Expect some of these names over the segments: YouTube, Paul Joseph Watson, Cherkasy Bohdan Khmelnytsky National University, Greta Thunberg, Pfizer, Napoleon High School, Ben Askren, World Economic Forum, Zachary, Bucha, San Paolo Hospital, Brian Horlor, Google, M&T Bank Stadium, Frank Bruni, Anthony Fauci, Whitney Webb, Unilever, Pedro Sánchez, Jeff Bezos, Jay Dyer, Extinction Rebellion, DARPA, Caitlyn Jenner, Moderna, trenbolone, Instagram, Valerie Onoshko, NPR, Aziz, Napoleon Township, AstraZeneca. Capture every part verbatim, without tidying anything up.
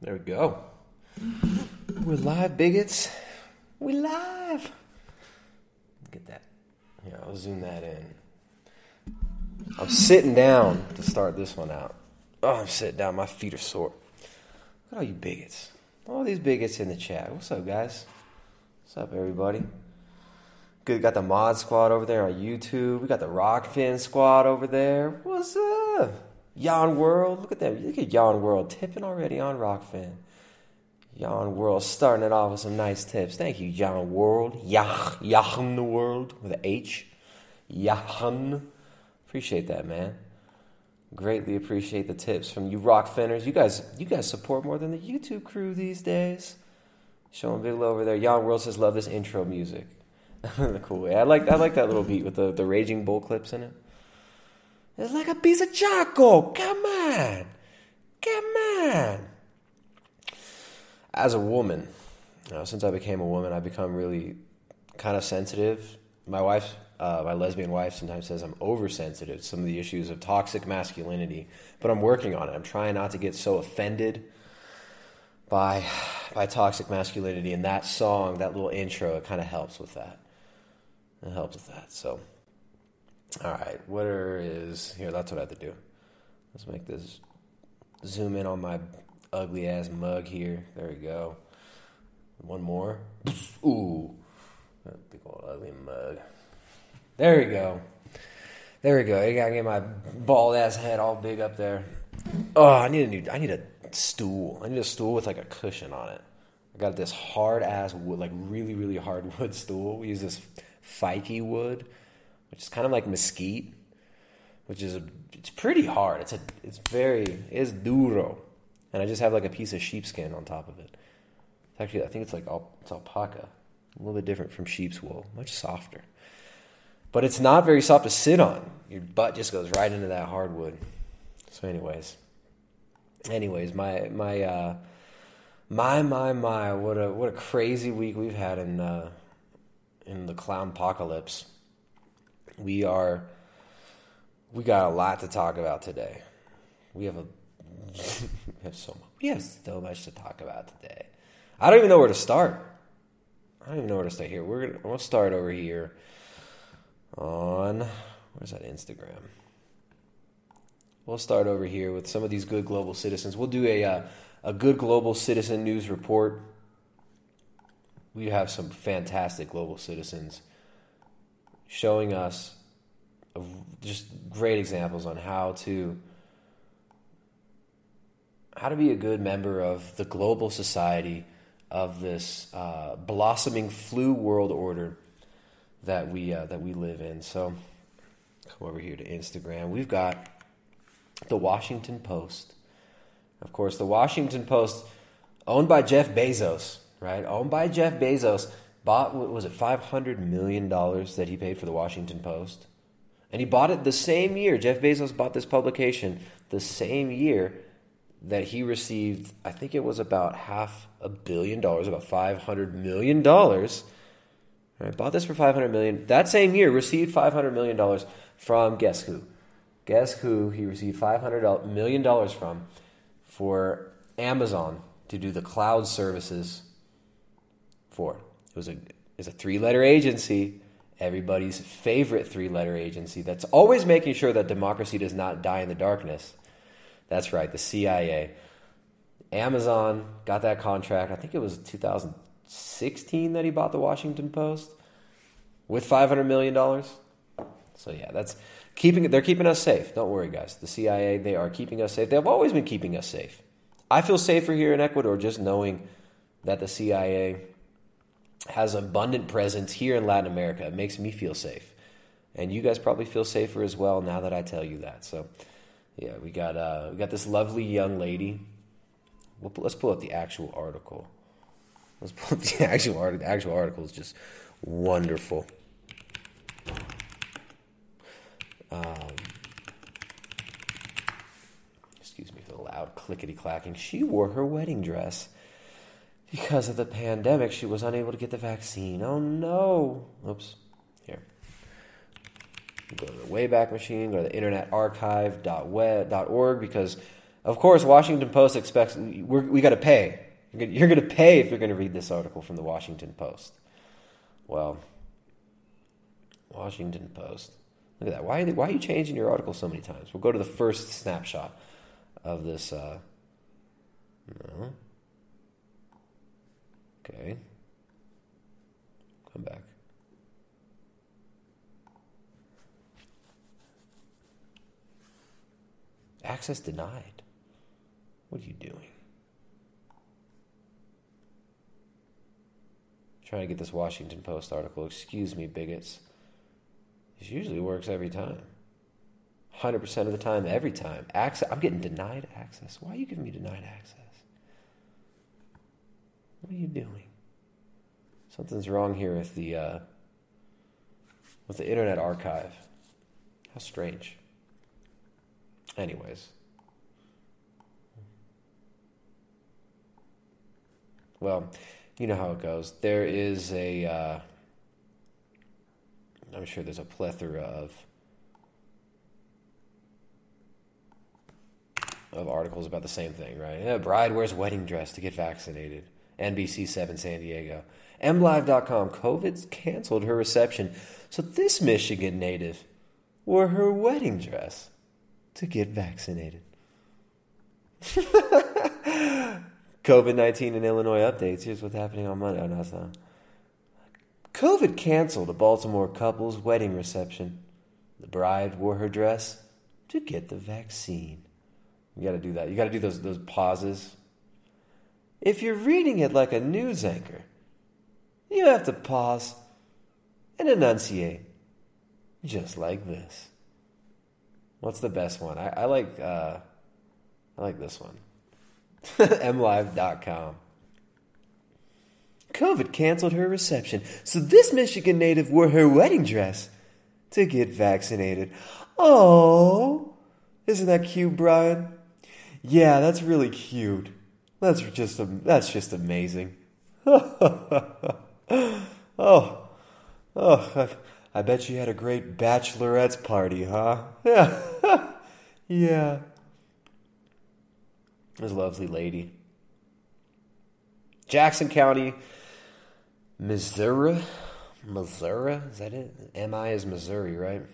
There we go. We're live, bigots. We're live. Get that. Yeah, I'll zoom that in. I'm sitting down to start this one out. Oh, I'm sitting down. My feet are sore. Look at all you bigots. All these bigots in the chat. What's up, guys? What's up, everybody? Good. Got the mod squad over there on YouTube. We got the Rockfin squad over there. What's up? Yawn World. Look at that. Look at Yawn World tipping already on Rockfin. Yawn World starting it off with some nice tips. Thank you, Yawn World. Yah, Yawn the World with an H. Yawn. Appreciate that, man. Greatly appreciate the tips from you Rockfinners. You guys you guys support more than the YouTube crew these days. Showing big love over there. Jan World says, love this intro music. Cool. Yeah, I like I like that little beat with the, the Raging Bull clips in it. It's like a piece of charcoal. Come on. Come on. As a woman, you know, since I became a woman, I've become really kind of sensitive. My wife's Uh, my lesbian wife sometimes says I'm oversensitive to some of the issues of toxic masculinity, but I'm working on it. I'm trying not to get so offended by by toxic masculinity, and that song, that little intro, it kind of helps with that. It helps with that. So, all right, what is here? That's what I have to do. Let's make this zoom in on my ugly ass mug here. There we go. One more. Ooh, that big old ugly mug. There we go. There we go. I gotta get my bald ass head all big up there. Oh, I need a new. I need a stool. I need a stool with like a cushion on it. I got this hard ass wood, like really, really hard wood stool. We use this fikey wood, which is kind of like mesquite, which is a, it's pretty hard. It's a. It's very. It's duro, and I just have like a piece of sheepskin on top of it. It's actually, I think it's like al, it's alpaca, a little bit different from sheep's wool, much softer. But it's not very soft to sit on. Your butt just goes right into that hardwood. So anyways. Anyways, my my uh, my my my what a what a crazy week we've had in uh, in the clown apocalypse. We are we got a lot to talk about today. We have a we have so much we have so much to talk about today. I don't even know where to start. I don't even know where to start here. We're gonna we'll start over here. On, where's that Instagram? We'll start over here with some of these good global citizens. We'll do a uh, a good global citizen news report. We have some fantastic global citizens showing us just great examples on how to how to be a good member of the global society of this uh, blossoming flu world order that we uh, that we live in. So come over here to Instagram. We've got the Washington Post. Of course, the Washington Post, owned by Jeff Bezos, right? Owned by Jeff Bezos, bought, was it five hundred million dollars that he paid for the Washington Post? And he bought it the same year. Jeff Bezos bought this publication the same year that he received, I think it was about half a billion dollars, about five hundred million dollars. I bought this for five hundred million dollars. That same year, received five hundred million dollars from guess who? Guess who he received five hundred million dollars from for Amazon to do the cloud services for. It was a, it's a three-letter agency, everybody's favorite three-letter agency that's always making sure that democracy does not die in the darkness. That's right, the C I A. Amazon got that contract, I think it was two thousand. sixteen that he bought the Washington Post with five hundred million dollars. So yeah, that's keeping they're keeping us safe. Don't worry, guys. The C I A, they are keeping us safe. They've always been keeping us safe. I feel safer here in Ecuador just knowing that the C I A has abundant presence here in Latin America. It makes me feel safe. And you guys probably feel safer as well now that I tell you that. So Yeah, we got uh, we got this lovely young lady. We'll, let's pull up the actual article. Let's pull up the actual article. The actual article is just wonderful. Um, excuse me for the loud clickety-clacking. She wore her wedding dress. Because of the pandemic, she was unable to get the vaccine. Oh, no. Oops. Here. Go to the Wayback Machine. Go to the internet archive dot org because, of course, Washington Post expects... We're, we got to pay. You're going to pay if you're going to read this article from the Washington Post. Well, Washington Post. Look at that. Why, why are you changing your article so many times? We'll go to the first snapshot of this... Uh, no... Okay. Come back. Access denied. What are you doing? Trying to get this Washington Post article. Excuse me, bigots. This usually works every time. one hundred percent of the time, every time. Access. I'm getting denied access. Why are you giving me denied access? What are you doing? Something's wrong here with the uh, with the Internet Archive. How strange. Anyways. Well, you know how it goes. There is a... Uh, I'm sure there's a plethora of of articles about the same thing, right? Yeah, bride wears wedding dress to get vaccinated. N B C seven San Diego. M live dot com. COVID's canceled her reception. So this Michigan native wore her wedding dress to get vaccinated. COVID nineteen in Illinois updates. Here's what's happening on Monday. Oh, no, it's not. COVID canceled a Baltimore couple's wedding reception. The bride wore her dress to get the vaccine. You got to do that. You got to do those those pauses. If you're reading it like a news anchor, you have to pause and enunciate, just like this. What's the best one? I, I like uh, I like this one. M live dot com. COVID canceled her reception, so this Michigan native wore her wedding dress to get vaccinated. Oh, isn't that cute, Brian? Yeah, that's really cute. That's just a, that's just amazing. oh, oh! I bet you had a great bachelorette's party, huh? Yeah, yeah. This lovely lady, Jackson County, Missouri, Missouri. Is that it? M I is Missouri, right?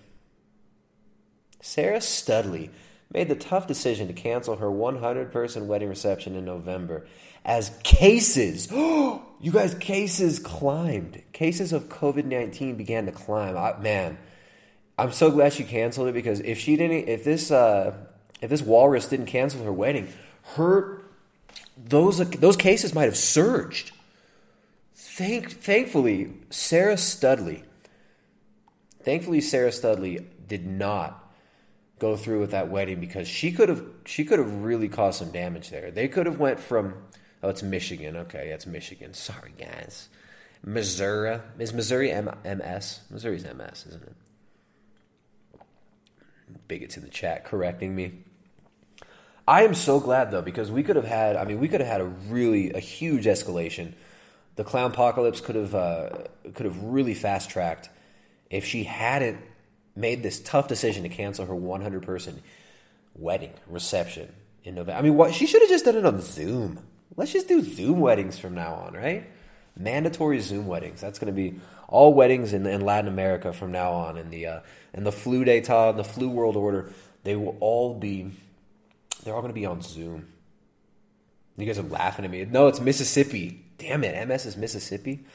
Sarah Studley made the tough decision to cancel her one hundred person wedding reception in November as cases, oh, you guys, cases climbed. Cases of COVID nineteen began to climb. I, man, I'm so glad she canceled it because if she didn't, if this, uh, if this walrus didn't cancel her wedding, her those those cases might have surged. Thank, thankfully, Sarah Studley. Thankfully, Sarah Studley did not go through with that wedding because she could have she could have really caused some damage there. They could have went from, oh, it's Michigan. Okay, that's Michigan. Sorry, guys. Missouri. Is Missouri M S? Missouri's M S, isn't it? Bigots in the chat correcting me. I am so glad, though, because we could have had, I mean, we could have had a really, a huge escalation. The clownpocalypse could have, uh, could have really fast-tracked if she hadn't made this tough decision to cancel her one hundred person wedding reception in November. I mean, what, she should have just done it on Zoom. Let's just do Zoom weddings from now on, right? Mandatory Zoom weddings. That's going to be all weddings in, in Latin America from now on. In the uh, in the flu d'état, the flu world order, they will all be. They're all going to be on Zoom. You guys are laughing at me. No, it's Mississippi. Damn it, M S is Mississippi.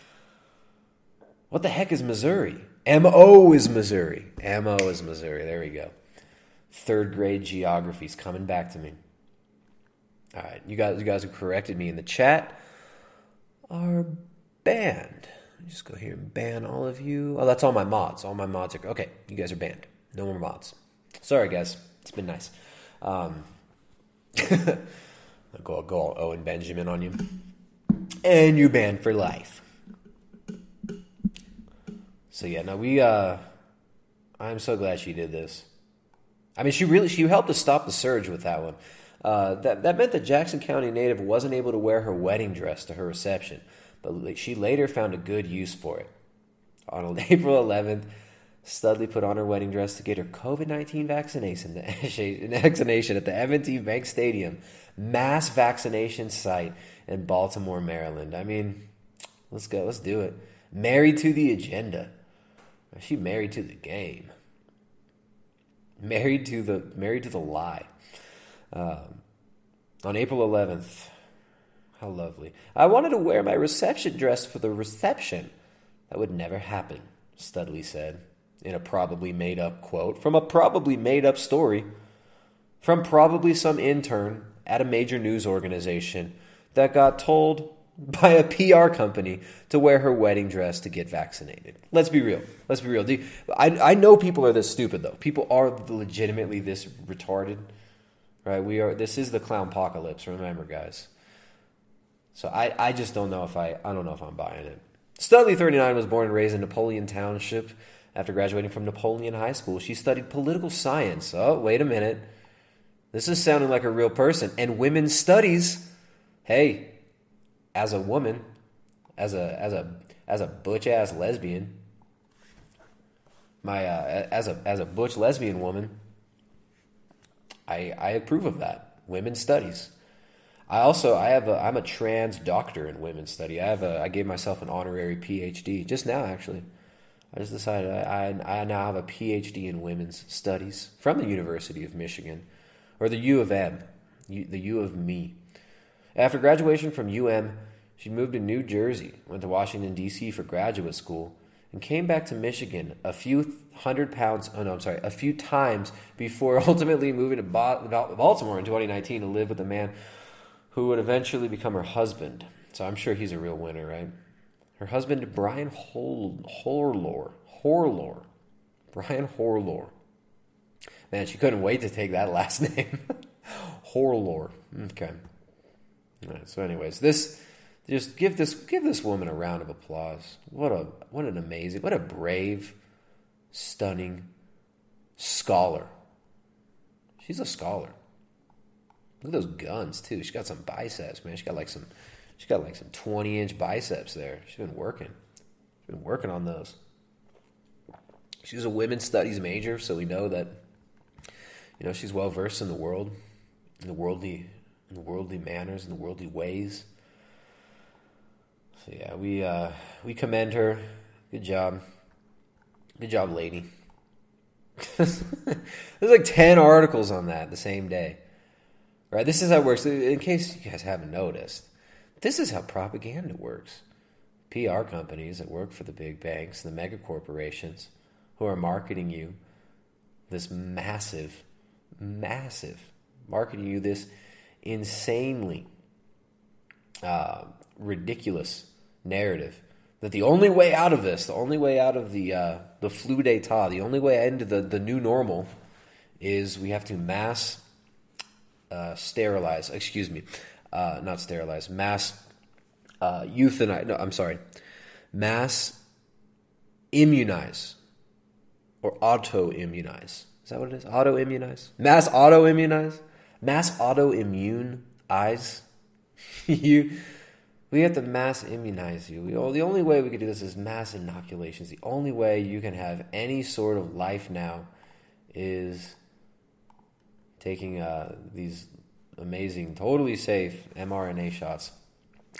What the heck is Missouri? M O is Missouri. M O is Missouri. There we go. Third grade geography is coming back to me. All right. You guys, you guys who corrected me in the chat are banned. Let me just go here and ban all of you. Oh, that's all my mods. All my mods are... Okay. You guys are banned. No more mods. Sorry, guys. It's been nice. Um, I'll go, I'll go all Owen Benjamin on you. And you're banned for life. So yeah, no, we, uh, I'm so glad she did this. I mean, she really, she helped us stop the surge with that one. Uh, that, that meant that Jackson County native wasn't able to wear her wedding dress to her reception, but she later found a good use for it. On April eleventh, Studley put on her wedding dress to get her COVID nineteen vaccination, vaccination at the M and T Bank Stadium, mass vaccination site in Baltimore, Maryland. I mean, let's go. Let's do it. Married to the agenda. She married to the game. Married to the married to the lie. Um, on April eleventh, how lovely. I wanted to wear my reception dress for the reception. That would never happen, Studley said, in a probably made-up quote from a probably made-up story from probably some intern at a major news organization that got told by a P R company to wear her wedding dress to get vaccinated. Let's be real. Let's be real. Do you, I, I know people are this stupid, though. People are legitimately this retarded, right? We are. This is the clown apocalypse. Remember, guys. So I, I just don't know if I I don't know if I'm buying it. Studley, thirty-nine, was born and raised in Napoleon Township. After graduating from Napoleon High School, she studied political science. Oh, wait a minute. This is sounding like a real person. And women's studies. Hey, as a woman, as a as a as a butch ass lesbian, my uh, as a as a butch lesbian woman, I I approve of that. Women's studies. I also, I have a, I'm a trans doctor in women's study. I have a, I gave myself an honorary P H D just now, actually. I just decided I, I, I now have a P H D in women's studies from the University of Michigan, or the U of M, U, the U of Me. After graduation from U M, she moved to New Jersey, went to Washington, D C for graduate school, and came back to Michigan a few hundred pounds, oh no, I'm sorry, a few times before ultimately moving to Baltimore in twenty nineteen to live with a man who would eventually become her husband. So I'm sure he's a real winner, right? Her husband, Brian Hol- Horlor. Horlor. Brian Horlor. Man, she couldn't wait to take that last name. Horlor. Okay. All right, so anyways, this just give this give this woman a round of applause. What a what an amazing, what a brave, stunning scholar. She's a scholar. Look at those guns too. She got some biceps, man. She got like some, she got like some twenty-inch biceps there. She's been working. She's been working on those. She was a women's studies major, so we know that, you know, she's well versed in the world, in the worldly, in the worldly manners, in the worldly ways. So yeah, we uh, we commend her. Good job. Good job, lady. There's like ten articles on that the same day. Right, this is how it works. In case you guys haven't noticed, this is how propaganda works. P R companies that work for the big banks, the mega corporations, who are marketing you this massive, massive, marketing you this insanely uh, ridiculous narrative that the only way out of this, the only way out of the uh, the flu d'état, the only way into the the new normal, is we have to mass. Uh, sterilize, excuse me, uh, not sterilize, mass uh, euthanize, no, I'm sorry, mass immunize or auto-immunize. Is that what it is? Auto-immunize? Mass auto-immunize? Mass auto-immune-ize? you, we have to mass immunize you. We all, the only way we could do this is mass inoculations. The only way you can have any sort of life now is taking uh, these amazing, totally safe mRNA shots.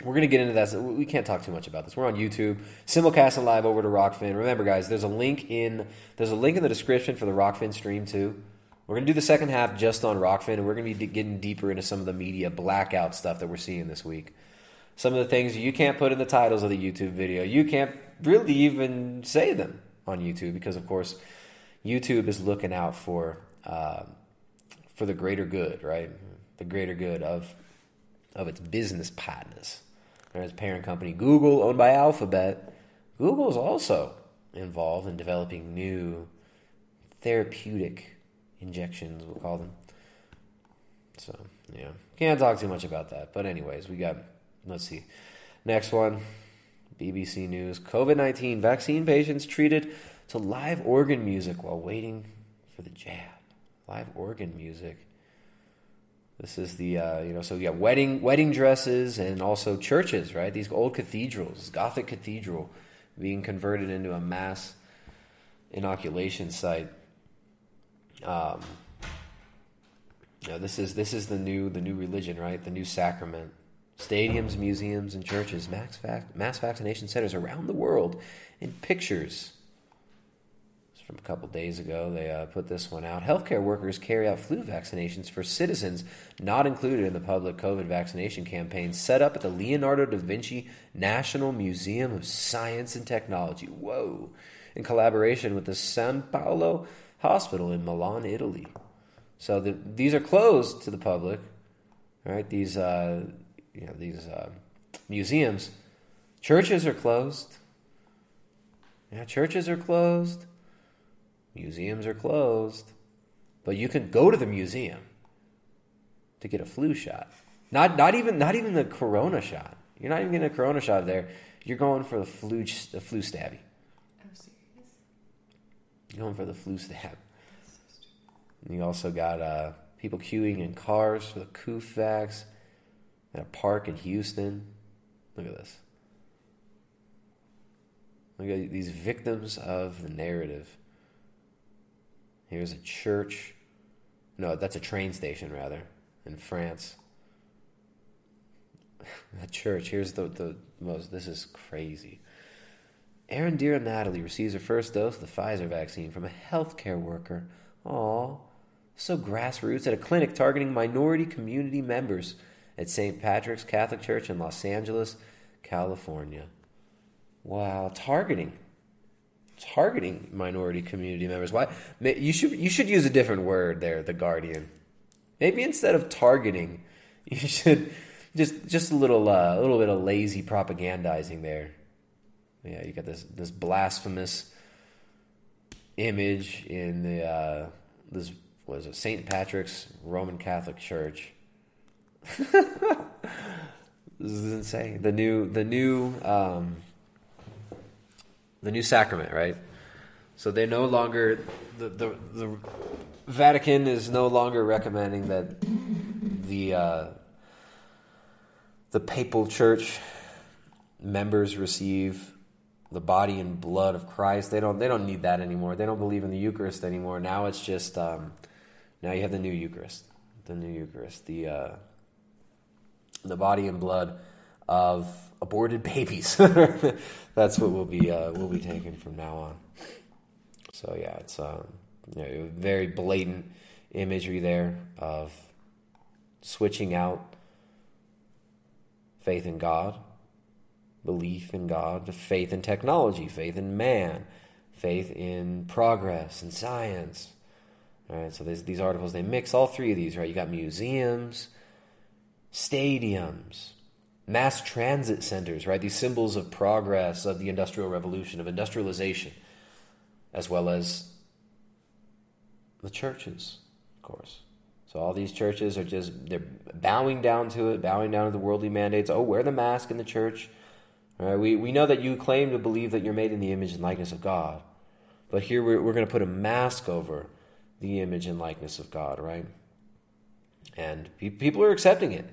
We're going to get into that. So we can't talk too much about this. We're on YouTube, simulcast and live over to Rockfin. Remember, guys, there's a link in there's a link in the description for the Rockfin stream too. We're going to do the second half just on Rockfin, and we're going to be getting deeper into some of the media blackout stuff that we're seeing this week. Some of the things you can't put in the titles of the YouTube video. You can't really even say them on YouTube because, of course, YouTube is looking out for... Uh, For the greater good, right? The greater good of of its business partners. There's parent company Google, owned by Alphabet. Google is also involved in developing new therapeutic injections, we'll call them, So, yeah. Can't talk too much about that. But anyways, we got, let's see. Next one, B B C News. COVID nineteen vaccine patients treated to live organ music while waiting for the jab. Live organ music. This is the, uh, you know, so yeah, wedding wedding dresses and also churches, right? These old cathedrals, Gothic Cathedral, being converted into a mass inoculation site. Um, you know, this is this is the new the new religion, right? The new sacrament. Stadiums, museums, and churches, mass vac- mass vaccination centers around the world. In pictures. From a couple days ago, they uh, put this one out. Healthcare workers carry out flu vaccinations for citizens not included in the public COVID vaccination campaign set up at the Leonardo da Vinci National Museum of Science and Technology. Whoa! In collaboration with the San Paolo Hospital in Milan, Italy. So the, these are closed to the public, right? These, uh, you know, these uh, museums, churches are closed. Yeah, churches are closed. Museums are closed, but you can go to the museum to get a flu shot. Not not even not even the corona shot. You're not even getting a corona shot there. You're going for the flu the flu stabby. Oh, serious? You're going for the flu stab. So and you also got uh, people queuing in cars for the C O V vax at a park in Houston. Look at this. Look at these victims of the narrative. Here's a church. No, that's a train station, rather, in France. A church. Here's the, the most. This is crazy. Erin Deere Natalie receives her first dose of the Pfizer vaccine from a healthcare worker. Aww. So grassroots at a clinic targeting minority community members at Saint Patrick's Catholic Church in Los Angeles, California. Wow. Targeting. Targeting minority community members. Why? You should you should use a different word there, The Guardian. Maybe instead of targeting, you should just just a little uh, a little bit of lazy propagandizing there. Yeah, you got this this blasphemous image in the uh, this what is it Saint Patrick's Roman Catholic Church. This is insane. The new the new. Um, The new sacrament, right? So they no longer the, the the Vatican is no longer recommending that the uh, the papal church members receive the body and blood of Christ. They don't they don't need that anymore. They don't believe in the Eucharist anymore. Now it's just um, now you have the new Eucharist, the new Eucharist, the uh, the body and blood of aborted babies. That's what we'll be uh, we'll be taking from now on. So yeah, it's um, you know, very blatant imagery there of switching out faith in God, belief in God, to faith in technology, faith in man, faith in progress and science. All right, so these these articles, they mix all three of these, right? You got museums, stadiums, mass transit centers, right? These symbols of progress, of the Industrial Revolution, of industrialization, as well as the churches, of course. So all these churches are just, they're bowing down to it, bowing down to the worldly mandates. Oh, wear the mask in the church. All right, we, we know that you claim to believe that you're made in the image and likeness of God, but here we're, we're going to put a mask over the image and likeness of God, right? And pe- people are accepting it.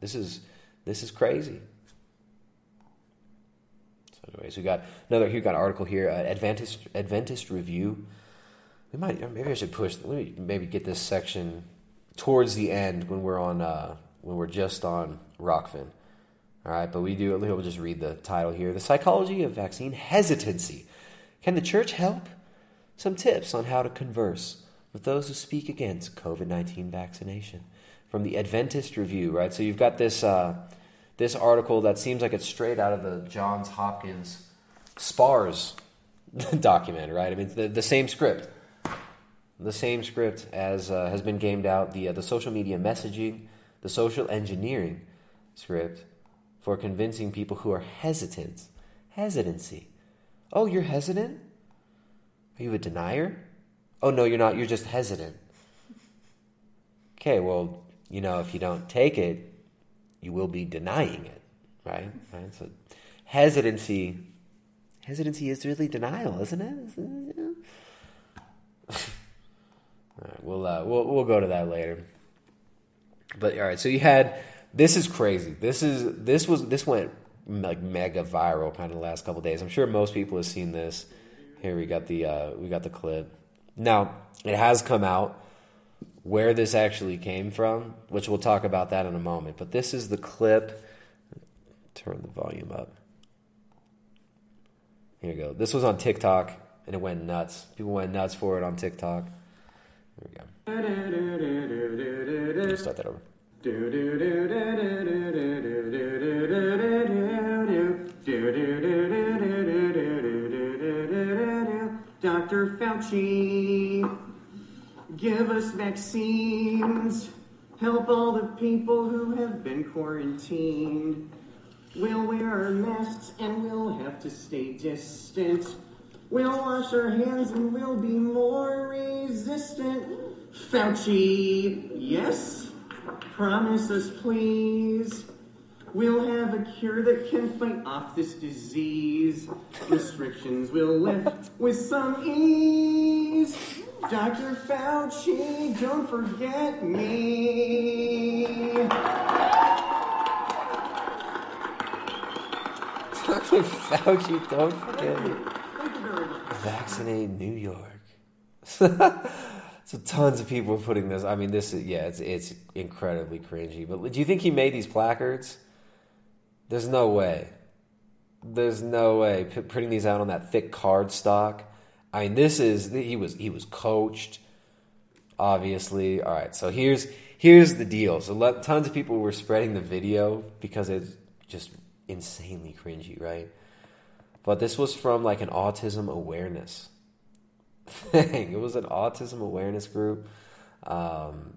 This is... This is crazy. So, anyways, we got another. Here we got an article here. Uh, Adventist Adventist Review. We might maybe I should push. Let me maybe get this section towards the end when we're on uh, when we're just on Rockfin. All right, but we do. We'll just read the title here. The psychology of vaccine hesitancy. Can the church help? Some tips on how to converse with those who speak against COVID nineteen vaccination. From the Adventist Review, right? So you've got this uh, this article that seems like it's straight out of the Johns Hopkins SPARS document, right? I mean, the, the same script, the same script as uh, has been gamed out. The uh, the social media messaging, the social engineering script for convincing people who are hesitant, hesitancy. Oh, you're hesitant? Are you a denier? Oh no, you're not. You're just hesitant. Okay, well. you know, if you don't take it, you will be denying it, right? Right? So hesitancy, hesitancy is really denial, isn't it? All right, we'll, uh, we'll, we'll go to that later. But all right, so you had, this is crazy. This is, this was, this went like mega viral kind of the last couple of days. I'm sure most people have seen this. Here we got the, uh, we got the clip. Now, it has come out where this actually came from, which we'll talk about that in a moment. But this is the clip. Turn the volume up. Here you go. This was on TikTok, and it went nuts. People went nuts for it on TikTok. There we go. Let's start that over. Doctor Fauci, give us vaccines. Help all the people who have been quarantined. We'll wear our masks and we'll have to stay distant. We'll wash our hands and we'll be more resistant. Fauci, yes? Promise us, please. We'll have a cure that can fight off this disease. Restrictions will lift with some ease. Doctor Fauci, don't forget me. Doctor Fauci, don't forget me. Vaccinate New York. So tons of people are putting this. I mean, this is, yeah, it's it's incredibly cringy. But do you think he made these placards? There's no way. There's no way. P- printing these out on that thick card stock. I mean, this is, he was he was coached, obviously. All right, so here's here's the deal. So let, tons of people were spreading the video because it's just insanely cringy, right? But this was from like an autism awareness thing. It was an autism awareness group. Um,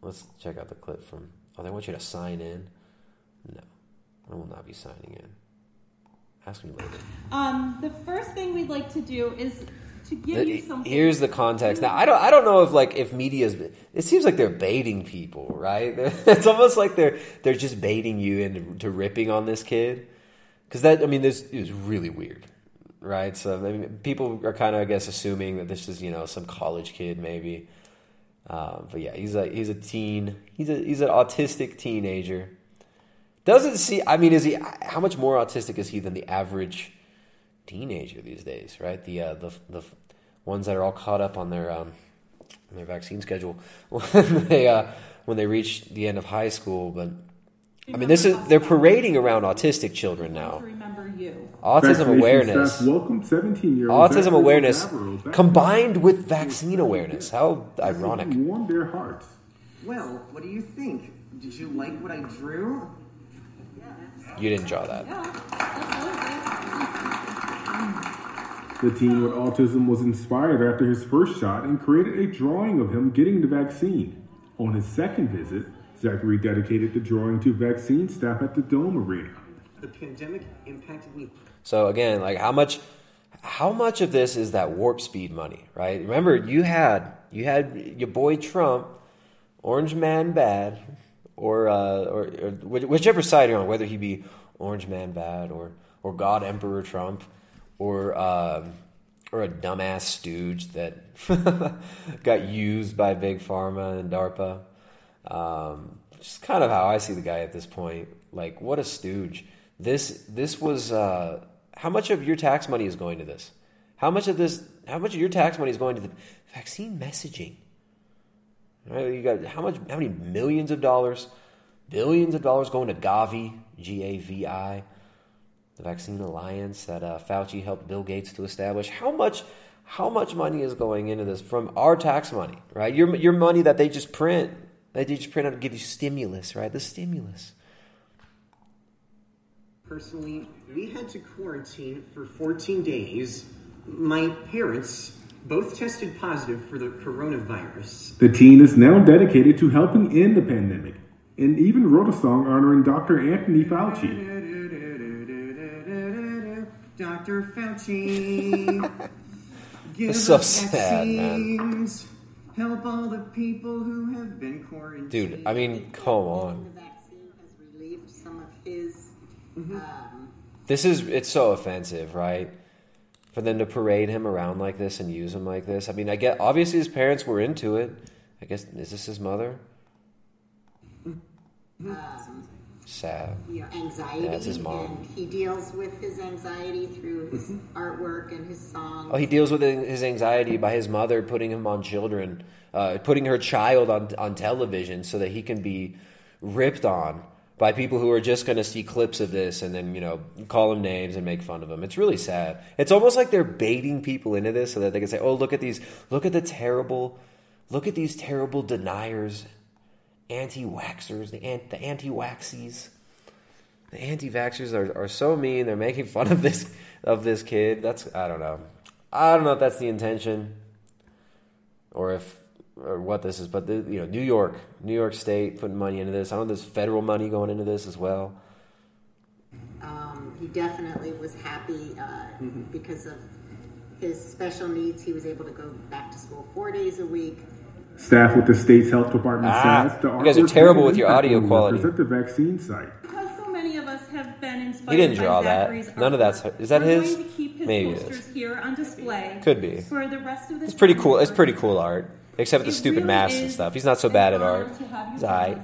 let's check out the clip from... Oh, they want you to sign in? No, I will not be signing in. Ask me later. Um, the first thing we'd like to do is to give the, you something... Here's the context. Now, I don't I don't know if like if media's... It seems like they're baiting people, right? It's almost like they're they're just baiting you into to ripping on this kid. Because that, I mean, this is really weird, right? So I mean, people are kind of, I guess, assuming that this is, you know, some college kid maybe. Uh, but yeah, he's a he's a teen. He's a he's an autistic teenager. Doesn't see. I mean, is he? How much more autistic is he than the average teenager these days? Right? The uh, the the ones that are all caught up on their um, on their vaccine schedule when they uh, when they reach the end of high school, but. I mean, this is—they're parading around autistic children now. Remember you. Autism awareness. Welcome, seventeen-year-old. Autism awareness combined with vaccine awareness. How ironic! Warm their hearts. Well, what do you think? Did you like what I drew? You didn't draw that. The teen with autism was inspired after his first shot and created a drawing of him getting the vaccine. On his second visit, Zachary dedicated the drawing to vaccine staff at the Dome Arena. The pandemic impacted me. So again, like how much, how much of this is that warp speed money, right? Remember, you had you had your boy Trump, Orange Man Bad, or uh, or, or whichever side you're on, whether he be Orange Man Bad or or God Emperor Trump, or uh, or a dumbass stooge that got used by Big Pharma and DARPA. Um, just kind of how I see the guy at this point. Like, what a stooge. This, this was, uh, how much of your tax money is going to this? How much of this, how much of your tax money is going to the vaccine messaging? All right, you got how much, how many millions of dollars, billions of dollars going to GAVI, G A V I, the vaccine alliance that, uh, Fauci helped Bill Gates to establish. How much, how much money is going into this from our tax money, right? Your, your money that they just print. They just print out and give you stimulus, right? The stimulus. Personally, we had to quarantine for fourteen days. My parents both tested positive for the coronavirus. The teen is now dedicated to helping end the pandemic and even wrote a song honoring Doctor Anthony Fauci. Doctor Fauci. It's so sad, man. Help all the people who have been quarantined. Dude, I mean, come on. The vaccine has relieved some of his... Mm-hmm. Um, this is... It's so offensive, right? For them to parade him around like this and use him like this. I mean, I get... Obviously, his parents were into it. I guess... Is this his mother? Um, Sad. You know, anxiety. Yeah, it's his mom. And he deals with his anxiety through his mm-hmm. artwork and his songs. Oh, he deals with his anxiety by his mother putting him on children, uh, putting her child on on television so that he can be ripped on by people who are just going to see clips of this and then, you know, call him names and make fun of him. It's really sad. It's almost like they're baiting people into this so that they can say, "Oh, look at these! Look at the terrible! Look at these terrible deniers." Anti-waxxers, the, an- the anti-waxies, the anti-vaxxers are, are so mean. They're making fun of this of this kid. That's I don't know. I don't know if that's the intention, or if or what this is. But the, you know, New York, New York State, putting money into this. I don't know if there's federal money going into this as well. Um, he definitely was happy uh, mm-hmm. because of his special needs. He was able to go back to school four days a week. Staff with the state's health department ah, says the you guys are terrible with your audio quality. At the vaccine site. Because so many of us have been inspired he didn't draw by Zachary's that. None of that's is that we're his. Going to keep his Maybe posters it is. Here on display. Could be. For the rest of the it's pretty cool. It's pretty cool art, except the stupid really masks and stuff. He's not so bad at art. He's alright.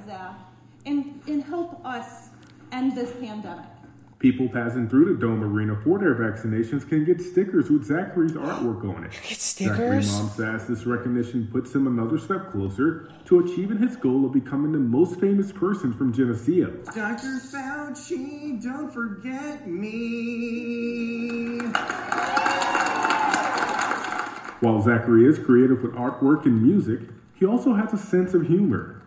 And and help us end this pandemic. People passing through the Dome Arena for their vaccinations can get stickers with Zachary's artwor's on it. Get stickers? Zachary Mom says this recognition puts him another step closer to achieving his goal of becoming the most famous person from Geneseo. Doctor Fauci, don't forget me. While Zachary is creative with artwork and music, he also has a sense of humor.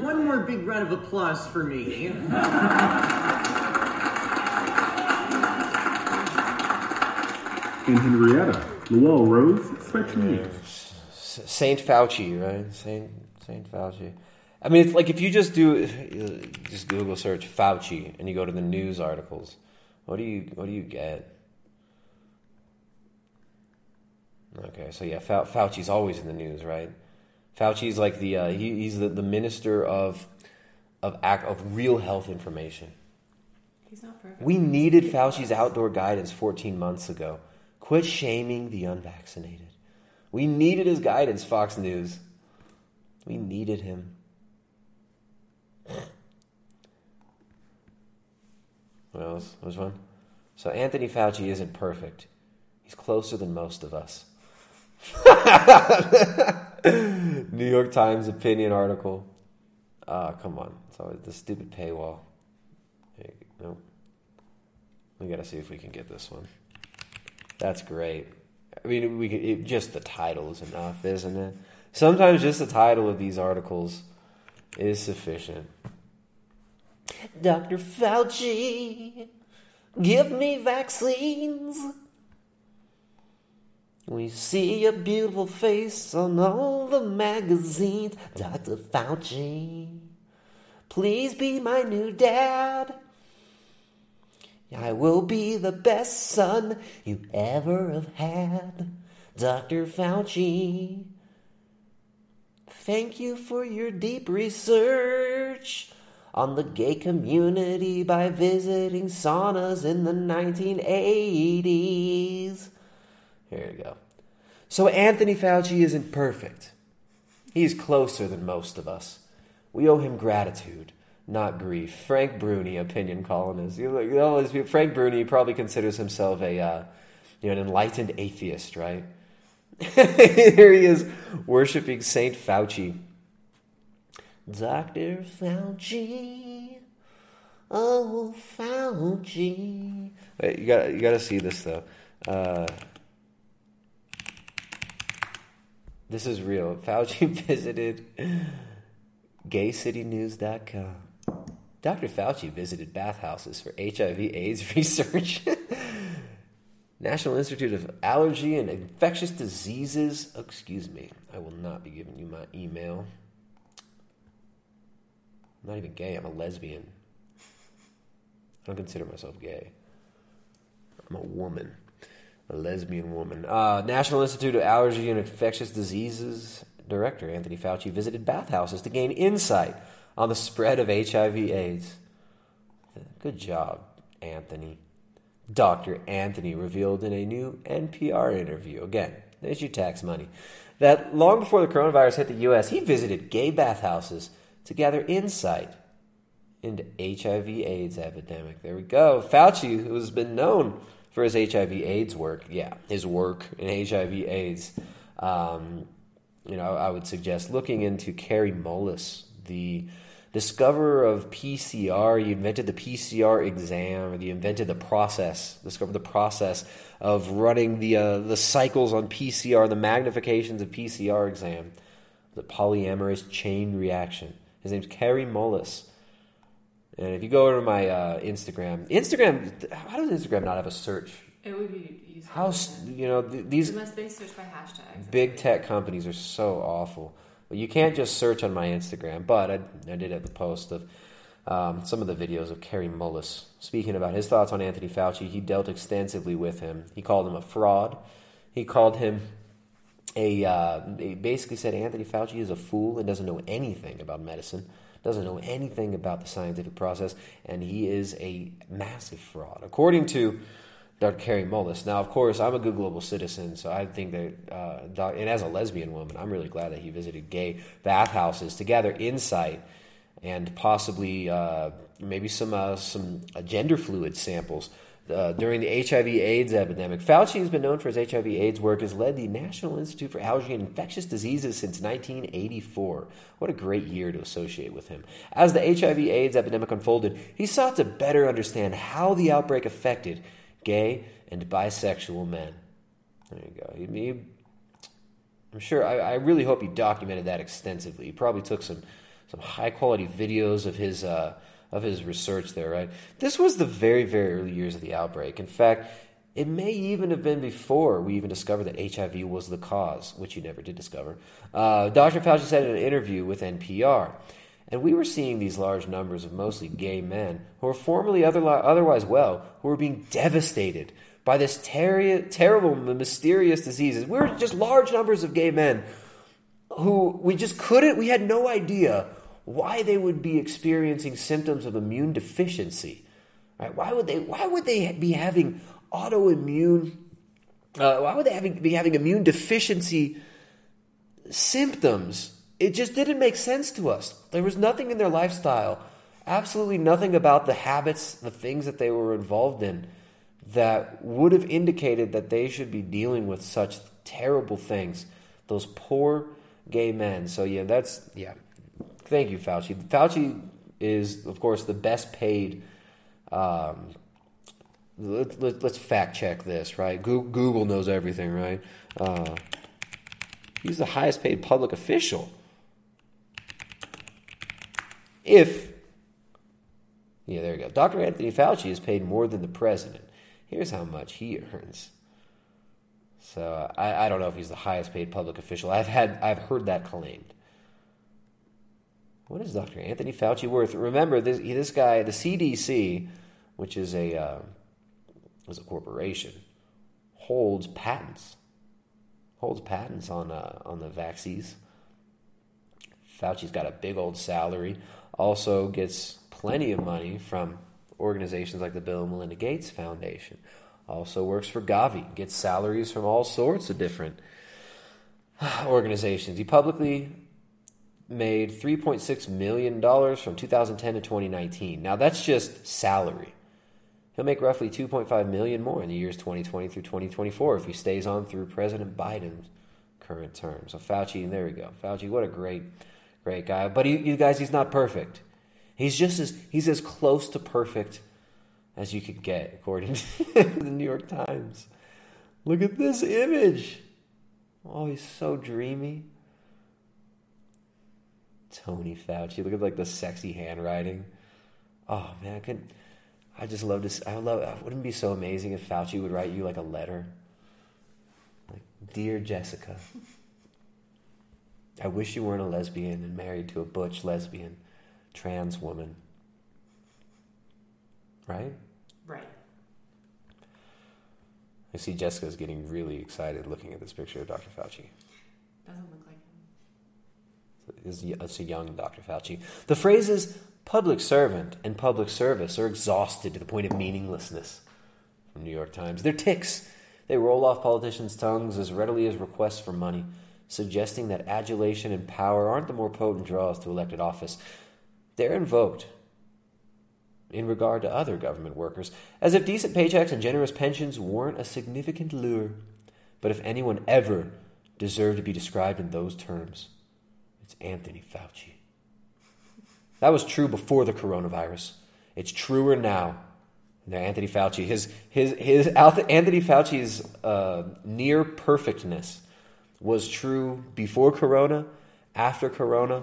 One more big round of applause for me. And Henrietta, Lowell Rose, Spectrum. Yeah. Saint Fauci, right? Saint Saint Fauci. I mean, it's like if you just do just Google search Fauci and you go to the news articles, what do you what do you get? Okay, so yeah, Fau- Fauci's always in the news, right? Fauci's like the uh, he, he's the, the minister of of act, of real health information. He's not perfect. We needed Fauci's outdoor guidance fourteen months ago. Quit shaming the unvaccinated. We needed his guidance, Fox News. We needed him. What else? Which one? So Anthony Fauci isn't perfect. He's closer than most of us. New York Times opinion article. Ah, uh, come on. It's always the stupid paywall. Hey, nope. We gotta see if we can get this one. That's great. I mean, we could, it, just the title is enough, isn't it? Sometimes just the title of these articles is sufficient. Doctor Fauci, give me vaccines. We see your beautiful face on all the magazines, Doctor Fauci. Please be my new dad. I will be the best son you ever have had, Doctor Fauci. Thank you for your deep research on the gay community by visiting saunas in the nineteen eighties. Here you go. So Anthony Fauci isn't perfect. He's closer than most of us. We owe him gratitude, not grief. Frank Bruni, opinion columnist. You know, Frank Bruni probably considers himself a, uh, you know, an enlightened atheist, right? Here he is worshiping Saint Fauci. Doctor Fauci, oh Fauci. Wait, you got you got to see this though. Uh, This is real. Fauci visited gay city news dot com. Doctor Fauci visited bathhouses for H I V AIDS research. National Institute of Allergy and Infectious Diseases. Oh, excuse me. I will not be giving you my email. I'm not even gay. I'm a lesbian. I don't consider myself gay. I'm a woman. A lesbian woman. Uh, National Institute of Allergy and Infectious Diseases Director Anthony Fauci visited bathhouses to gain insight on the spread of H I V AIDS. Good job, Anthony. Doctor Anthony revealed in a new N P R interview, again, there's your tax money, that long before the coronavirus hit the U S, he visited gay bathhouses to gather insight into H I V AIDS epidemic. There we go. Fauci, who has been known for his H I V AIDS work, yeah, his work in H I V AIDS, um, you know, I would suggest looking into Kary Mullis, the discoverer of P C R. He invented the P C R exam, and he invented the process, discovered the process of running the uh, the cycles on P C R, the magnifications of P C R exam, the polyamorous chain reaction. His name's Kary Mullis. And if you go over to my uh, Instagram, Instagram, how does Instagram not have a search? It would be easy. How, you know, th- these... Unless they search by hashtags. Big tech companies are so awful. You can't just search on my Instagram, but I, I did have a post of um, some of the videos of Kary Mullis speaking about his thoughts on Anthony Fauci. He dealt extensively with him. He called him a fraud. He called him a... Uh, he basically said Anthony Fauci is a fool and doesn't know anything about medicine, doesn't know anything about the scientific process, and he is a massive fraud, according to Doctor Kary Mullis. Now, of course, I'm a good global citizen, so I think that, uh, doc, and as a lesbian woman, I'm really glad that he visited gay bathhouses to gather insight and possibly uh, maybe some uh, some uh, gender fluid samples uh, during the H I V AIDS epidemic. Fauci has been known for his H I V AIDS work, has led the National Institute for Allergy and Infectious Diseases since nineteen eighty-four. What a great year to associate with him. As the H I V AIDS epidemic unfolded, he sought to better understand how the outbreak affected gay and bisexual men. There you go. He, he, I'm sure, I, I really hope he documented that extensively. He probably took some, some high-quality videos of his uh, of his research there, right? This was the very, very early years of the outbreak. In fact, it may even have been before we even discovered that H I V was the cause, which he never did discover. Uh, Doctor Fauci said in an interview with N P R, and we were seeing these large numbers of mostly gay men who were formerly other, otherwise well, who were being devastated by this ter- terrible, mysterious disease. We were just large numbers of gay men who we just couldn't, we had no idea why they would be experiencing symptoms of immune deficiency. Right? Why would they, why would they be having autoimmune, uh, why would they having, be having immune deficiency symptoms? It just didn't make sense to us. There was nothing in their lifestyle, absolutely nothing about the habits, the things that they were involved in that would have indicated that they should be dealing with such terrible things. Those poor gay men. So yeah, that's, yeah. Thank you, Fauci. Fauci is, of course, the best paid, um, let, let, let's fact check this, right? Google knows everything, right? Uh, he's the highest paid public official. If, yeah, there you go. Doctor Anthony Fauci is paid more than the president. Here's how much he earns. So uh, I, I don't know if he's the highest paid public official. I've had, I've heard that claimed. What is Doctor Anthony Fauci worth? Remember this, this guy, the C D C, which is a, uh, is a corporation, holds patents, holds patents on, uh, on the vaccines. Fauci's got a big old salary. Also gets plenty of money from organizations like the Bill and Melinda Gates Foundation. Also works for GAVI. Gets salaries from all sorts of different organizations. He publicly made three point six million dollars from two thousand ten to twenty nineteen. Now that's just salary. He'll make roughly two point five million dollars more in the years twenty twenty through twenty twenty-four if he stays on through President Biden's current term. So Fauci, there we go. Fauci, what a great... Great guy, but he, you guys, he's not perfect. He's just as he's as close to perfect as you could get, according to the New York Times. Look at this image. Oh, he's so dreamy. Tony Fauci. Look at like the sexy handwriting. Oh man, I could. I just love to. I love. It wouldn't be so amazing if Fauci would write you like a letter, like "Dear Jessica." I wish you weren't a lesbian and married to a butch lesbian trans woman. Right? Right. I see Jessica's getting really excited looking at this picture of Doctor Fauci. Doesn't look like him. It's a young Doctor Fauci. The phrases public servant and public service are exhausted to the point of meaninglessness. From New York Times. They're tics. They roll off politicians' tongues as readily as requests for money, suggesting that adulation and power aren't the more potent draws to elected office. They're invoked in regard to other government workers, as if decent paychecks and generous pensions weren't a significant lure. But if anyone ever deserved to be described in those terms, it's Anthony Fauci. That was true before the coronavirus. It's truer now. Now, Anthony Fauci, his his his Anthony Fauci's uh, near perfectness was true before Corona, after Corona,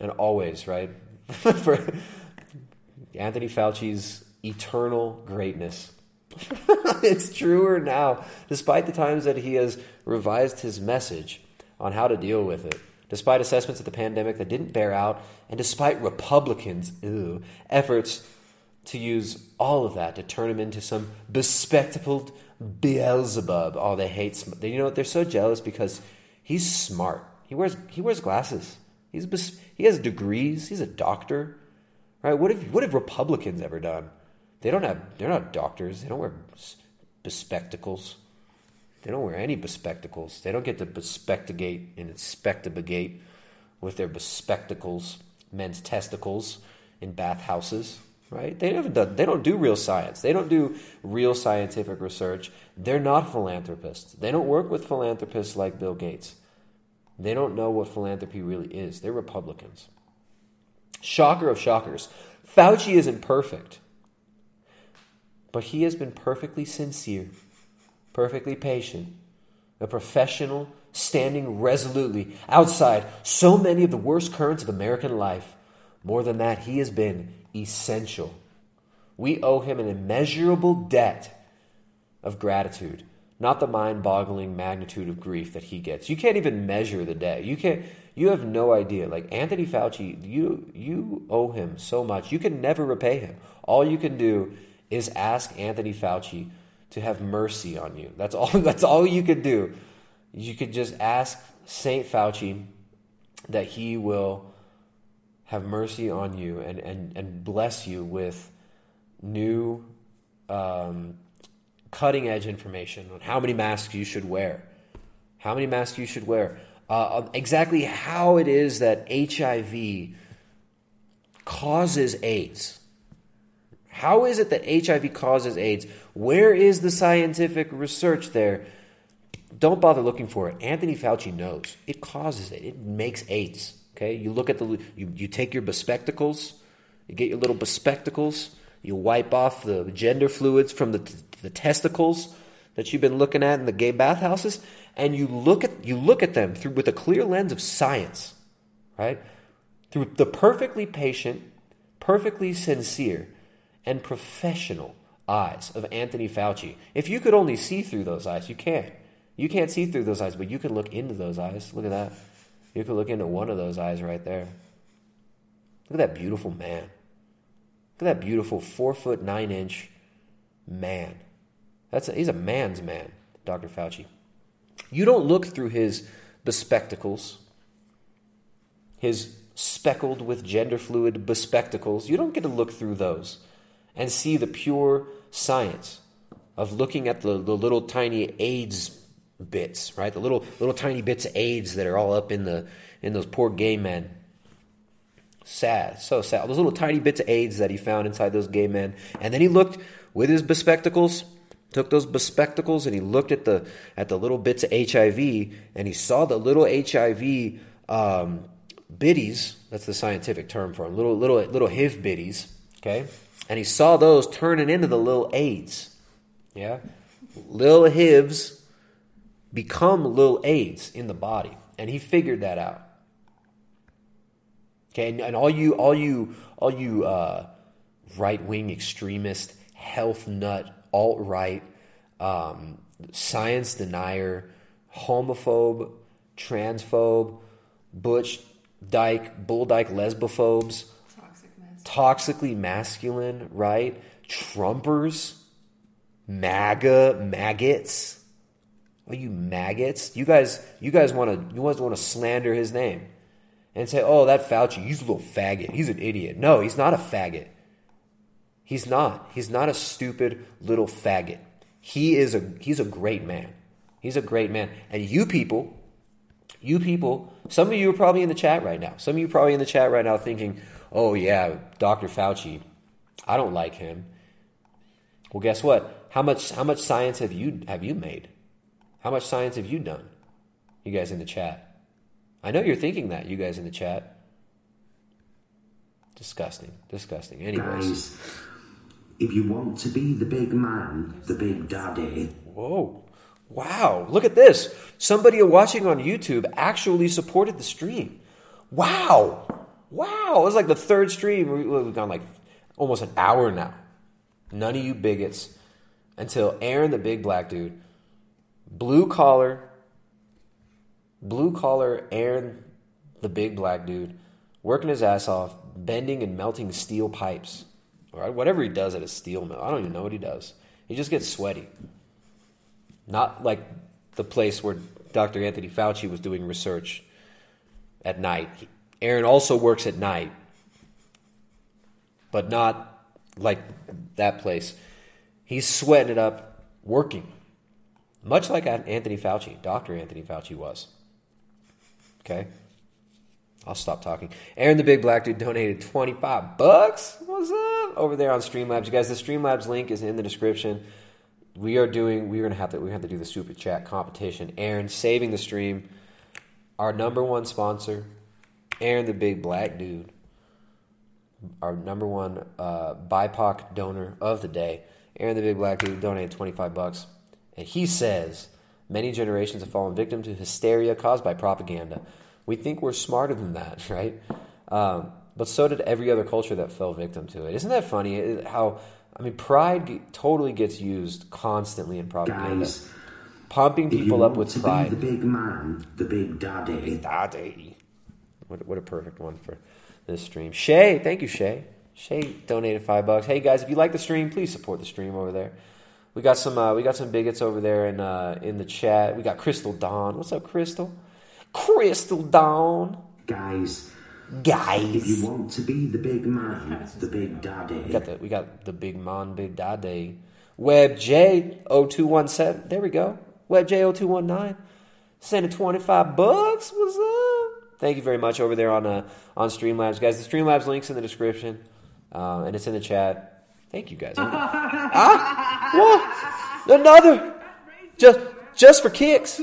and always, right? For Anthony Fauci's eternal greatness, it's truer now, despite the times that he has revised his message on how to deal with it, despite assessments of the pandemic that didn't bear out, and despite Republicans' ew, efforts to use all of that to turn him into some bespectacled Beelzebub. Oh, they hate... Sm- they, you know, they're so jealous because he's smart. He wears he wears glasses. He's bes- He has degrees. He's a doctor. Right? What have, what have Republicans ever done? They don't have... They're not doctors. They don't wear bespectacles. They don't wear any bespectacles. They don't get to bespectigate and inspectabigate with their bespectacles, men's testicles in bathhouses. Right? They haven't done, they don't do real science. They don't do real scientific research. They're not philanthropists. They don't work with philanthropists like Bill Gates. They don't know what philanthropy really is. They're Republicans. Shocker of shockers. Fauci isn't perfect, but he has been perfectly sincere, perfectly patient, a professional standing resolutely outside so many of the worst currents of American life. More than that, he has been essential. We owe him an immeasurable debt of gratitude, not the mind-boggling magnitude of grief that he gets. You can't even measure the debt. You can't. You have no idea. Like Anthony Fauci, you you owe him so much. You can never repay him. All you can do is ask Anthony Fauci to have mercy on you. That's all. That's all you could do. You could just ask Saint Fauci that he will have mercy on you and, and, and bless you with new um, cutting-edge information on how many masks you should wear, how many masks you should wear, uh, exactly how it is that H I V causes AIDS. How is it that H I V causes AIDS? Where is the scientific research there? Don't bother looking for it. Anthony Fauci knows. It causes it. It makes AIDS. Okay, you look at the you, you take your bespectacles, you get your little bespectacles, you wipe off the gender fluids from the the testicles that you've been looking at in the gay bathhouses, and you look at you look at them through with a clear lens of science, right? Through the perfectly patient, perfectly sincere, and professional eyes of Anthony Fauci. If you could only see through those eyes, you can't. You can't see through those eyes, but you can look into those eyes. Look at that. You could look into one of those eyes right there. Look at that beautiful man. Look at that beautiful four foot nine inch man. That's a, he's a man's man, Doctor Fauci. You don't look through his bespectacles, his speckled with gender fluid bespectacles. You don't get to look through those and see the pure science of looking at the, the little tiny AIDS bits, right? The little little tiny bits of AIDS that are all up in the in those poor gay men. Sad, so sad. Those little tiny bits of AIDS that he found inside those gay men. And then he looked with his bespectacles, took those bespectacles, and he looked at the at the little bits of H I V, and he saw the little H I V um, biddies. That's the scientific term for them. Little little little H I V biddies. Okay, and he saw those turning into the little AIDS. Yeah, little H I Vs. Become little AIDS in the body, and he figured that out. Okay, and, and all you, all you, all you uh, right-wing extremist, health nut, alt-right, um, science denier, homophobe, transphobe, butch, dyke, bull dyke, lesbophobes, toxic masculine. toxically masculine, right? Trumpers. MAGA maggots. Are you maggots? You guys, you guys want to, you guys want to slander his name and say, "Oh, that Fauci, he's a little faggot. He's an idiot." No, he's not a faggot. He's not. He's not a stupid little faggot. He is a. He's a great man. He's a great man. And you people, you people, some of you are probably in the chat right now. Some of you are probably in the chat right now thinking, "Oh yeah, Doctor Fauci, I don't like him." Well, guess what? How much how much science have you have you made? How much science have you done? You guys in the chat. I know you're thinking that, you guys in the chat. Disgusting. Disgusting. Anyways. Guys, if you want to be the big man, the big daddy. Whoa. Wow. Look at this. Somebody watching on YouTube actually supported the stream. Wow. Wow. It's like the third stream. We've gone like almost an hour now. None of you bigots until Aaron, the big black dude, blue collar, blue collar Aaron, the big black dude, working his ass off, bending and melting steel pipes. All right, whatever he does at a steel mill, I don't even know what he does. He just gets sweaty. Not like the place where Doctor Anthony Fauci was doing research at night. Aaron also works at night, but not like that place. He's sweating it up, working, much like Anthony Fauci, Doctor Anthony Fauci was. Okay? I'll stop talking. Aaron the big black dude donated twenty-five bucks. What's up? Over there on Streamlabs. You guys, the Streamlabs link is in the description. We are doing, we're going to have to, we have to do the super chat competition. Aaron saving the stream. Our number one sponsor, Aaron the big black dude. Our number one uh, B I P O C donor of the day, Aaron the Big Black Dude, donated twenty-five bucks, and he says, "Many generations have fallen victim to hysteria caused by propaganda. We think we're smarter than that, right? Um, but so did every other culture that fell victim to it." Isn't that funny? How I mean, pride g- totally gets used constantly in propaganda, guys, pumping people up with pride. The big man, the big daddy, the big daddy. What what a perfect one for this stream. Shay, thank you, Shay. Shay donated five bucks. Hey guys, if you like the stream, please support the stream over there. We got some, uh, we got some bigots over there in uh, in the chat. We got Crystal Dawn. What's up, Crystal? Crystal Dawn. Guys, guys. If you want to be the big man, the big daddy. We got the, we got the big man, big daddy. Web J zero two one seven. There we go. Web J zero two one nine. Sending twenty five bucks. What's up? Thank you very much over there on uh, on Streamlabs. Guys, the Streamlabs link's in the description, uh, and it's in the chat. Thank you, guys. Ah, what? Another. Just just for kicks.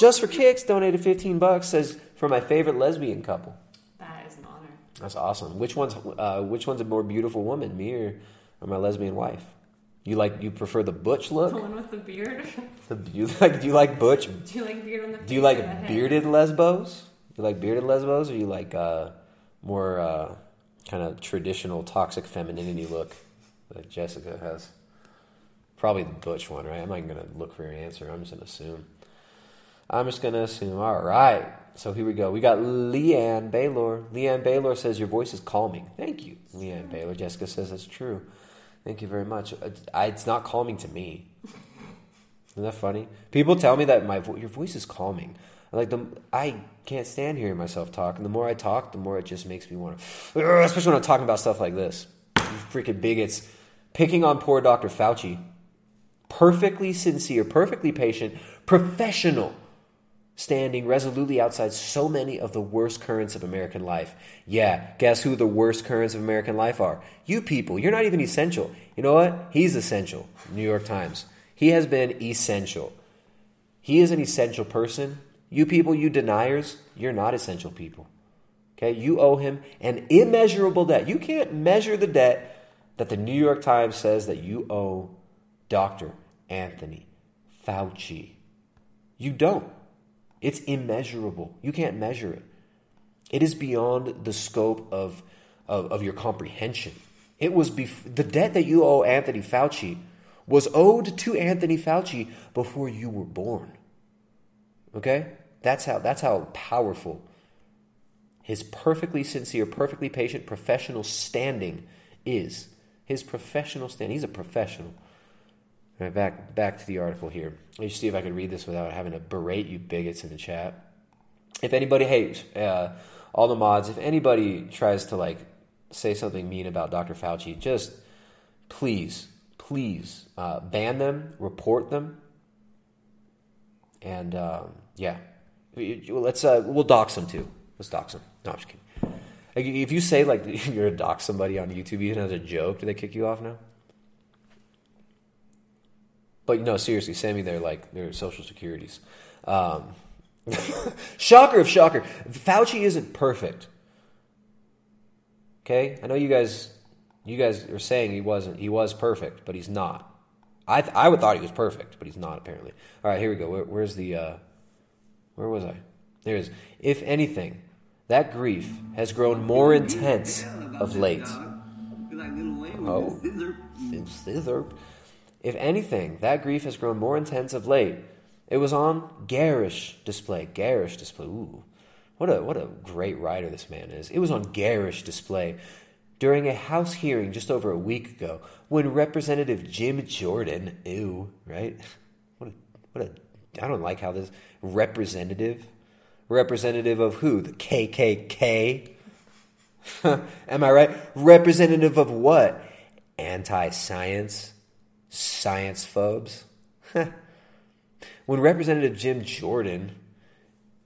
Just for kicks, donated fifteen bucks, says, "For my favorite lesbian couple." That is an honor. That's awesome. Which one's, uh, which one's a more beautiful woman, me or, or my lesbian wife? You like you prefer the butch look? The one with the beard? The, you like, do you like butch? Do you like beard on the face? Do you like bearded lesbos? You like bearded lesbos, or you like uh, more uh, kind of traditional toxic femininity look that Jessica has? Probably the butch one, right? I'm not going to look for your answer. I'm just going to assume. I'm just going to assume. All right. So here we go. We got Leanne Baylor. Leanne Baylor says, "Your voice is calming." Thank you, Leanne Baylor. Jessica says that's true. Thank you very much. I, it's not calming to me. Isn't that funny? People tell me that my vo- your voice is calming. Like the, I can't stand hearing myself talk. And the more I talk, the more it just makes me want to... Especially when I'm talking about stuff like this. You freaking bigots. Picking on poor Doctor Fauci. Perfectly sincere, perfectly patient, professional. Standing resolutely outside so many of the worst currents of American life. Yeah, guess who the worst currents of American life are? You people. You're not even essential. You know what? He's essential. New York Times. He has been essential. He is an essential person. You people, you deniers, you're not essential people. Okay? You owe him an immeasurable debt. You can't measure the debt that the New York Times says that you owe Doctor Anthony Fauci. You don't. It's immeasurable. You can't measure it. It is beyond the scope of, of, of your comprehension. It was bef- the debt that you owe Anthony Fauci was owed to Anthony Fauci before you were born. Okay? That's how, that's how powerful his perfectly sincere, perfectly patient, professional standing is. His professional standing. He's a professional. Right, back back to the article here. Let me see if I can read this without having to berate you bigots in the chat. If anybody hates, uh, all the mods, if anybody tries to like say something mean about Doctor Fauci, just please, please uh, ban them, report them, and um, yeah, let's uh, we'll dox them too. Let's dox them. No, I'm just kidding. Like, if you say like you're gonna dox somebody on YouTube, even as a joke, do they kick you off now? But no, seriously, send me their like their social securities. Um, shocker of shocker, Fauci isn't perfect. Okay, I know you guys, you guys are saying he wasn't. He was perfect, but he's not. I th- I would thought he was perfect, but he's not apparently. All right, here we go. Where, where's the? Uh, where was I? There it is. If anything, that grief has grown more intense of late. Oh, scissor. If anything, that grief has grown more intense of late. It was on garish display. Garish display. Ooh, what a what a great writer this man is. It was on garish display during a House hearing just over a week ago when Representative Jim Jordan, ew, right? What a, what a, I don't like how this, representative, representative of who? The K K K? Am I right? Representative of what? Anti-science? Science phobes. When Representative Jim Jordan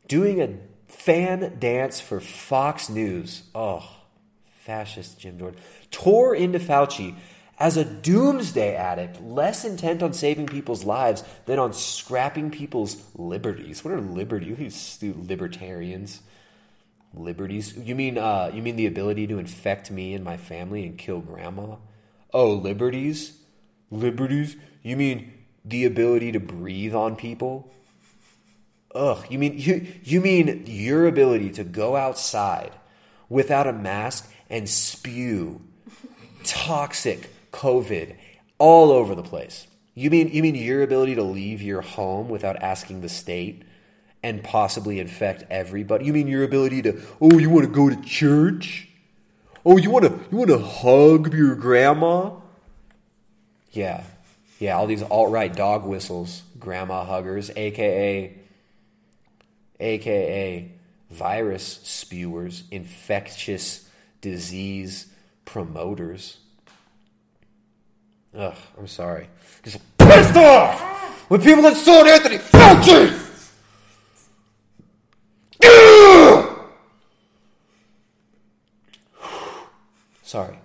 doing a fan dance for Fox News, oh, fascist Jim Jordan, tore into Fauci as a doomsday addict less intent on saving people's lives than on scrapping people's liberties. What are liberties? You stupid libertarians. Liberties? You mean, uh, you mean the ability to infect me and my family and kill grandma? Oh, liberties? Liberties? You mean the ability to breathe on people? Ugh, you mean you, you mean your ability to go outside without a mask and spew toxic COVID all over the place. You mean you mean your ability to leave your home without asking the state and possibly infect everybody? You mean your ability to, oh, you want to go to church? Oh, you want to you want to hug your grandma? Yeah, yeah, all these alt-right dog whistles, grandma huggers, a k a, a k a virus spewers, infectious disease promoters. Ugh, I'm sorry. Just pissed off with people that sold Anthony Fauci! Sorry.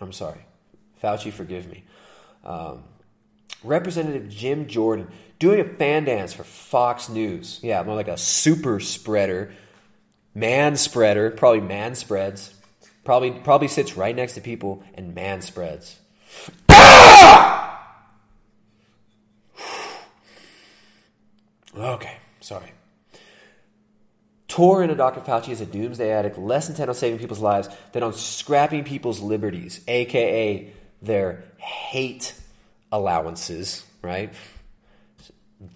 I'm sorry. Fauci, forgive me. Um, Representative Jim Jordan doing a fan dance for Fox News. Yeah, more like a super spreader, man spreader, probably man spreads. Probably probably sits right next to people and man spreads. Ah! Okay, sorry. Tore into Doctor Fauci as a doomsday addict, less intent on saving people's lives than on scrapping people's liberties, a k a their hate allowances, right?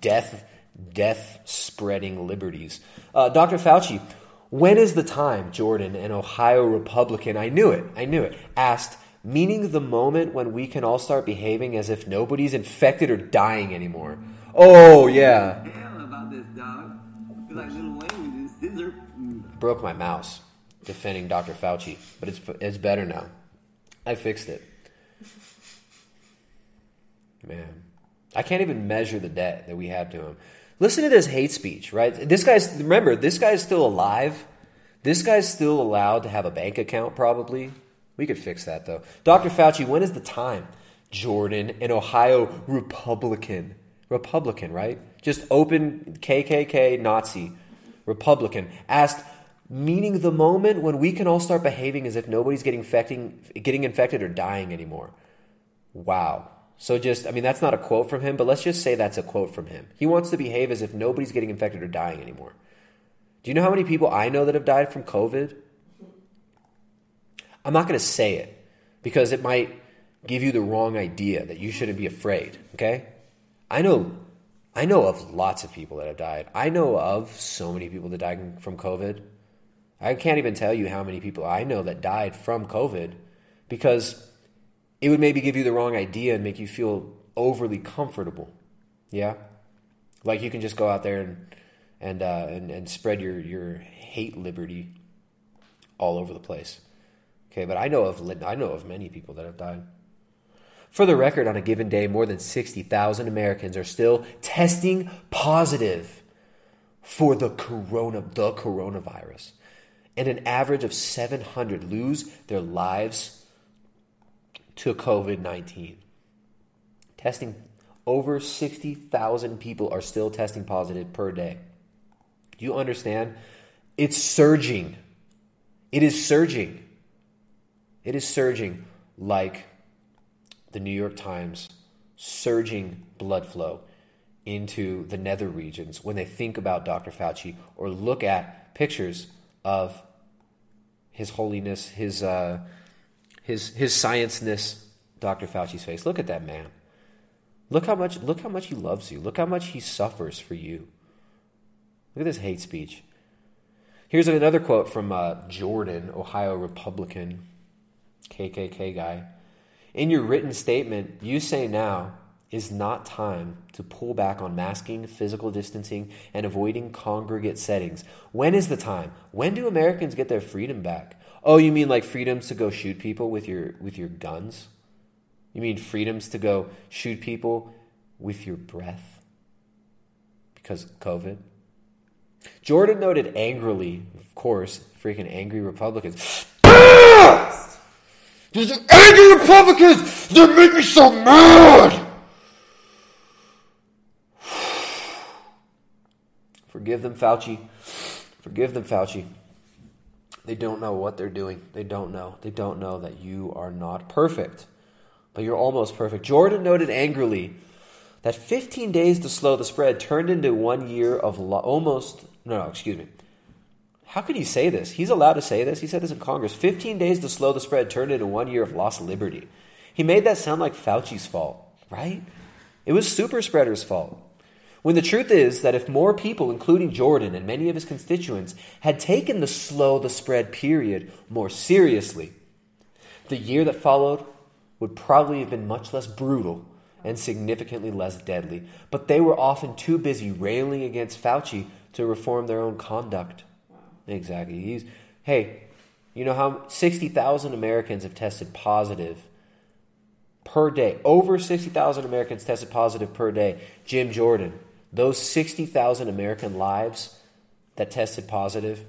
Death, death spreading liberties. Uh, Doctor Fauci, when is the time, Jordan, an Ohio Republican, I knew it, I knew it, asked, meaning the moment when we can all start behaving as if nobody's infected or dying anymore. Oh, yeah. About this, dog. Like Little Wayne with his scissor. Broke my mouse defending Doctor Fauci, but it's it's better now. I fixed it. Man, I can't even measure the debt that we have to him. Listen to this hate speech, right? This guy's, remember, this guy's still alive. This guy's still allowed to have a bank account, probably. We could fix that, though. Doctor Fauci, when is the time? Jordan, an Ohio Republican. Republican, right? Just open K K K Nazi Republican. Asked, meaning the moment when we can all start behaving as if nobody's getting infecting, getting infected or dying anymore. Wow. So just, I mean, that's not a quote from him, but let's just say that's a quote from him. He wants to behave as if nobody's getting infected or dying anymore. Do you know how many people I know that have died from COVID? I'm not going to say it because it might give you the wrong idea that you shouldn't be afraid, okay? I know I know of lots of people that have died. I know of so many people that died from COVID. I can't even tell you how many people I know that died from COVID because it would maybe give you the wrong idea and make you feel overly comfortable. Yeah. Like you can just go out there and, and, uh, and, and spread your, your hate liberty all over the place. Okay. But I know of, I know of many people that have died. For the record, on a given day, more than sixty thousand Americans are still testing positive for the corona, the coronavirus. And an average of seven hundred lose their lives to COVID nineteen. Testing over sixty thousand people are still testing positive per day. Do you understand? It's surging. It is surging. It is surging like the New York Times surging blood flow into the nether regions when they think about Doctor Fauci or look at pictures of His Holiness, his uh, his his science-ness, Doctor Fauci's face. Look at that man. Look how much look how much he loves you. Look how much he suffers for you. Look at this hate speech. Here's another quote from uh, Jordan, Ohio Republican, K K K guy. In your written statement, you say now is not time to pull back on masking, physical distancing, and avoiding congregate settings. When is the time? When do Americans get their freedom back? Oh, you mean like freedoms to go shoot people with your with your guns? You mean freedoms to go shoot people with your breath because of COVID? Jordan noted angrily, of course, freaking angry Republicans. These are angry Republicans that make me so mad! Forgive them, Fauci. Forgive them, Fauci. They don't know what they're doing. They don't know. They don't know that you are not perfect, but you're almost perfect. Jordan noted angrily that fifteen days to slow the spread turned into one year of lo- almost... No, no, excuse me. How could he say this? He's allowed to say this. He said this in Congress. fifteen days to slow the spread turned into one year of lost liberty. He made that sound like Fauci's fault, right? It was super spreader's fault. When the truth is that if more people, including Jordan and many of his constituents, had taken the slow the spread period more seriously, the year that followed would probably have been much less brutal and significantly less deadly. But they were often too busy railing against Fauci to reform their own conduct. Exactly. He's, hey, you know how sixty thousand Americans have tested positive per day? Over sixty thousand Americans tested positive per day. Jim Jordan. Those sixty thousand American lives that tested positive,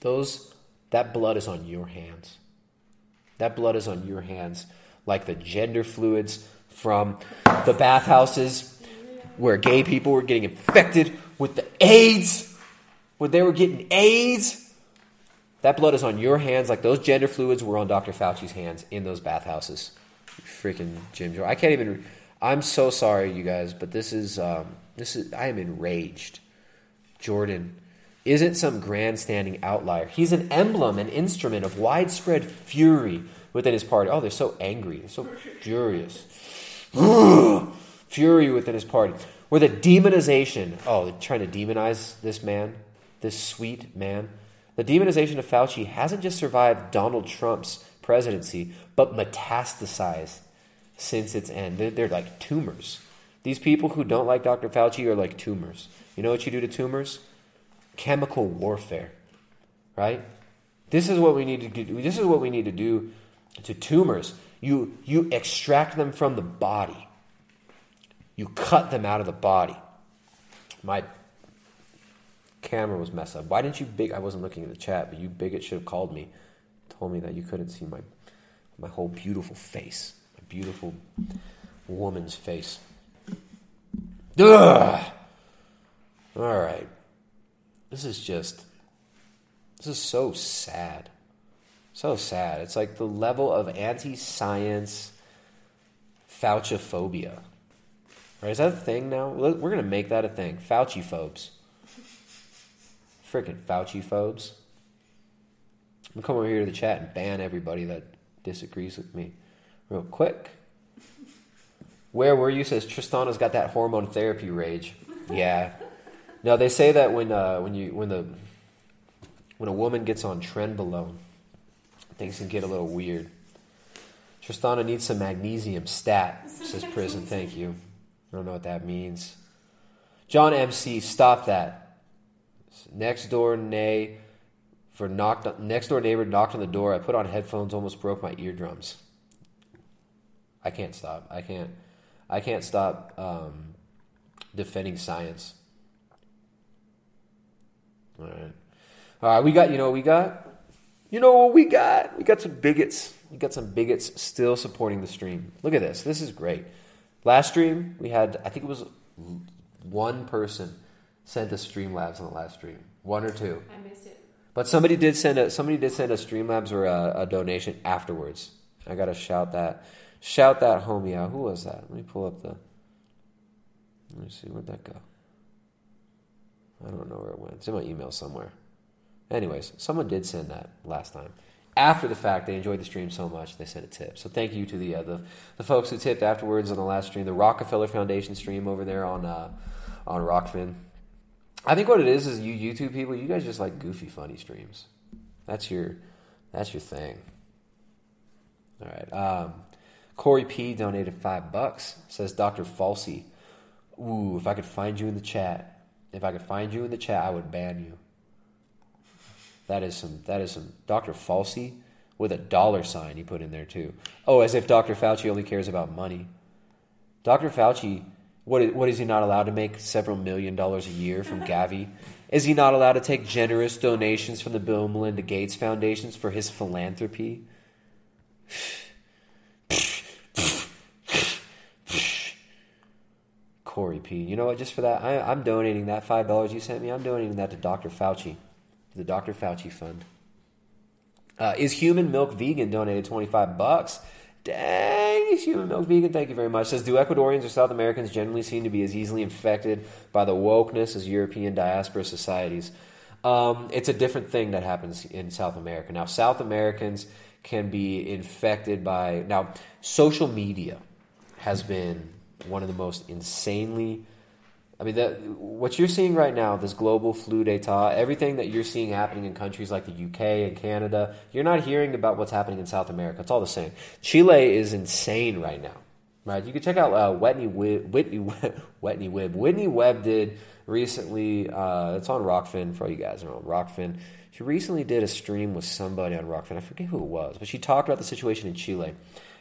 those that blood is on your hands. That blood is on your hands, like the gender fluids from the bathhouses where gay people were getting infected with the AIDS, where they were getting AIDS. That blood is on your hands, like those gender fluids were on Doctor Fauci's hands in those bathhouses. Freaking Jim Jordan. I can't even... Re- I'm so sorry, you guys, but this is um, this is. I am enraged. Jordan isn't some grandstanding outlier. He's an emblem, an instrument of widespread fury within his party. Oh, they're so angry. They're so furious. Fury within his party. Where the demonization... Oh, they're trying to demonize this man, this sweet man. The demonization of Fauci hasn't just survived Donald Trump's presidency, but metastasized since its end. They're, they're like tumors. These people who don't like Doctor Fauci are like tumors. You know what you do to tumors? Chemical warfare, right? This is what we need to do. This is what we need to do to tumors. You you extract them from the body. You cut them out of the body. My camera was messed up. Why didn't you big? I wasn't looking at the chat, but you bigot should have called me, told me that you couldn't see my my whole beautiful face. Beautiful woman's face. Ugh. All right. This is just, this is so sad. So sad. It's like the level of anti-science Fauciphobia. Right? Is that a thing now? We're going to make that a thing. Fauciphobes. Frickin' Fauciphobes. I'm going to come over here to the chat and ban everybody that disagrees with me. Real quick. Where were you? Says Tristana's got that hormone therapy rage. Yeah. Now they say that when uh, when you when the when a woman gets on trenbolone, things can get a little weird. Tristana needs some magnesium stat, says prison. Thank you. I don't know what that means. John M C, stop that. Next door nay for knocked on, next door neighbor knocked on the door. I put on headphones, almost broke my eardrums. I can't stop. I can't. I can't stop um, defending science. All right. All right. We got. You know. We got. You know what we got? We got some bigots. We got some bigots still supporting the stream. Look at this. This is great. Last stream, we had, I think it was one person sent us Streamlabs on the last stream. One or two. I missed it. But somebody did send a, somebody did send a Streamlabs or a, a donation afterwards. I got to shout that. Shout that homie out. Who was that? Let me pull up the, let me see. Where'd that go? I don't know where it went. It's in my email somewhere. Anyways, someone did send that last time. After the fact, they enjoyed the stream so much, they sent a tip. So thank you to the uh, the, the folks who tipped afterwards on the last stream, the Rockefeller Foundation stream over there on uh, on Rockfin. I think what it is is you YouTube people, you guys just like goofy, funny streams. That's your that's your thing. All right. Um, Corey P. donated five bucks. Says Doctor Falsey. Ooh, if I could find you in the chat, if I could find you in the chat, I would ban you. That is some, that is some, Doctor Falsey with a dollar sign he put in there too. Oh, as if Doctor Fauci only cares about money. Doctor Fauci, what is, what is he not allowed to make several million dollars a year from GAVI? Is he not allowed to take generous donations from the Bill and Melinda Gates Foundations for his philanthropy? Corey P. You know what, just for that, I, I'm donating that five dollars you sent me, I'm donating that to Doctor Fauci. The Doctor Fauci Fund. Uh, is Human Milk Vegan donated twenty-five bucks? Dang, is Human Milk Vegan? Thank you very much. Says, do Ecuadorians or South Americans generally seem to be as easily infected by the wokeness as European diaspora societies? Um, it's a different thing that happens in South America. Now, South Americans can be infected by... Now, social media has been one of the most insanely... I mean, that, what you're seeing right now, this global flu d'état, everything that you're seeing happening in countries like the U K and Canada, you're not hearing about what's happening in South America. It's all the same. Chile is insane right now, right? You can check out uh, Whitney Webb. Whitney Webb. Whitney Webb. Whitney Webb did recently, uh, it's on Rockfin for all you guys who are on Rockfin. She recently did a stream with somebody on Rockfin. I forget who it was, but she talked about the situation in Chile.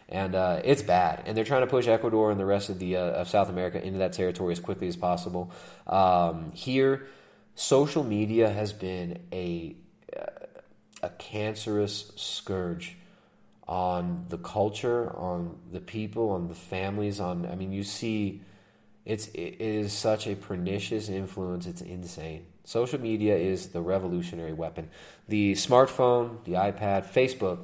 And uh, it's bad. And they're trying to push Ecuador and the rest of the uh, of South America into that territory as quickly as possible. Um, here, social media has been a, a cancerous scourge on the culture, on the people, on the families. On I mean, you see, it's, it is such a pernicious influence. It's insane. Social media is the revolutionary weapon. The smartphone, the iPad, Facebook,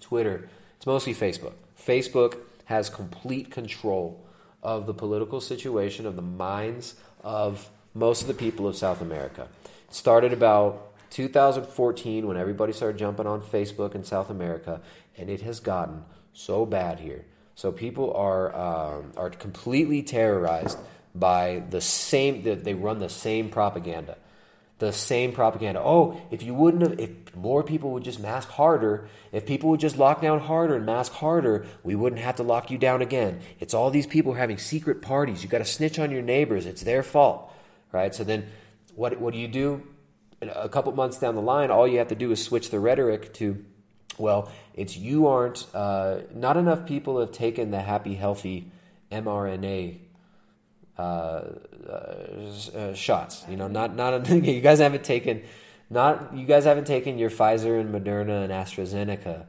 Twitter. It's mostly Facebook. Facebook has complete control of the political situation, of the minds of most of the people of South America. It started about two thousand fourteen when everybody started jumping on Facebook in South America, and it has gotten so bad here. So people are um, are completely terrorized by the same. They run the same propaganda, the same propaganda. Oh, if you wouldn't have, if more people would just mask harder, if people would just lock down harder and mask harder, we wouldn't have to lock you down again. It's all these people having secret parties. You got to snitch on your neighbors. It's their fault, right? So then what what do you do? A couple months down the line, all you have to do is switch the rhetoric to, well, it's you aren't, uh, not enough people have taken the happy, healthy mRNA uh, uh, shots. You know, not, not, you guys haven't taken... Not you guys haven't taken your Pfizer and Moderna and AstraZeneca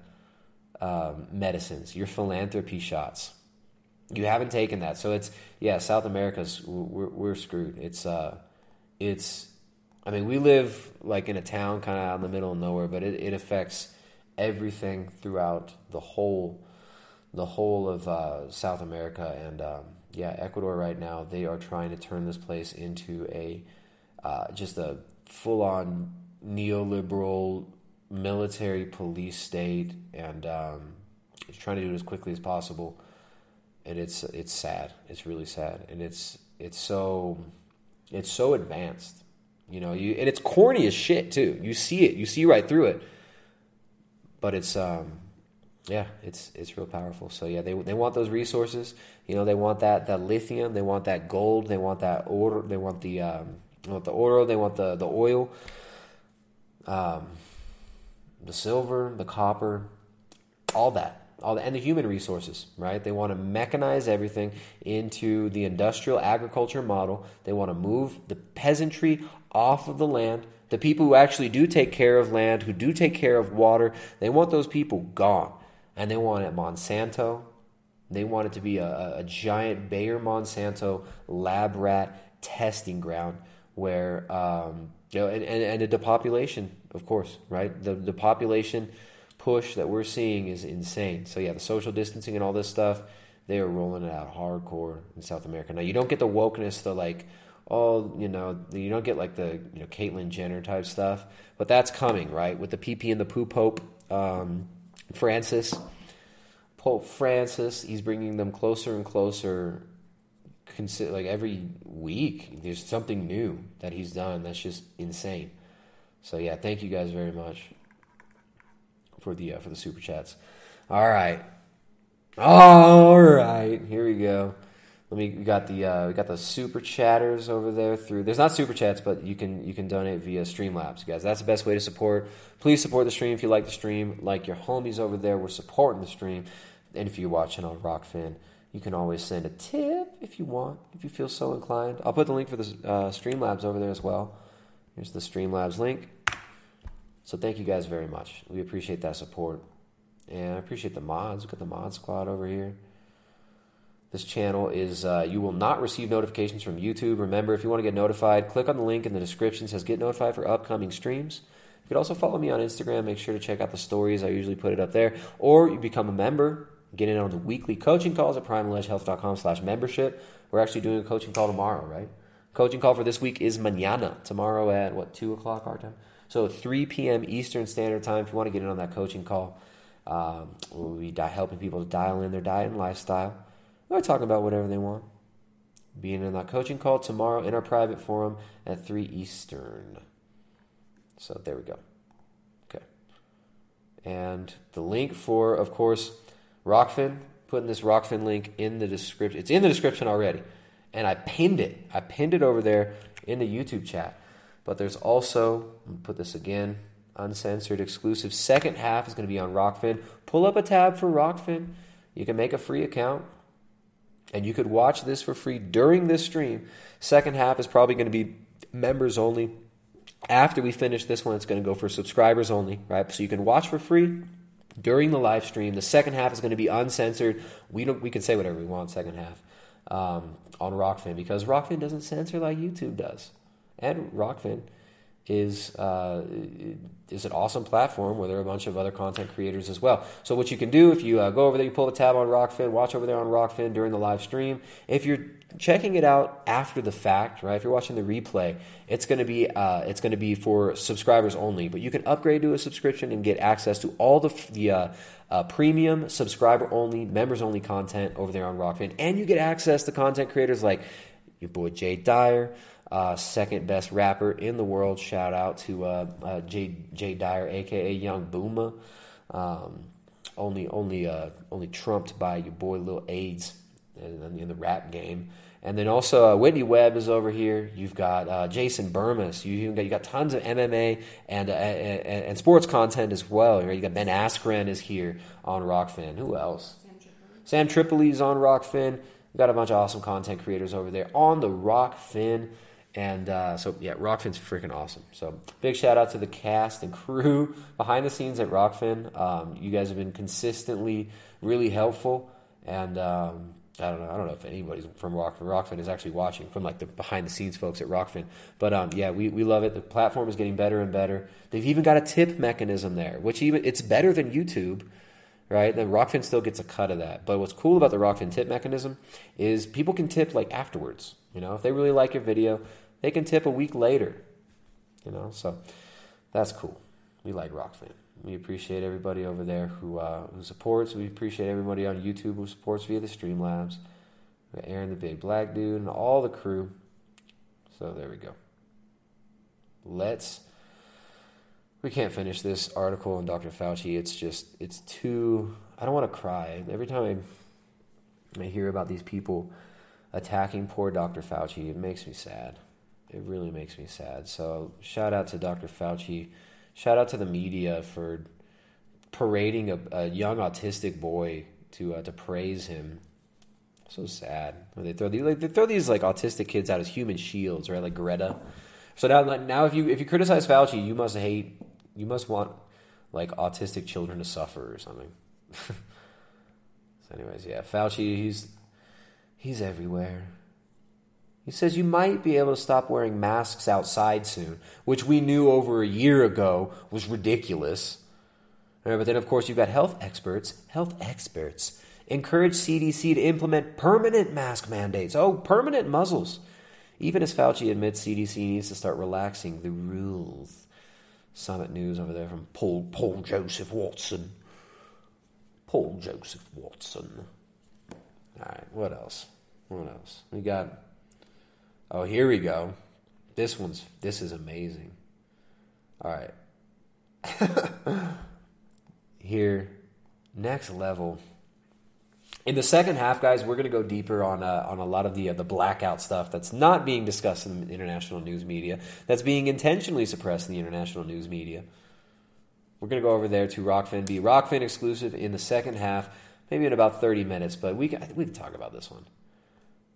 um, medicines, your philanthropy shots. You haven't taken that, so it's yeah. South America's we're we're screwed. It's uh, it's. I mean, we live like in a town, kind of out in the middle of nowhere, but it, it affects everything throughout the whole, the whole of uh, South America, and um, yeah, Ecuador right now they are trying to turn this place into a uh, just a full on. Neoliberal military police state, and um, trying to do it as quickly as possible, and it's it's sad. It's really sad, and it's it's so it's so advanced, you know. You and it's corny as shit too. You see it, you see right through it. But it's um, Yeah, it's it's real powerful. So yeah, they they want those resources. You know, they want that, that lithium, they want that gold, they want that ore, they want the um, they want the oro, they want the the oil, um, the silver, the copper, all that, all the, and the human resources, right? They want to mechanize everything into the industrial agriculture model. They want to move the peasantry off of the land. The people who actually do take care of land, who do take care of water, they want those people gone. And they want it Monsanto. They want it to be a, a giant Bayer Monsanto lab rat testing ground where, um, you know, and, and, and the depopulation, of course, right? The, the population push that we're seeing is insane. So yeah, the social distancing and all this stuff, they are rolling it out hardcore in South America. Now, you don't get the wokeness, the like, oh, you know, you don't get like the, you know, Caitlyn Jenner type stuff, but that's coming, right? With the P P and the Poo Pope, um, Francis, Pope Francis, he's bringing them closer and closer. Consider, like every week, there's something new that he's done that's just insane. So yeah, thank you guys very much for the uh, for the super chats. All right, all right, here we go. Let me. We got the uh, we got the super chatters over there. Through there's not super chats, but you can you can donate via Streamlabs, guys. That's the best way to support. Please support the stream if you like the stream. Like your homies over there, we're supporting the stream. And if you're watching on Rockfin, you can always send a tip if you want, if you feel so inclined. I'll put the link for the uh, Streamlabs over there as well. Here's the Streamlabs link. So thank you guys very much. We appreciate that support, and I appreciate the mods. Look at the mod squad over here. This channel is, uh, you will not receive notifications from YouTube. Remember, if you want to get notified, click on the link in the description. It says get notified for upcoming streams. You can also follow me on Instagram. Make sure to check out the stories. I usually put it up there. Or you become a member. Get in on the weekly coaching calls at primal edge health dot com slash membership. We're actually doing a coaching call tomorrow, right? Coaching call for this week is mañana. Tomorrow at, what, two o'clock our time? So three p.m. Eastern Standard Time. If you want to get in on that coaching call, um, we'll be helping people dial in their diet and lifestyle. We're talking about whatever they want. Being in that coaching call tomorrow in our private forum at three Eastern. So there we go. Okay. And the link for, of course, Rockfin. Putting this Rockfin link in the description. It's in the description already. And I pinned it. I pinned it over there in the YouTube chat. But there's also, I'm going to put this again, uncensored exclusive. Second half is going to be on Rockfin. Pull up a tab for Rockfin. You can make a free account. And you could watch this for free during this stream. Second half is probably going to be members only. After we finish this one, it's going to go for subscribers only, right? So you can watch for free during the live stream. The second half is going to be uncensored. We don't. We can say whatever we want second half um, on Rockfin, because Rockfin doesn't censor like YouTube does. And Rockfin is uh, is an awesome platform where there are a bunch of other content creators as well. So what you can do, if you uh, go over there, you pull the tab on Rockfin, watch over there on Rockfin during the live stream. If you're checking it out after the fact, right? If you're watching the replay, it's going to be uh, it's going to be for subscribers only. But you can upgrade to a subscription and get access to all the the uh, uh, premium subscriber only, members only content over there on Rockfin, and you get access to content creators like your boy Jay Dyer. Uh, second best rapper in the world. Shout out to uh, uh, Jay, Jay Dyer, a k a. Young Booma. Um, only only, uh, only trumped by your boy Lil AIDS in, in the rap game. And then also uh, Whitney Webb is over here. You've got uh, Jason Burmes. You got you got tons of M M A and uh, and, and sports content as well. You got Ben Askren is here on Rockfin. Who else? Sam Tripoli. Sam Tripoli is on Rockfin. We've got a bunch of awesome content creators over there on the Rockfin. And uh, so, yeah, Rockfin's freaking awesome. So big shout-out to the cast and crew behind the scenes at Rockfin. Um, you guys have been consistently really helpful. And um, I don't know I don't know if anybody from Rockfin, Rockfin is actually watching, from, like, the behind-the-scenes folks at Rockfin. But, um, yeah, we, we love it. The platform is getting better and better. They've even got a tip mechanism there, which even it's better than YouTube, right? Then Rockfin still gets a cut of that. But what's cool about the Rockfin tip mechanism is people can tip, like, afterwards. You know, if they really like your video, they can tip a week later, you know, so that's cool. We like Rockfin. We appreciate everybody over there who uh, who supports. We appreciate everybody on YouTube who supports via the Streamlabs. We got Aaron the Big Black Dude and all the crew. So there we go. Let's, we can't finish this article on Doctor Fauci. It's just, it's too, I don't want to cry. Every time I, I hear about these people attacking poor Doctor Fauci, it makes me sad. It really makes me sad. So shout out to Doctor Fauci. Shout out to the media for parading a, a young autistic boy to uh, to praise him. So sad. They throw these like they throw these like autistic kids out as human shields, right? Like Greta. So now now if you if you criticize Fauci, you must hate you must want like autistic children to suffer or something. So anyways, yeah, Fauci, he's he's everywhere. He says you might be able to stop wearing masks outside soon, which we knew over a year ago was ridiculous. All right, but then, of course, you've got health experts. Health experts encourage C D C to implement permanent mask mandates. Oh, permanent muzzles. Even as Fauci admits, C D C needs to start relaxing the rules. Summit news over there from Paul, Paul Joseph Watson. Paul Joseph Watson. All right, what else? What else? We got... Oh, here we go. This one's, this is amazing. All right. Here, next level. In the second half, guys, we're going to go deeper on uh, on a lot of the uh, the blackout stuff that's not being discussed in the international news media, that's being intentionally suppressed in the international news media. We're going to go over there to Rockfin, be Rockfin exclusive in the second half, maybe in about thirty minutes, but we can, we can talk about this one.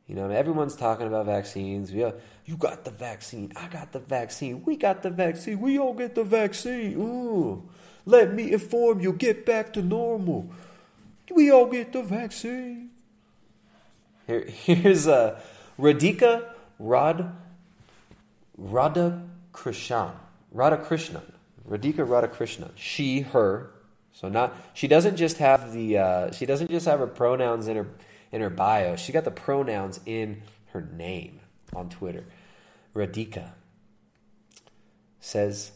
You know, everyone's talking about vaccines. Yeah, you got the vaccine. I got the vaccine. We got the vaccine. We all get the vaccine. Ooh, let me inform you. Get back to normal. We all get the vaccine. Here, here's uh, Radhika Rad, Radha Krishnan. Radha Krishnan. Radhika Radha Krishnan. She, her. So not. She doesn't just have the. Uh, she doesn't just have her pronouns in her. In her bio, she got the pronouns in her name on Twitter. Radhika says,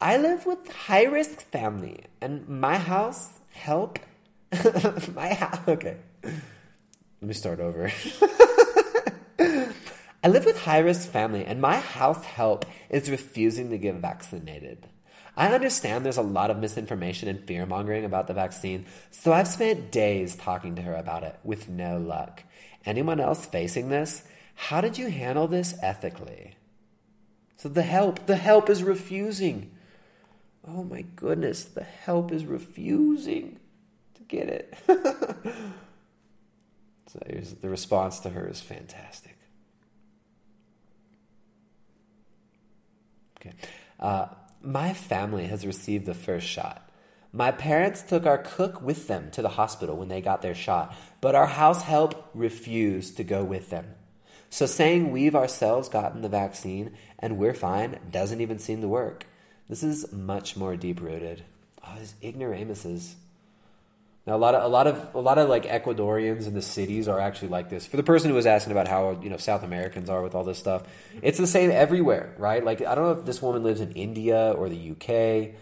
I live with high-risk family, and my house, help. my house, okay. Let me start over. I live with high-risk family, and my house, help, is refusing to get vaccinated. I understand there's a lot of misinformation and fear-mongering about the vaccine, so I've spent days talking to her about it with no luck. Anyone else facing this? How did you handle this ethically? So the help, the help is refusing. Oh my goodness, the help is refusing to get it. So here's, the response to her is fantastic. Okay. Uh... My family has received the first shot. My parents took our cook with them to the hospital when they got their shot, but our house help refused to go with them. So saying we've ourselves gotten the vaccine and we're fine doesn't even seem to work. This is much more deep-rooted. Oh, these ignoramuses. Now a lot of a lot of a lot of like Ecuadorians in the cities are actually like this. For the person who was asking about how, you know, South Americans are with all this stuff, it's the same everywhere, right? Like, I don't know if this woman lives in India or the U K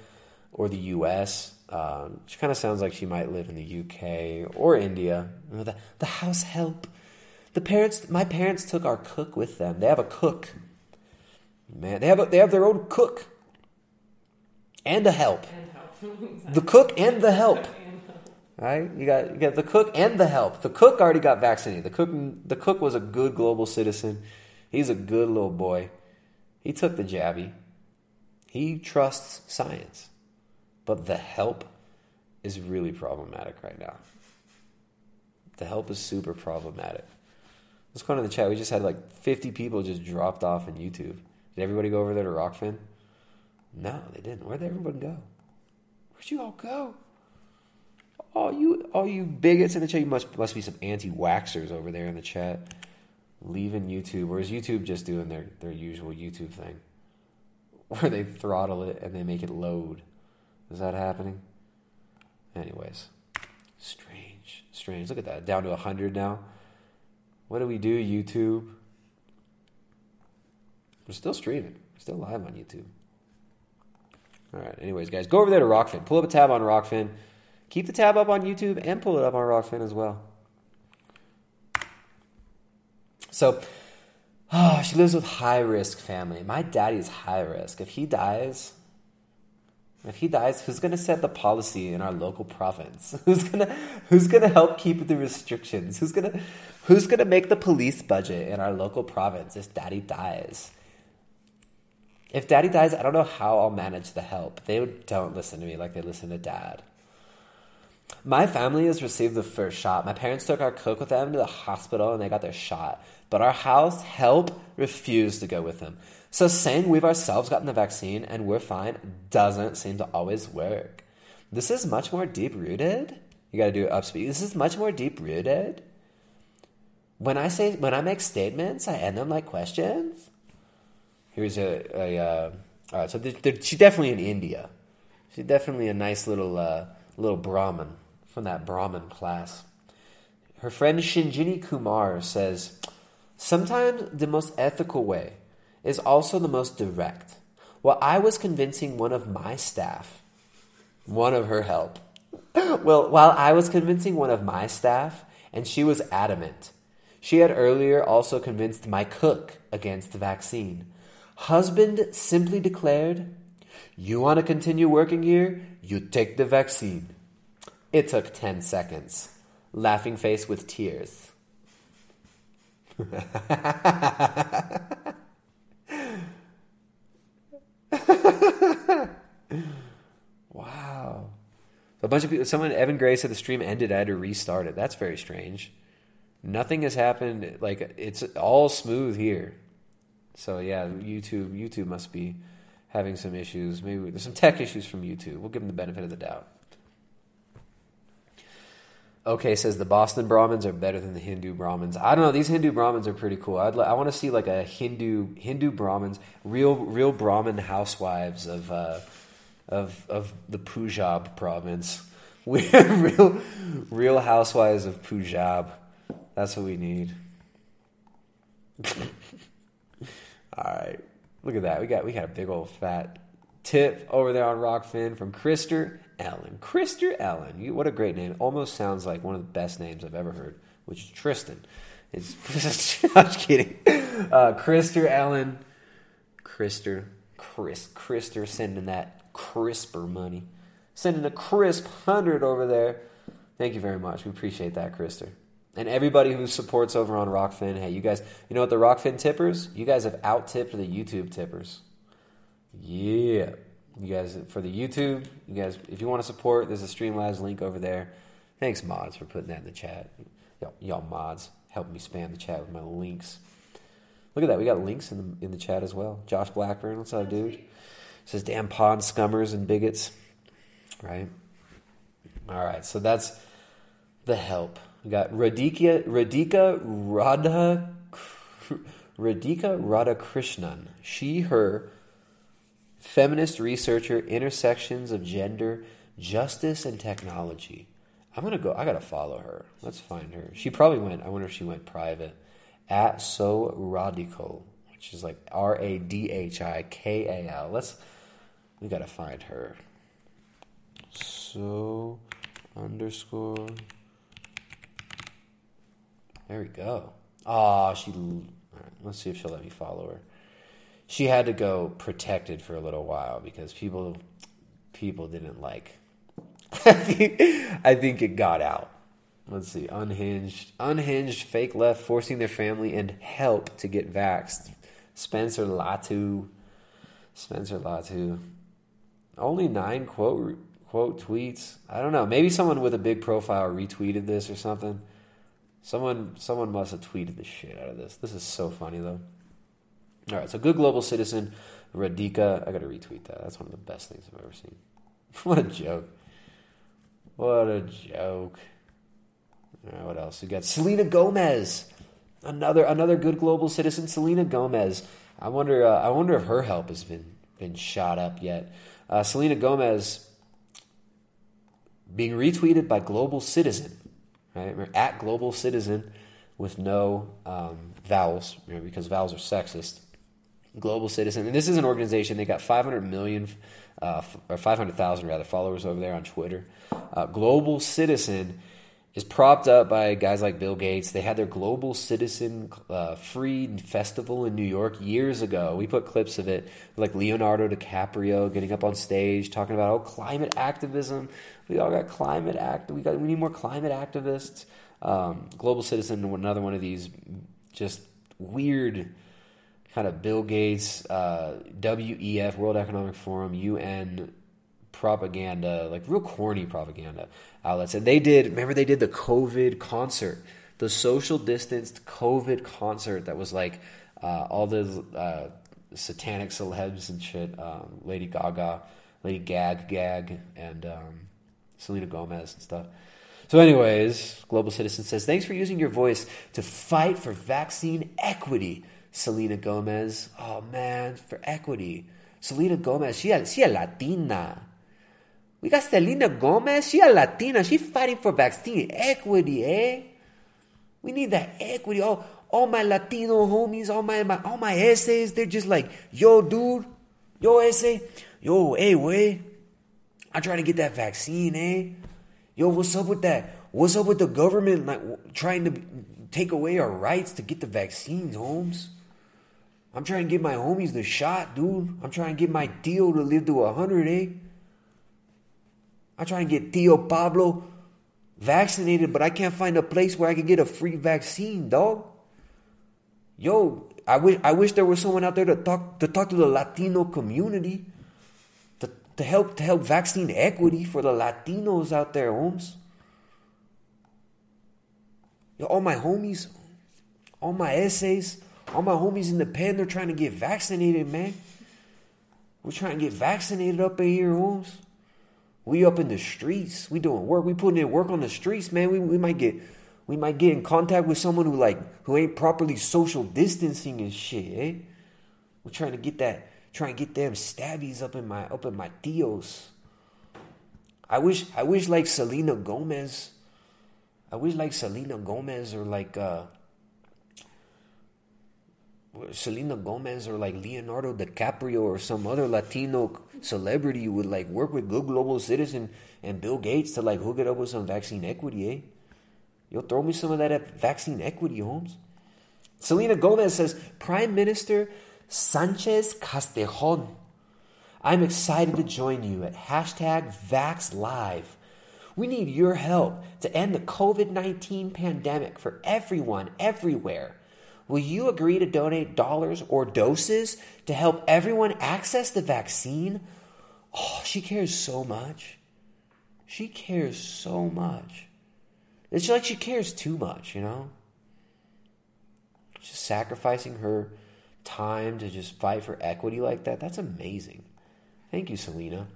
or the U S. Um, she kind of sounds like she might live in the U K or India. You know, the, the house help, the parents. My parents took our cook with them. They have a cook, man. They have a, they have their own cook and a help, and help. The cook and the help. Right, you got you got the cook and the help. The cook already got vaccinated. The cook the cook was a good global citizen. He's a good little boy. He took the jabby. He trusts science, but the help is really problematic right now. The help is super problematic. Let's go into the chat. We just had like fifty people just dropped off on YouTube. Did everybody go over there to Rockfin? No, they didn't. Where'd everyone go? Where'd you all go? Oh, you all you bigots in the chat. You must must be some anti-waxxers over there in the chat. Leaving YouTube. Or is YouTube just doing their, their usual YouTube thing? Where they throttle it and they make it load. Is that happening? Anyways. Strange. Strange. Look at that. Down to one hundred now. What do we do, YouTube? We're still streaming. We're still live on YouTube. Alright, anyways, guys. Go over there to Rockfin. Pull up a tab on Rockfin. Keep the tab up on YouTube and pull it up on Rockfin as well. So, oh, she lives with high-risk family. My daddy's high risk. If he dies, If he dies, who's going to set the policy in our local province? Who's going to who's going to help keep the restrictions? Who's going to who's going to make the police budget in our local province if daddy dies? If daddy dies, I don't know how I'll manage the help. They don't listen to me like they listen to dad. My family has received the first shot. My parents took our cook with them to the hospital and they got their shot. But our house help refused to go with them. So saying we've ourselves gotten the vaccine and we're fine doesn't seem to always work. This is much more deep-rooted. You got to do upspeak. This is much more deep-rooted. When I say when I make statements, I end them like questions. Here's a, a uh, all right. So they're, they're, she's definitely in India. She's definitely a nice little uh, little Brahmin from that Brahmin class. Her friend Shinjini Kumar says, sometimes the most ethical way is also the most direct. Well, I was convincing one of my staff, one of her help. Well, while I was convincing one of my staff, and she was adamant. She had earlier also convinced my cook against the vaccine. Husband simply declared, you want to continue working here? You take the vaccine. It took ten seconds. Laughing face with tears. Wow. A bunch of people, someone, Evan Gray said the stream ended. I had to restart it. That's very strange. Nothing has happened. Like, it's all smooth here. So yeah, YouTube, YouTube must be having some issues. Maybe we, there's some tech issues from YouTube. We'll give them the benefit of the doubt. Okay, says the Boston Brahmins are better than the Hindu Brahmins. I don't know. These Hindu Brahmins are pretty cool. I'd I want to see like a Hindu Hindu Brahmins, real real Brahmin housewives of uh, of of the Punjab province. We real real housewives of Punjab. That's what we need. All right, look at that. We got we got a big old fat tip over there on Rockfin from Krister Allen. Krister Allen. You, what a great name. Almost sounds like one of the best names I've ever heard, which is Tristan. It's, I'm just kidding. Uh, Krister Allen. Krister. Chris. Krister sending that crisper money. Sending a crisp hundred over there. Thank you very much. We appreciate that, Krister. And everybody who supports over on Rockfin. Hey, you guys, you know what, the Rockfin tippers? You guys have out-tipped the YouTube tippers. Yeah. You guys, for the YouTube, you guys, if you want to support, there's a Streamlabs link over there. Thanks, mods, for putting that in the chat. Y'all, y'all mods, help me spam the chat with my links. Look at that. We got links in the, in the chat as well. Josh Blackburn, what's up, dude? Says, damn pod scummers and bigots. Right? All right, so that's the help. We got Radhika, Radhika, Radha, Radhika Radha Krishnan. She, her... feminist researcher, intersections of gender, justice, and technology. I'm going to go. I got to follow her. Let's find her. She probably went. I wonder if she went private. At So Radical, which is like R A D H I K A L. Let's, we got to find her. So underscore. There we go. Ah, oh, she, all right, let's see if she'll let me follow her. She had to go protected for a little while because people people didn't like. I think, I think it got out. Let's see. Unhinged. Unhinged fake left forcing their family and help to get vaxxed. Spencer Latu. Spencer Latu. Only nine quote quote tweets. I don't know. Maybe someone with a big profile retweeted this or something. Someone someone must have tweeted the shit out of this. This is so funny though. All right, so good global citizen, Radhika. I got to retweet that. That's one of the best things I've ever seen. What a joke. What a joke. All right, what else? We got Selena Gomez. Another another good global citizen, Selena Gomez. I wonder uh, I wonder if her help has been, been shot up yet. Uh, Selena Gomez being retweeted by Global Citizen, right? We're at Global Citizen with no um, vowels, you know, because vowels are sexist. Global Citizen, and this is an organization. They got five hundred million, uh, f- or five hundred thousand rather, followers over there on Twitter. Uh, Global Citizen is propped up by guys like Bill Gates. They had their Global Citizen uh, Free Festival in New York years ago. We put clips of it, like Leonardo DiCaprio getting up on stage talking about, oh, climate activism. We all got climate act. We got we need more climate activists. Um, Global Citizen, another one of these just weird kind of Bill Gates, uh, W E F, World Economic Forum, U N propaganda, like real corny propaganda outlets. And they did, remember they did the COVID concert, the social distanced COVID concert that was like uh, all the uh, satanic celebs and shit, um, Lady Gaga, Lady Gag Gag, and um, Selena Gomez and stuff. So anyways, Global Citizen says, thanks for using your voice to fight for vaccine equity, Selena Gomez. Oh man, for equity. Selena Gomez, she a, she a Latina. We got Selena Gomez, she a Latina. She fighting for vaccine equity, eh? We need that equity. All, all my Latino homies, all my, my all my essays, they're just like, yo, dude, yo, essay, yo, hey, way. I'm trying to get that vaccine, eh? Yo, what's up with that? What's up with the government like trying to take away our rights to get the vaccines, Holmes? I'm trying to get my homies the shot, dude. I'm trying to get my Tio to live to one hundred, eh? I'm trying to get Tio Pablo vaccinated, but I can't find a place where I can get a free vaccine, dog. Yo, I wish I wish there was someone out there to talk to talk to the Latino community. To help to help vaccine equity for the Latinos out there, Holmes. Yo, all my homies, all my essays, all my homies in the pen, they're trying to get vaccinated, man. We're trying to get vaccinated up in here, Holmes. We up in the streets. We doing work. We putting in work on the streets, man. We we might get we might get in contact with someone who like who ain't properly social distancing and shit, eh? We're trying to get that. Try and get them stabbies up in my up in my tios. I wish I wish like Selena Gomez. I wish like Selena Gomez or like uh, Selena Gomez or like Leonardo DiCaprio or some other Latino celebrity would like work with Good Global Citizen and Bill Gates to like hook it up with some vaccine equity, eh? Yo, throw me some of that at vaccine equity, Holmes. Selena Gomez says, Prime Minister Sánchez Castejon, I'm excited to join you at hashtag VaxLive. We need your help to end the COVID nineteen pandemic for everyone, everywhere. Will you agree to donate dollars or doses to help everyone access the vaccine? Oh, she cares so much. She cares so much. It's like she cares too much, you know? She's sacrificing her time to just fight for equity like that. That's amazing. Thank you, Selena.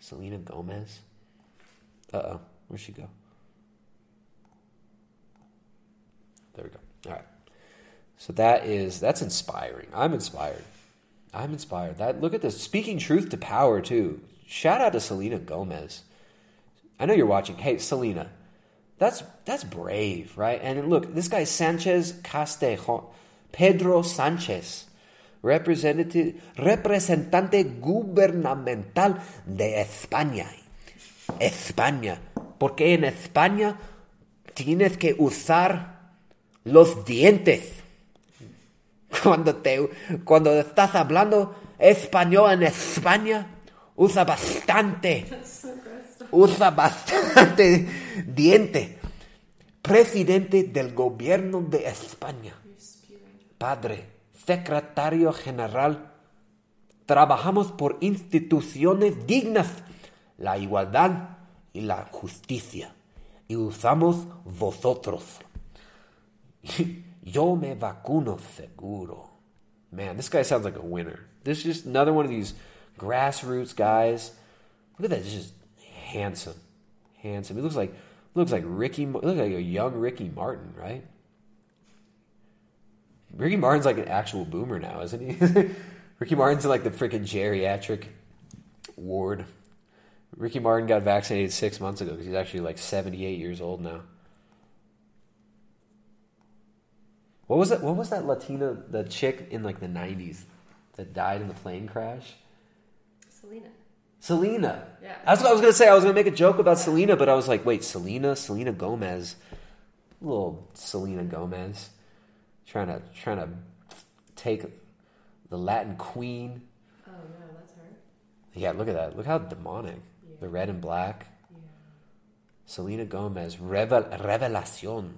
Selena Gomez. Uh-oh. Where'd she go? There we go. All right. So that is, that's inspiring. I'm inspired. I'm inspired. That, look at this. Speaking truth to power, too. Shout out to Selena Gomez. I know you're watching. Hey, Selena. That's, that's brave, right? And look, this guy Sánchez Castejon. Pedro Sánchez, representative, representante gubernamental de España. España. Porque en España tienes que usar los dientes. Cuando, te, cuando estás hablando español en España, usa bastante. Usa bastante dientes. Presidente del gobierno de España. Padre, secretario general, trabajamos por instituciones dignas, la igualdad y la justicia, y usamos vosotros. Yo me vacuno seguro. Man, this guy sounds like a winner. This is just another one of these grassroots guys. Look at that, just handsome, handsome. He looks like looks like Ricky, looks like a young Ricky Martin, right? Ricky Martin's like an actual boomer now, isn't he? Ricky Martin's like the freaking geriatric ward. Ricky Martin got vaccinated six months ago because he's actually like seventy-eight years old now. What was that? What was that Latina, the chick in like the nineties that died in the plane crash? Selena. Selena. Yeah. That's what I was going to say. I was going to make a joke about Selena, but I was like, wait, Selena? Selena Gomez. Little Selena Gomez. Trying to, trying to take the Latin queen. Oh, no, that's her. Yeah, look at that. Look how demonic. Yeah. The red and black. Yeah. Selena Gomez. Revel, revelacion.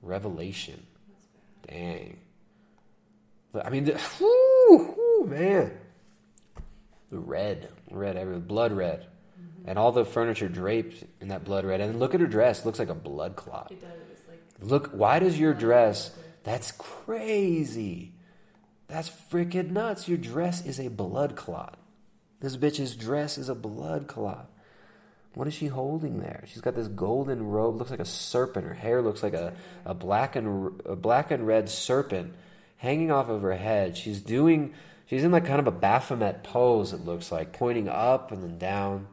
Revelation. That's bad. Dang. I mean, the, whoo, whoo, man. The red, red everywhere, blood red. Mm-hmm. And all the furniture draped in that blood red. And look at her dress. It looks like a blood clot. It does. Like, look, why does your dress... That's crazy. That's freaking nuts. Your dress is a blood clot. This bitch's dress is a blood clot. What is she holding there? She's got this golden robe. Looks like a serpent. Her hair looks like a, a, black, and, a black and red serpent hanging off of her head. She's doing... She's in like kind of a Baphomet pose, it looks like, pointing up and then down.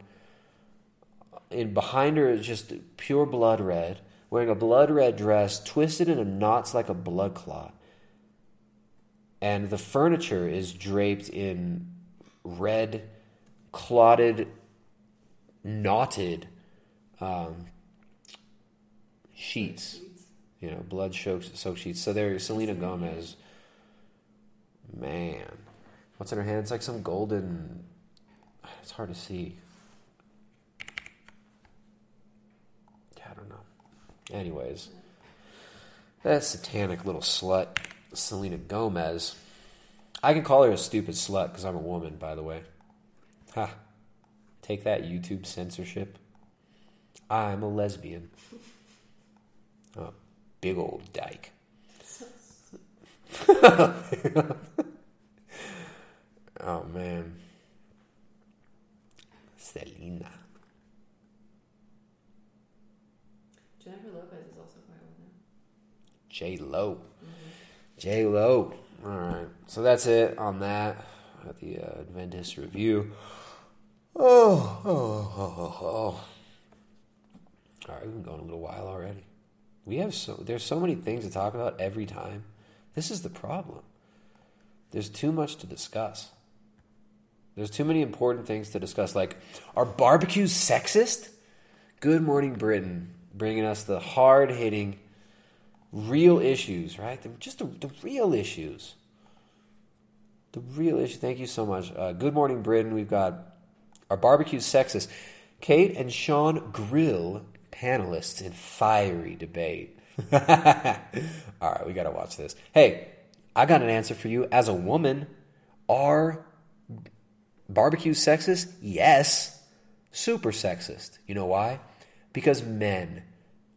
And behind her is just pure blood red, wearing a blood red dress, twisted into knots like a blood clot. And the furniture is draped in red, clotted, knotted um, sheets. You know, blood soaked sheets. So there's Selena Gomez. Man. What's in her hand? It's like some golden... It's hard to see. I don't know. Anyways. That satanic little slut, Selena Gomez. I can call her a stupid slut because I'm a woman, by the way. Ha. Take that, YouTube censorship. I'm a lesbian. I'm a big old dyke. Oh man, Selena. Jennifer Lopez is also quite old now. J Lo, mm-hmm. J Lo. All right, so that's it on that at the uh, Adventist Review. Oh, oh, oh, oh, oh. All right, we've been going a little while already. We have so there's so many things to talk about every time. This is the problem. There's too much to discuss. There's too many important things to discuss. Like, are barbecues sexist? Good Morning Britain, bringing us the hard-hitting, real issues, right? The, just the, the real issues. The real issue. Thank you so much. Uh, Good Morning Britain. We've got, are barbecues sexist? Kate and Sean grill panelists in fiery debate. All right, we got to watch this. Hey, I got an answer for you. As a woman, are barbecues sexist? Yes. Super sexist. You know why? Because men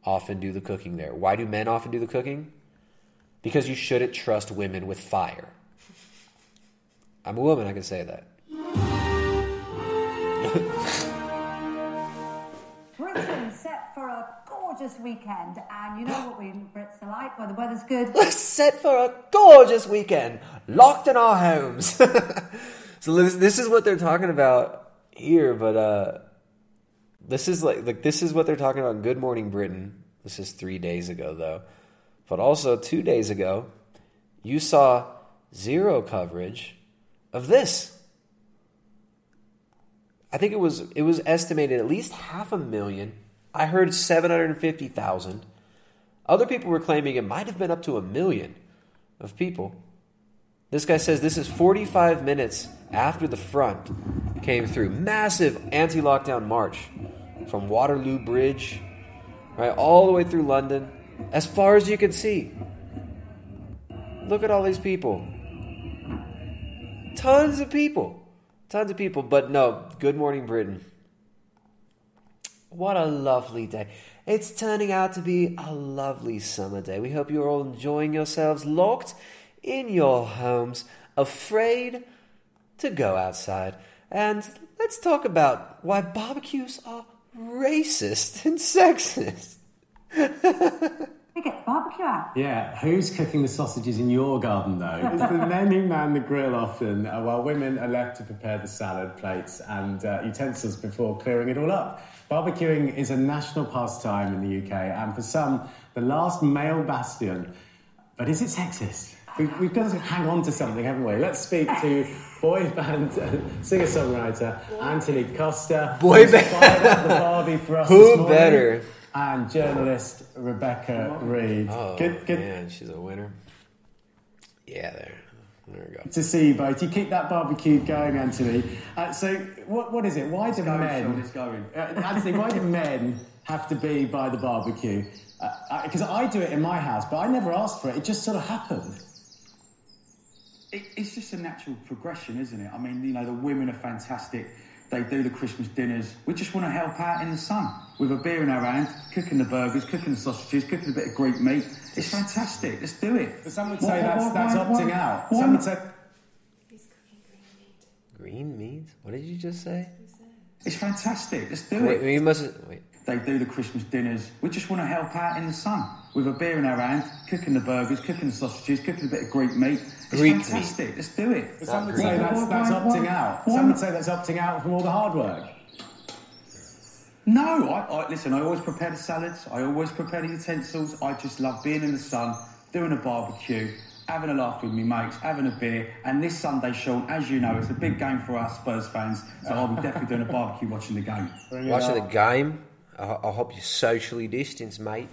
often do the cooking there. Why do men often do the cooking? Because you shouldn't trust women with fire. I'm a woman, I can say that. Britain set for a gorgeous weekend, and you know what we Brits are like when the weather's good. We're set for a gorgeous weekend, locked in our homes. So this, this is what they're talking about here, but uh, this is like, like this is what they're talking about in Good Morning Britain. This is three days ago though, but also two days ago, you saw zero coverage of this. I think it was it was estimated at least half a million. I heard seven hundred fifty thousand. Other people were claiming it might have been up to a million of people. This guy says this is forty-five minutes after the front came through. Massive anti-lockdown march from Waterloo Bridge, right, all the way through London, as far as you can see. Look at all these people. Tons of people. Tons of people, but no, Good Morning Britain. What a lovely day. It's turning out to be a lovely summer day. We hope you're all enjoying yourselves, locked in your homes, afraid to go outside. And let's talk about why barbecues are racist and sexist. Get barbecue out. Yeah, who's cooking the sausages in your garden, though? It's the men who man the grill often, uh, while women are left to prepare the salad plates and uh, utensils before clearing it all up. Barbecuing is a national pastime in the U K, and for some, the last male bastion. But is it sexist? We, we've got to hang on to something, haven't we? Let's speak to boy band singer-songwriter Anthony Costa. Boy band. Who better? And journalist Rebecca Reed. Oh, good, good. Man, she's a winner. Yeah, there. There we go. To see you both. You keep that barbecue going, Anthony. Uh, so, what what is it? Why do men... Going. Uh, Anthony, why do men have to be by the barbecue? Because uh, I, I do it in my house, but I never asked for it. It just sort of happened. It, it's just a natural progression, isn't it? I mean, you know, the women are fantastic. They do the Christmas dinners. We just want to help out in the sun with a beer in our hand, cooking the burgers, cooking the sausages, cooking a bit of Greek meat. It's fantastic. Let's do it. But some would say what, that's, what, that's what, opting what, out. What, some would say... He's cooking green meat. Green meat? What did you just say? It's fantastic. Let's do wait, it. You must... Wait. They do the Christmas dinners. We just want to help out in the sun with a beer in our hand, cooking the burgers, cooking the sausages, cooking a bit of Greek meat. It's Greek fantastic. Meat. Let's do it. But some would say that's, that's opting out. Some would say that's opting out from all the hard work. No, I, I listen, I always prepare the salads. I always prepare the utensils. I just love being in the sun, doing a barbecue, having a laugh with me mates, having a beer. And this Sunday, Sean, as you know, it's a big game for us Spurs fans. So I'll be definitely doing a barbecue watching the game. Watching the game? I hope you're socially distanced, mate.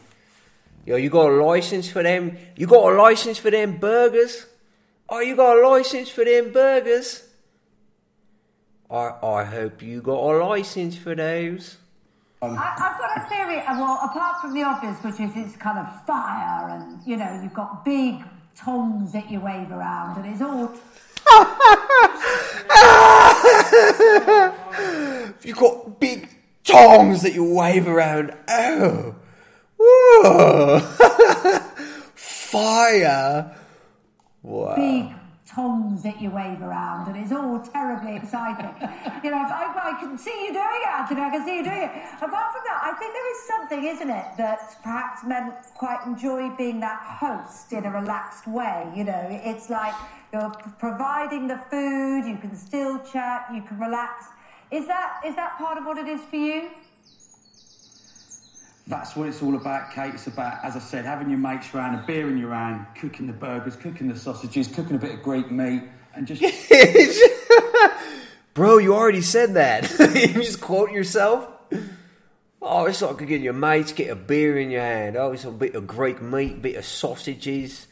Yo, you got a license for them? You got a license for them burgers? Oh, you got a license for them burgers? I I hope you got a license for those. Um, I, I've got a theory. Well, apart from the obvious, which is it's kind of fire, and you know you've got big tongs that you wave around, and it's all. You've got big. Tongs that you wave around. Oh. Whoa. Fire. Wow. Big tongs that you wave around, and it's all terribly exciting. You know, I, I can see you doing it, Anthony. I can see you doing it. Apart from that, I think there is something, isn't it, that perhaps men quite enjoy being that host in a relaxed way. You know, it's like you're providing the food, you can still chat, you can relax. Is that is that part of what it is for you? That's what it's all about, Kate. It's about, as I said, having your mates round, a beer in your hand, cooking the burgers, cooking the sausages, cooking a bit of Greek meat, and just... Bro, you already said that. You just quote yourself. Oh, it's like getting your mates, get a beer in your hand. Oh, it's a bit of Greek meat, a bit of sausages,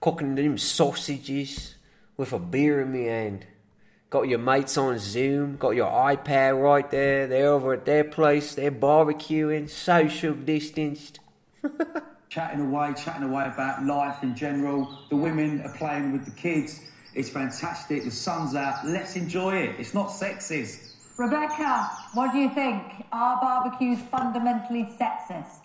cooking them sausages with a beer in my hand. Got your mates on Zoom, got your iPad right there, they're over at their place, they're barbecuing, social distanced. Chatting away, chatting away about life in general. The women are playing with the kids. It's fantastic, the sun's out, let's enjoy it. It's not sexist. Rebecca, what do you think? Are barbecues fundamentally sexist?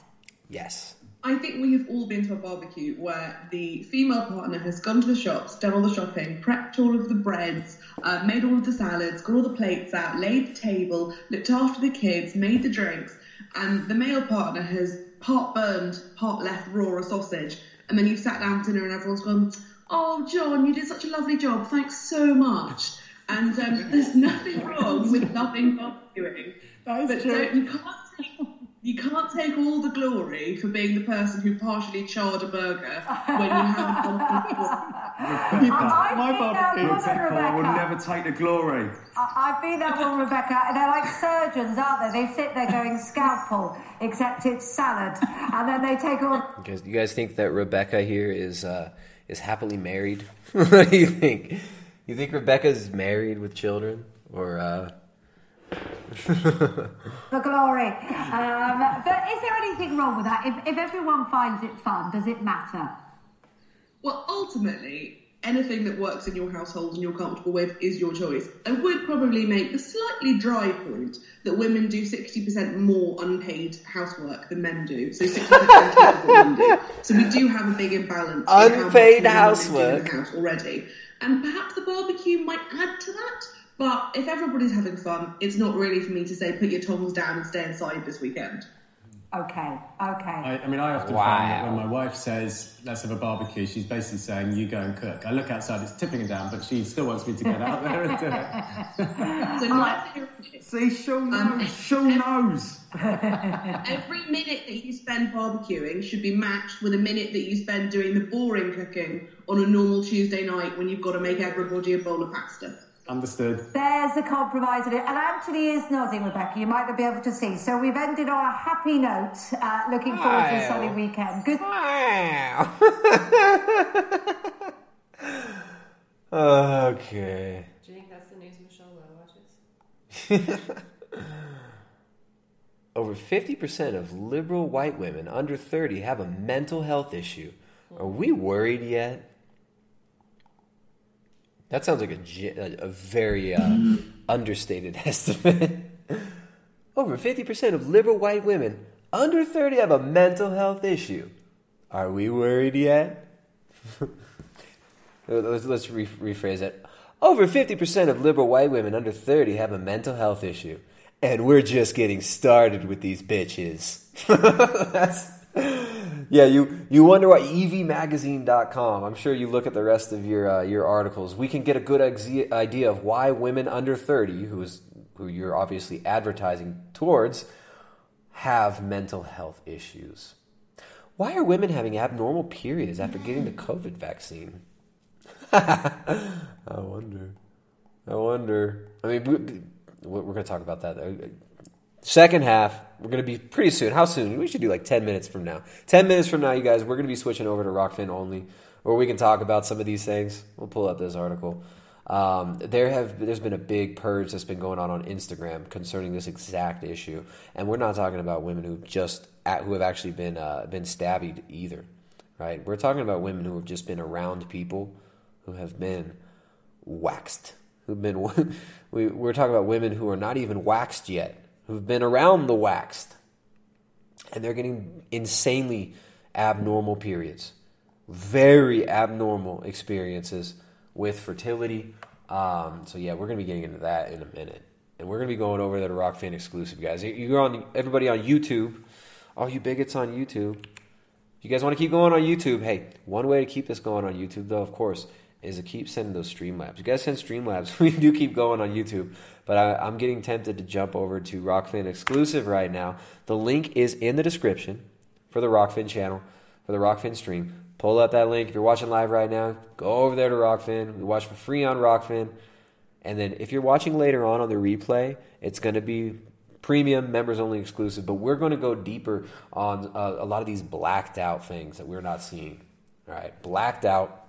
Yes. I think we have all been to a barbecue where the female partner has gone to the shops, done all the shopping, prepped all of the breads, uh, made all of the salads, got all the plates out, laid the table, looked after the kids, made the drinks, and the male partner has part burned, part left raw a sausage, and then you've sat down to dinner and everyone's gone, "Oh, John, you did such a lovely job, thanks so much." And um, there's nothing wrong with loving barbecuing. That is but true. Don't, you can't take... You can't take all the glory for being the person who partially charred a burger when you haven't done it before. My barbecue I would never take the glory. I, I've been that one, Rebecca. They're like surgeons, aren't they? They sit there going scalpel, except it's salad, and then they take all. Because you guys think that Rebecca here is uh, is happily married? What do you think? You think Rebecca's married with children, or? Uh... The glory. Um, but is there anything wrong with that? If, if everyone finds it fun, does it matter? Well, ultimately, anything that works in your household and you're comfortable with is your choice. I would probably make the slightly dry point that women do sixty percent more unpaid housework than men do. So sixty percent more than men do. So we do have a big imbalance. Unpaid housework. In the house already. And perhaps the barbecue might add to that. But if everybody's having fun, it's not really for me to say put your tongs down and stay inside this weekend. Okay, okay. I, I mean, I often wow. find that when my wife says, let's have a barbecue, she's basically saying, you go and cook. I look outside, it's tipping it down, but she still wants me to get out there and do it. So oh, see, she'll know. Um, she'll knows. Every minute that you spend barbecuing should be matched with a minute that you spend doing the boring cooking on a normal Tuesday night when you've got to make everybody a bowl of pasta. Understood. There's a compromise in it. And Anthony is nodding, Rebecca. You might not be able to see. So we've ended on a happy note. Uh, looking wow. forward to a sunny weekend. Good. Wow. Okay. Do you think that's the news Michelle Lowe watches? Over fifty percent of liberal white women under thirty have a mental health issue. Are we worried yet? That sounds like a, a very uh, understated estimate. Over fifty percent of liberal white women under thirty have a mental health issue. Are we worried yet? let's let's re- rephrase that. Over fifty percent of liberal white women under thirty have a mental health issue. And we're just getting started with these bitches. That's... Yeah, you, you wonder why E V magazine dot com. I'm sure you look at the rest of your uh, your articles. We can get a good exe- idea of why women under thirty, who is who you're obviously advertising towards, have mental health issues. Why are women having abnormal periods after getting the COVID vaccine? I wonder. I wonder. I mean, we're going to talk about that. Second half, we're going to be pretty soon. How soon? We should do like ten minutes from now. ten minutes from now, you guys, we're going to be switching over to Rockfin only, where we can talk about some of these things. We'll pull up this article. Um, there have, there's been a big purge that's been going on on Instagram concerning this exact issue. And we're not talking about women who just who have actually been uh, been stabbed either, right? We're talking about women who have just been around people who have been waxed. Who've been we, we're talking about women who are not even waxed yet, who've been around the waxed, and they're getting insanely abnormal periods, very abnormal experiences with fertility. Um, so yeah, we're going to be getting into that in a minute, and we're going to be going over there to Rockfin exclusive, guys. You're on everybody on YouTube, all you bigots on YouTube. If you guys want to keep going on YouTube, hey, one way to keep this going on YouTube, though, of course, is to keep sending those Streamlabs. You guys send Streamlabs. We do keep going on YouTube, but I, I'm getting tempted to jump over to Rockfin exclusive right now. The link is in the description for the Rockfin channel, for the Rockfin stream. Pull up that link. If you're watching live right now, go over there to Rockfin. We watch for free on Rockfin. And then if you're watching later on on the replay, it's going to be premium, members only exclusive, but we're going to go deeper on uh, a lot of these blacked out things that we're not seeing. All right, blacked out.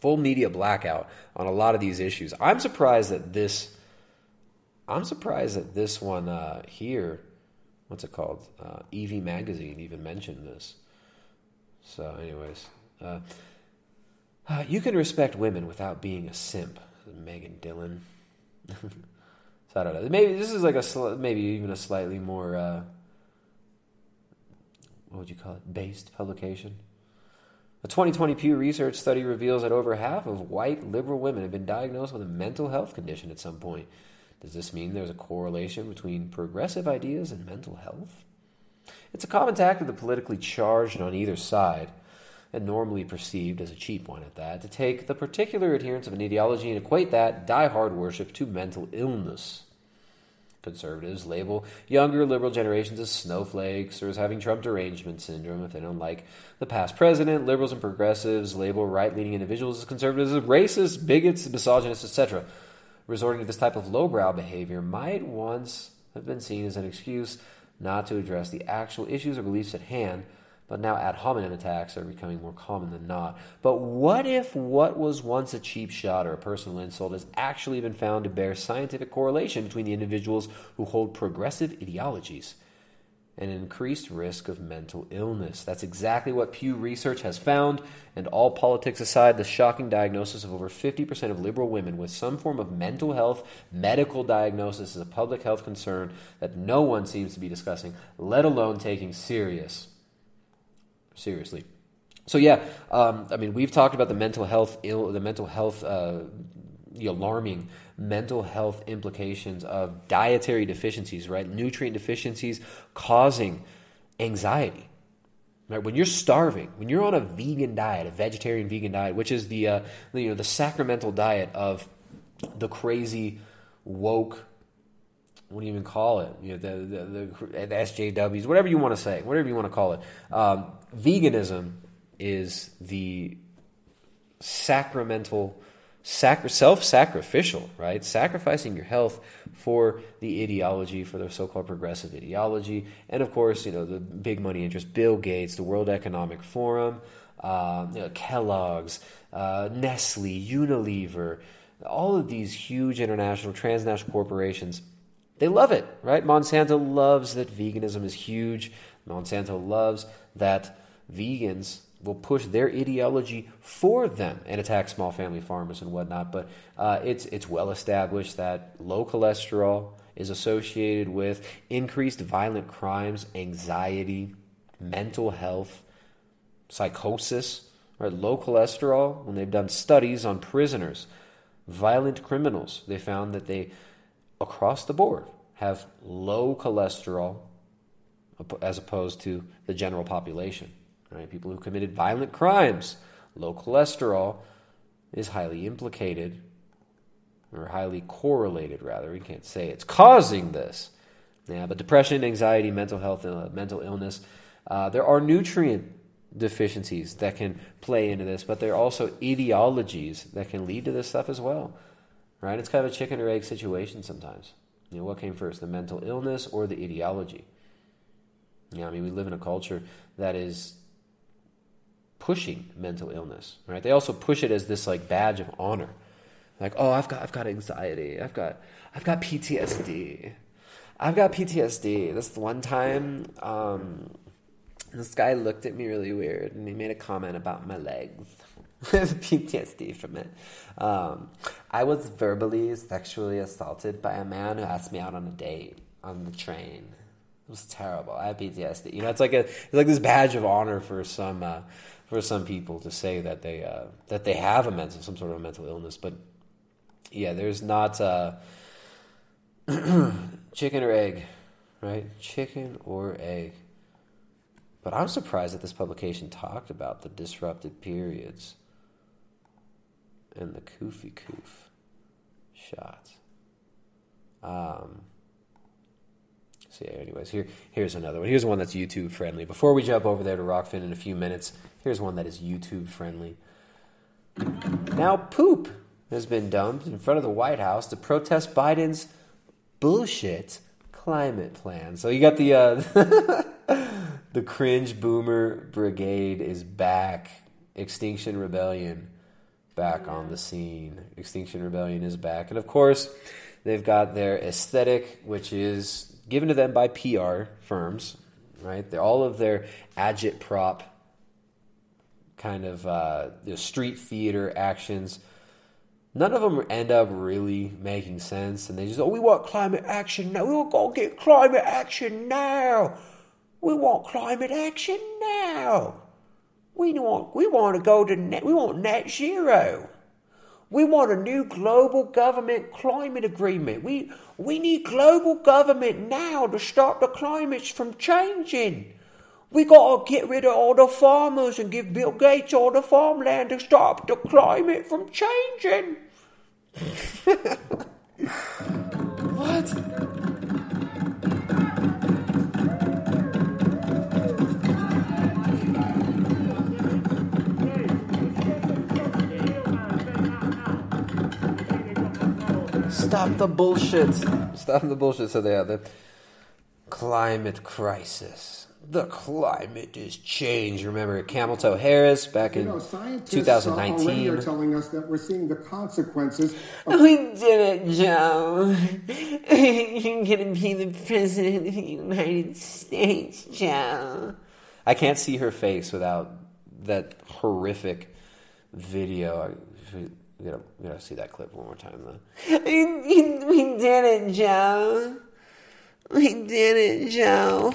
Full media blackout on a lot of these issues. I'm surprised that this, I'm surprised that this one uh, here, what's it called? Uh, E V Magazine even mentioned this. So anyways, uh, uh, you can respect women without being a simp. Megan Dillon. So I don't know. Maybe this is like a, sl- maybe even a slightly more, uh, what would you call it? Based publication. A twenty twenty Pew Research study reveals that over half of white liberal women have been diagnosed with a mental health condition at some point. Does this mean there's a correlation between progressive ideas and mental health? It's a common tactic of the politically charged on either side, and normally perceived as a cheap one at that, to take the particular adherence of an ideology and equate that diehard worship to mental illness. Conservatives label younger liberal generations as snowflakes or as having Trump derangement syndrome if they don't like the past president. Liberals and progressives label right-leaning individuals as conservatives as racists, bigots, misogynists, et cetera. Resorting to this type of lowbrow behavior might once have been seen as an excuse not to address the actual issues or beliefs at hand, but now ad hominem attacks are becoming more common than not. But what if what was once a cheap shot or a personal insult has actually been found to bear scientific correlation between the individuals who hold progressive ideologies and an increased risk of mental illness? That's exactly what Pew Research has found, and all politics aside, the shocking diagnosis of over fifty percent of liberal women with some form of mental health medical diagnosis is a public health concern that no one seems to be discussing, let alone taking serious. Seriously. So yeah, um, I mean, we've talked about the mental health, Ill, the mental health, uh, the alarming mental health implications of dietary deficiencies, right? Nutrient deficiencies causing anxiety. Right? When you're starving, when you're on a vegan diet, a vegetarian vegan diet, which is the, uh, you know, the sacramental diet of the crazy woke, what do you even call it? You know, the, the, the, the S J Ws, whatever you want to say, whatever you want to call it. Um, veganism is the sacramental, sacri- self-sacrificial, right? Sacrificing your health for the ideology, for the so-called progressive ideology. And of course, you know, the big money interests, Bill Gates, the World Economic Forum, um, you know, Kellogg's, uh, Nestle, Unilever, all of these huge international, transnational corporations, they love it, right? Monsanto loves that veganism is huge. Monsanto loves that vegans will push their ideology for them and attack small family farmers and whatnot. But uh, it's it's well established that low cholesterol is associated with increased violent crimes, anxiety, mental health, psychosis. Right? Low cholesterol, when they've done studies on prisoners, violent criminals, they found that they, across the board, have low cholesterol as opposed to the general population. Right? People who committed violent crimes, low cholesterol is highly implicated, or highly correlated, rather. We can't say it's causing this. Yeah, but depression, anxiety, mental health, uh, mental illness, uh, there are nutrient deficiencies that can play into this, but there are also ideologies that can lead to this stuff as well. Right? It's kind of a chicken or egg situation sometimes. You know, what came first, the mental illness or the ideology? You know, I mean, we live in a culture that is pushing mental illness, right? They also push it as this like badge of honor, like, oh, I've got, I've got anxiety, I've got, I've got P T S D, I've got P T S D. This one time, um, this guy looked at me really weird, and he made a comment about my legs. I have P T S D from it. Um, I was verbally, sexually assaulted by a man who asked me out on a date on the train. It was terrible. I have P T S D. You know, it's like a, it's like this badge of honor for some. Uh, For some people to say that they uh, that they have a mental some sort of a mental illness, but yeah, there's not uh, chicken or egg, right? Chicken or egg. But I'm surprised that this publication talked about the disrupted periods and the koofy koof shot. Um. So yeah, anyways, here here's another one. Here's one that's YouTube friendly. Before we jump over there to Rockfin in a few minutes, here's one that is YouTube friendly. Now poop has been dumped in front of the White House to protest Biden's bullshit climate plan. So you got the uh, the cringe boomer brigade is back. Extinction Rebellion back on the scene. Extinction Rebellion is back, and of course they've got their aesthetic, which is given to them by P R firms, right? They're, all of their agitprop kind of uh, the street theater actions, none of them end up really making sense. And they just, oh, we want climate action now. We're going to get climate action now. We want climate action now. We want, we want to go to net, we want net zero. We want a new global government climate agreement. We we need global government now to stop the climates from changing. We got to get rid of all the farmers and give Bill Gates all the farmland to stop the climate from changing. What? Stop the bullshit. Stop the bullshit. So they are the climate crisis. The climate is change. Remember Camel Toe Harris back in you know, twenty nineteen. Already are telling us that we're seeing the consequences. Of- we did it, Joe. You're going to be the president of the United States, Joe. I can't see her face without that horrific video. I, We gotta, we gotta see that clip one more time, though. We did it, Joe. We did it, Joe.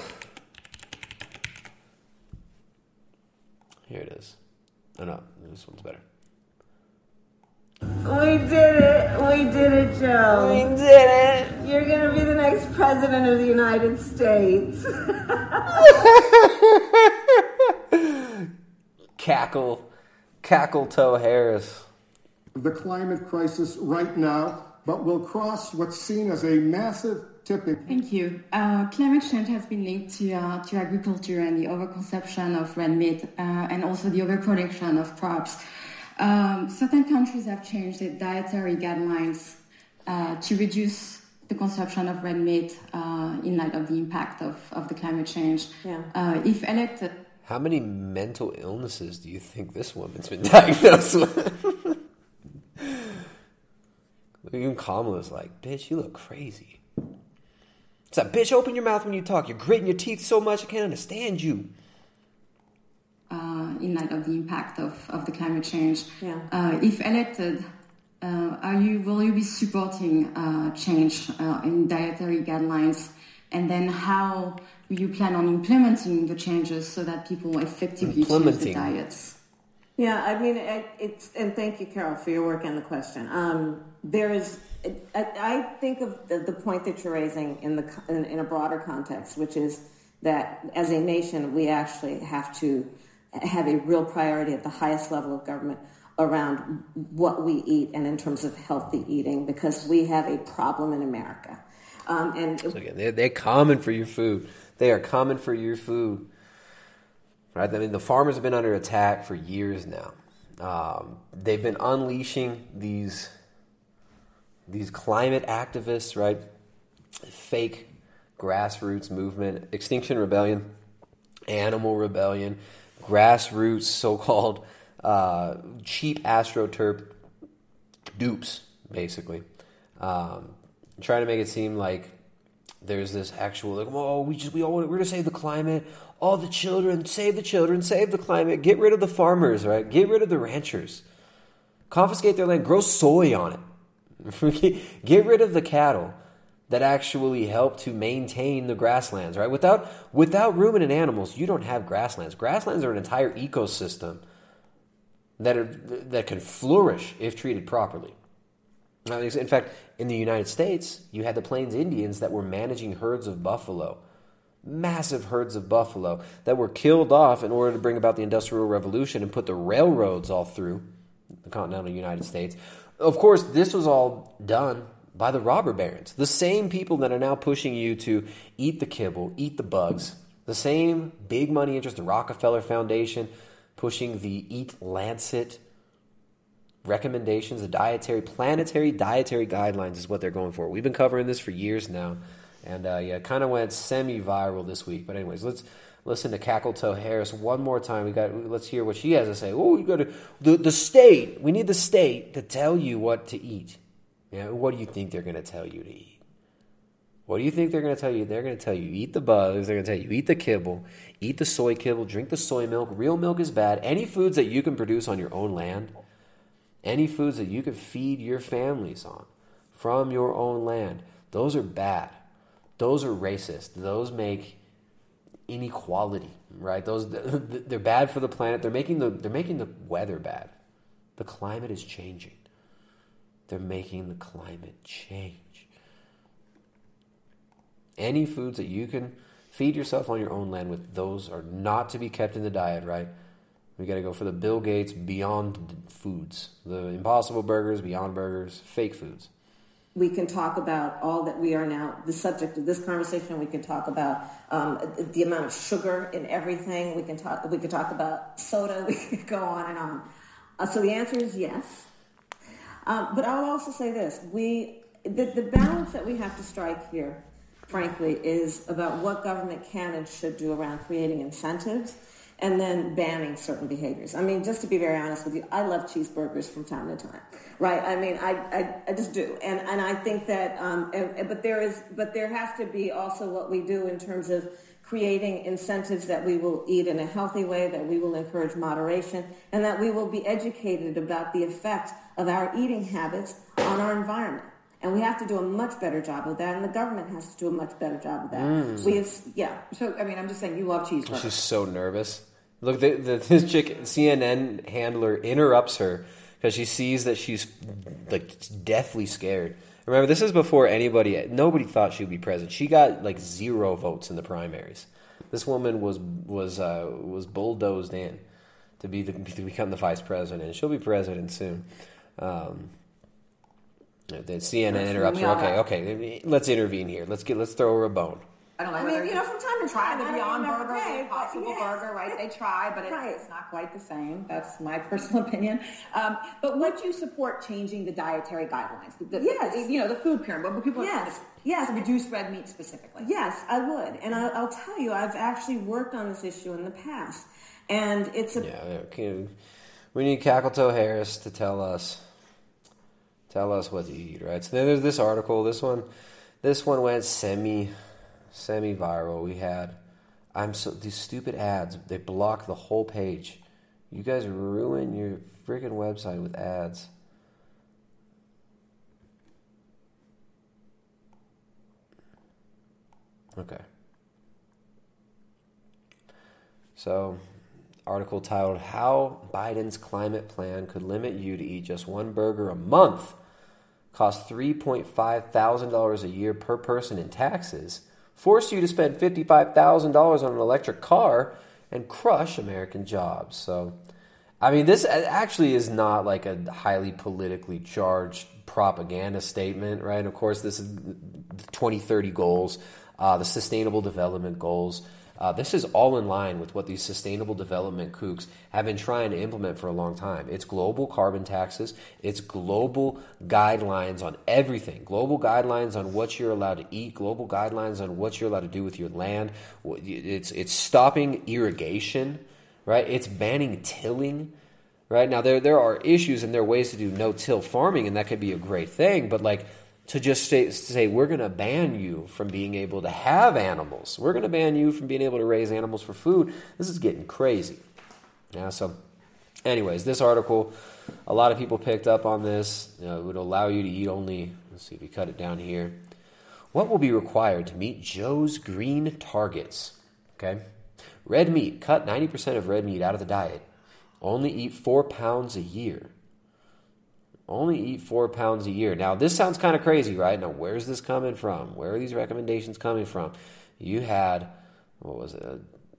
Here it is. Oh, no. This one's better. We did it. We did it, Joe. We did it. You're gonna be the next president of the United States. cackle, Cackletoe Harris. The climate crisis right now, but will cross what's seen as a massive tipping point. Thank you. Uh, climate change has been linked to, uh, to agriculture and the overconsumption of red meat uh, and also the overproduction of crops. Um, certain countries have changed their dietary guidelines uh, to reduce the consumption of red meat uh, in light of the impact of, of the climate change. Yeah. Uh, if elected... How many mental illnesses do you think this woman's been diagnosed with? Even Kamala's like, bitch, you look crazy. It's like, bitch, open your mouth when you talk. You're gritting your teeth so much I can't understand you. Uh, in light of the impact of, of the climate change. Yeah. Uh, if elected, uh, are you will you be supporting uh, change uh, in dietary guidelines? And then how will you plan on implementing the changes so that people effectively change the diets? Yeah, I mean, it, it's and thank you, Carol, for your work on the question. Um, there is, I, I think of the, the point that you're raising in the in, in a broader context, which is that as a nation, we actually have to have a real priority at the highest level of government around what we eat and in terms of healthy eating, because we have a problem in America. Um, and so again, they're, they're common for your food. They are common for your food. Right? I mean, the farmers have been under attack for years now. Um, they've been unleashing these these climate activists, right? Fake grassroots movement, Extinction Rebellion, Animal Rebellion, grassroots so-called uh, cheap astroturf dupes, basically. Um, trying to make it seem like there's this actual like, oh, we just we all we're going to save the climate. All the children, save the children, save the climate, get rid of the farmers, right? Get rid of the ranchers. Confiscate their land, grow soy on it. Get rid of the cattle that actually help to maintain the grasslands, right? Without without ruminant animals, you don't have grasslands. Grasslands are an entire ecosystem that are that can flourish if treated properly. In fact, in the United States, you had the Plains Indians that were managing herds of buffalo. Massive herds of buffalo that were killed off in order to bring about the Industrial Revolution and put the railroads all through the continental United States. Of course, this was all done by the robber barons, the same people that are now pushing you to eat the kibble, eat the bugs, the same big money interest, the Rockefeller Foundation pushing the E A T Lancet recommendations, the dietary, planetary dietary guidelines is what they're going for. We've been covering this for years now. And, uh, yeah, kind of went semi-viral this week. But anyways, let's listen to Cackletoe Harris one more time. We got. Let's hear what she has to say. Oh, you got to the, the state. We need the state to tell you what to eat. Yeah, what do you think they're going to tell you to eat? What do you think they're going to tell you? They're going to tell you eat the bugs. They're going to tell you eat the kibble, eat the soy kibble, drink the soy milk. Real milk is bad. Any foods that you can produce on your own land, any foods that you can feed your families on from your own land, those are bad. Those are racist. Those make inequality, right? Those they're bad for the planet. They're making the they're making the weather bad. The climate is changing. They're making the climate change. Any foods that you can feed yourself on your own land with, those are not to be kept in the diet, right? We got to go for the Bill Gates Beyond Foods, the Impossible Burgers, Beyond Burgers, fake foods. We can talk about all that we are now, the subject of this conversation. We can talk about um, the amount of sugar in everything. We can talk We can talk about soda. We can go on and on. Uh, so the answer is yes. Um, but I'll also say this. We the, the balance that we have to strike here, frankly, is about what government can and should do around creating incentives and then banning certain behaviors. I mean, just to be very honest with you, I love cheeseburgers from time to time, right? I mean, I I, I just do, and and I think that, um, and, but there is, but there has to be also what we do in terms of creating incentives that we will eat in a healthy way, that we will encourage moderation, and that we will be educated about the effect of our eating habits on our environment. And we have to do a much better job of that, and the government has to do a much better job of that. Mm. We have, yeah. So I mean, I'm just saying, you love cheeseburgers. She's so nervous. Look, the, the, this chick, C N N handler, interrupts her because she sees that she's like deathly scared. Remember, this is before anybody, nobody thought she'd be president. She got like zero votes in the primaries. This woman was was uh, was bulldozed in to be the, to become the vice president. And she'll be president soon. Um, the C N N That's interrupts her. Okay, okay, let's intervene here. Let's get let's throw her a bone. I don't know. I mean, you know, from time to time, the Beyond Burger, the Impossible Burger, right? They try, but it's not quite the same. That's my personal opinion. Um, but would you support changing the dietary guidelines? The, the, yes. The, you know, the food pyramid. What people yes. Yes. Reduce red meat specifically. Yes, I would. And I'll, I'll tell you, I've actually worked on this issue in the past. And it's a... Yeah, okay. We need Cackletoe Harris to tell us, tell us what to eat, right? So then there's this article. This one, this one went semi... semi-viral. We had, I'm so, these stupid ads, they block the whole page. You guys ruin your freaking website with ads. Okay. So, article titled, How Biden's Climate Plan Could Limit You to Eat Just One Burger a Month, Cost three point five thousand dollars a year per person in taxes, force you to spend fifty-five thousand dollars on an electric car, and crush American jobs. So, I mean, this actually is not like a highly politically charged propaganda statement, right? And of course, this is the twenty thirty goals, uh, the Sustainable Development Goals. Uh, this is all in line with what these Sustainable Development kooks have been trying to implement for a long time. It's global carbon taxes. It's global guidelines on everything. Global guidelines on what you're allowed to eat. Global guidelines on what you're allowed to do with your land. It's it's stopping irrigation, right? It's banning tilling, right? Now, there there are issues and there are ways to do no-till farming, and that could be a great thing, but like, to just say, say we're going to ban you from being able to have animals. We're going to ban you from being able to raise animals for food. This is getting crazy. Yeah, so anyways, this article, a lot of people picked up on this. You know, it would allow you to eat only, let's see if we cut it down here. What will be required to meet Joe's green targets? Okay. Red meat, cut ninety percent of red meat out of the diet. Only eat four pounds a year. Only eat four pounds a year. Now, this sounds kind of crazy, right? Now, where's this coming from? Where are these recommendations coming from? You had, what was it?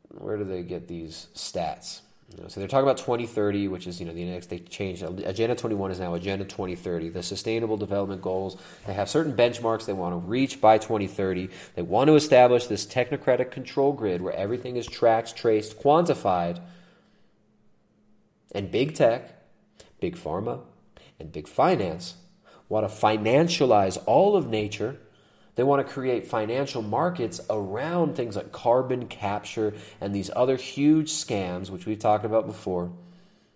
Where do they get these stats? You know, so they're talking about twenty thirty, which is, you know, the next, they changed. Agenda twenty-one is now Agenda twenty thirty. The Sustainable Development Goals, they have certain benchmarks they want to reach by twenty thirty. They want to establish this technocratic control grid where everything is tracked, traced, quantified. And big tech, big pharma, and big finance want to financialize all of nature. They want to create financial markets around things like carbon capture and these other huge scams, which we've talked about before.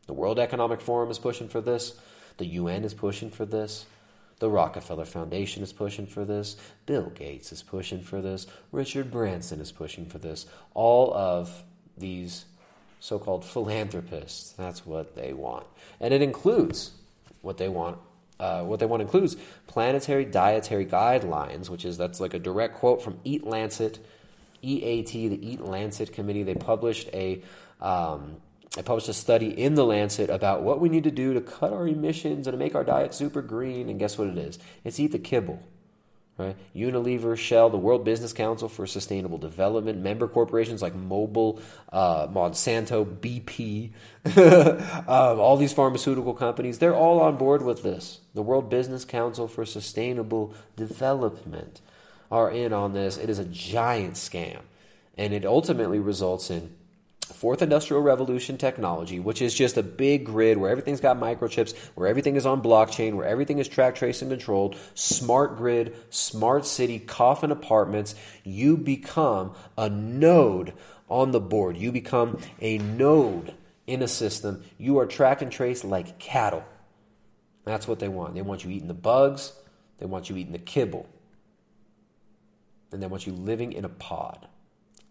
The World Economic Forum is pushing for this. The U N is pushing for this. The Rockefeller Foundation is pushing for this. Bill Gates is pushing for this. Richard Branson is pushing for this. All of these so-called philanthropists, that's what they want. And it includes... What they want, uh, what they want includes planetary dietary guidelines, which is that's like a direct quote from E A T Lancet, E A T, the E A T Lancet committee. They published a, um, they published a study in the Lancet about what we need to do to cut our emissions and to make our diet super green. And guess what it is? It's eat the kibble, right? Unilever, Shell, the World Business Council for Sustainable Development, member corporations like Mobil, uh, Monsanto, B P, um, all these pharmaceutical companies, they're all on board with this. The World Business Council for Sustainable Development are in on this. It is a giant scam, and it ultimately results in Fourth Industrial Revolution technology, which is just a big grid where everything's got microchips, where everything is on blockchain, where everything is tracked, traced, and controlled. Smart grid, smart city, coffin apartments. You become a node on the board. You become a node in a system. You are tracked and traced like cattle. That's what they want. They want you eating the bugs. They want you eating the kibble. And they want you living in a pod.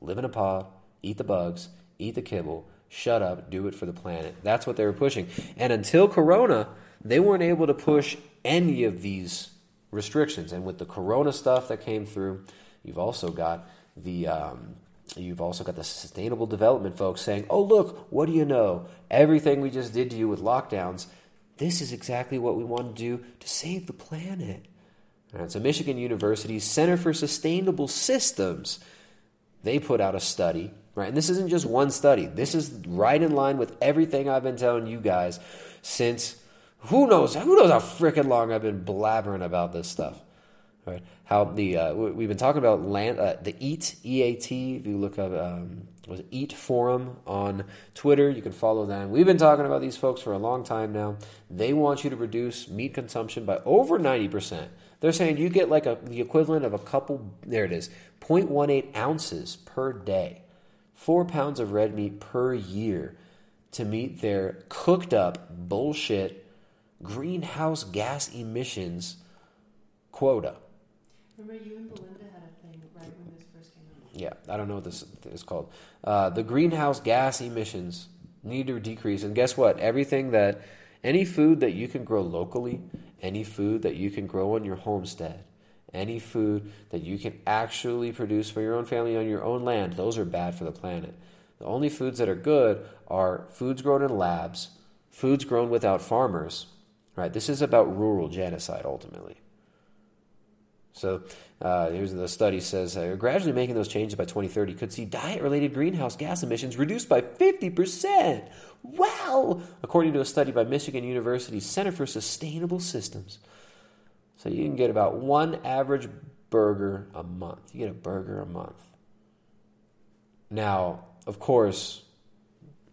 Live in a pod, eat the bugs, eat the kibble, shut up, do it for the planet. That's what they were pushing. And until Corona, they weren't able to push any of these restrictions. And with the Corona stuff that came through, you've also got the um, you've also got the Sustainable Development folks saying, oh, look, what do you know? Everything we just did to you with lockdowns, this is exactly what we want to do to save the planet. All right, so Michigan University's Center for Sustainable Systems, they put out a study right? This isn't just one study. This is right in line with everything I've been telling you guys since who knows, who knows how freaking long I've been blabbering about this stuff, right? How the uh, we've been talking about land, uh, the E A T, E A T. If you look up um, was it E A T Forum on Twitter, you can follow them. We've been talking about these folks for a long time now. They want you to reduce meat consumption by over ninety percent. They're saying you get like a, the equivalent of a couple, there it is, zero point one eight ounces per day, four pounds of red meat per year to meet their cooked up bullshit greenhouse gas emissions quota. Remember you and Belinda had a thing right when this first came out? Yeah, I don't know what this is called. Uh, the greenhouse gas emissions need to decrease. And guess what? Everything that, any food that you can grow locally, any food that you can grow on your homestead, any food that you can actually produce for your own family on your own land, those are bad for the planet. The only foods that are good are foods grown in labs, foods grown without farmers. Right? This is about rural genocide ultimately. So uh, here's the study says, uh, gradually making those changes by twenty thirty could see diet-related greenhouse gas emissions reduced by fifty percent. Wow! According to a study by Michigan University's Center for Sustainable Systems. So you can get about one average burger a month. You get a burger a month. Now, of course,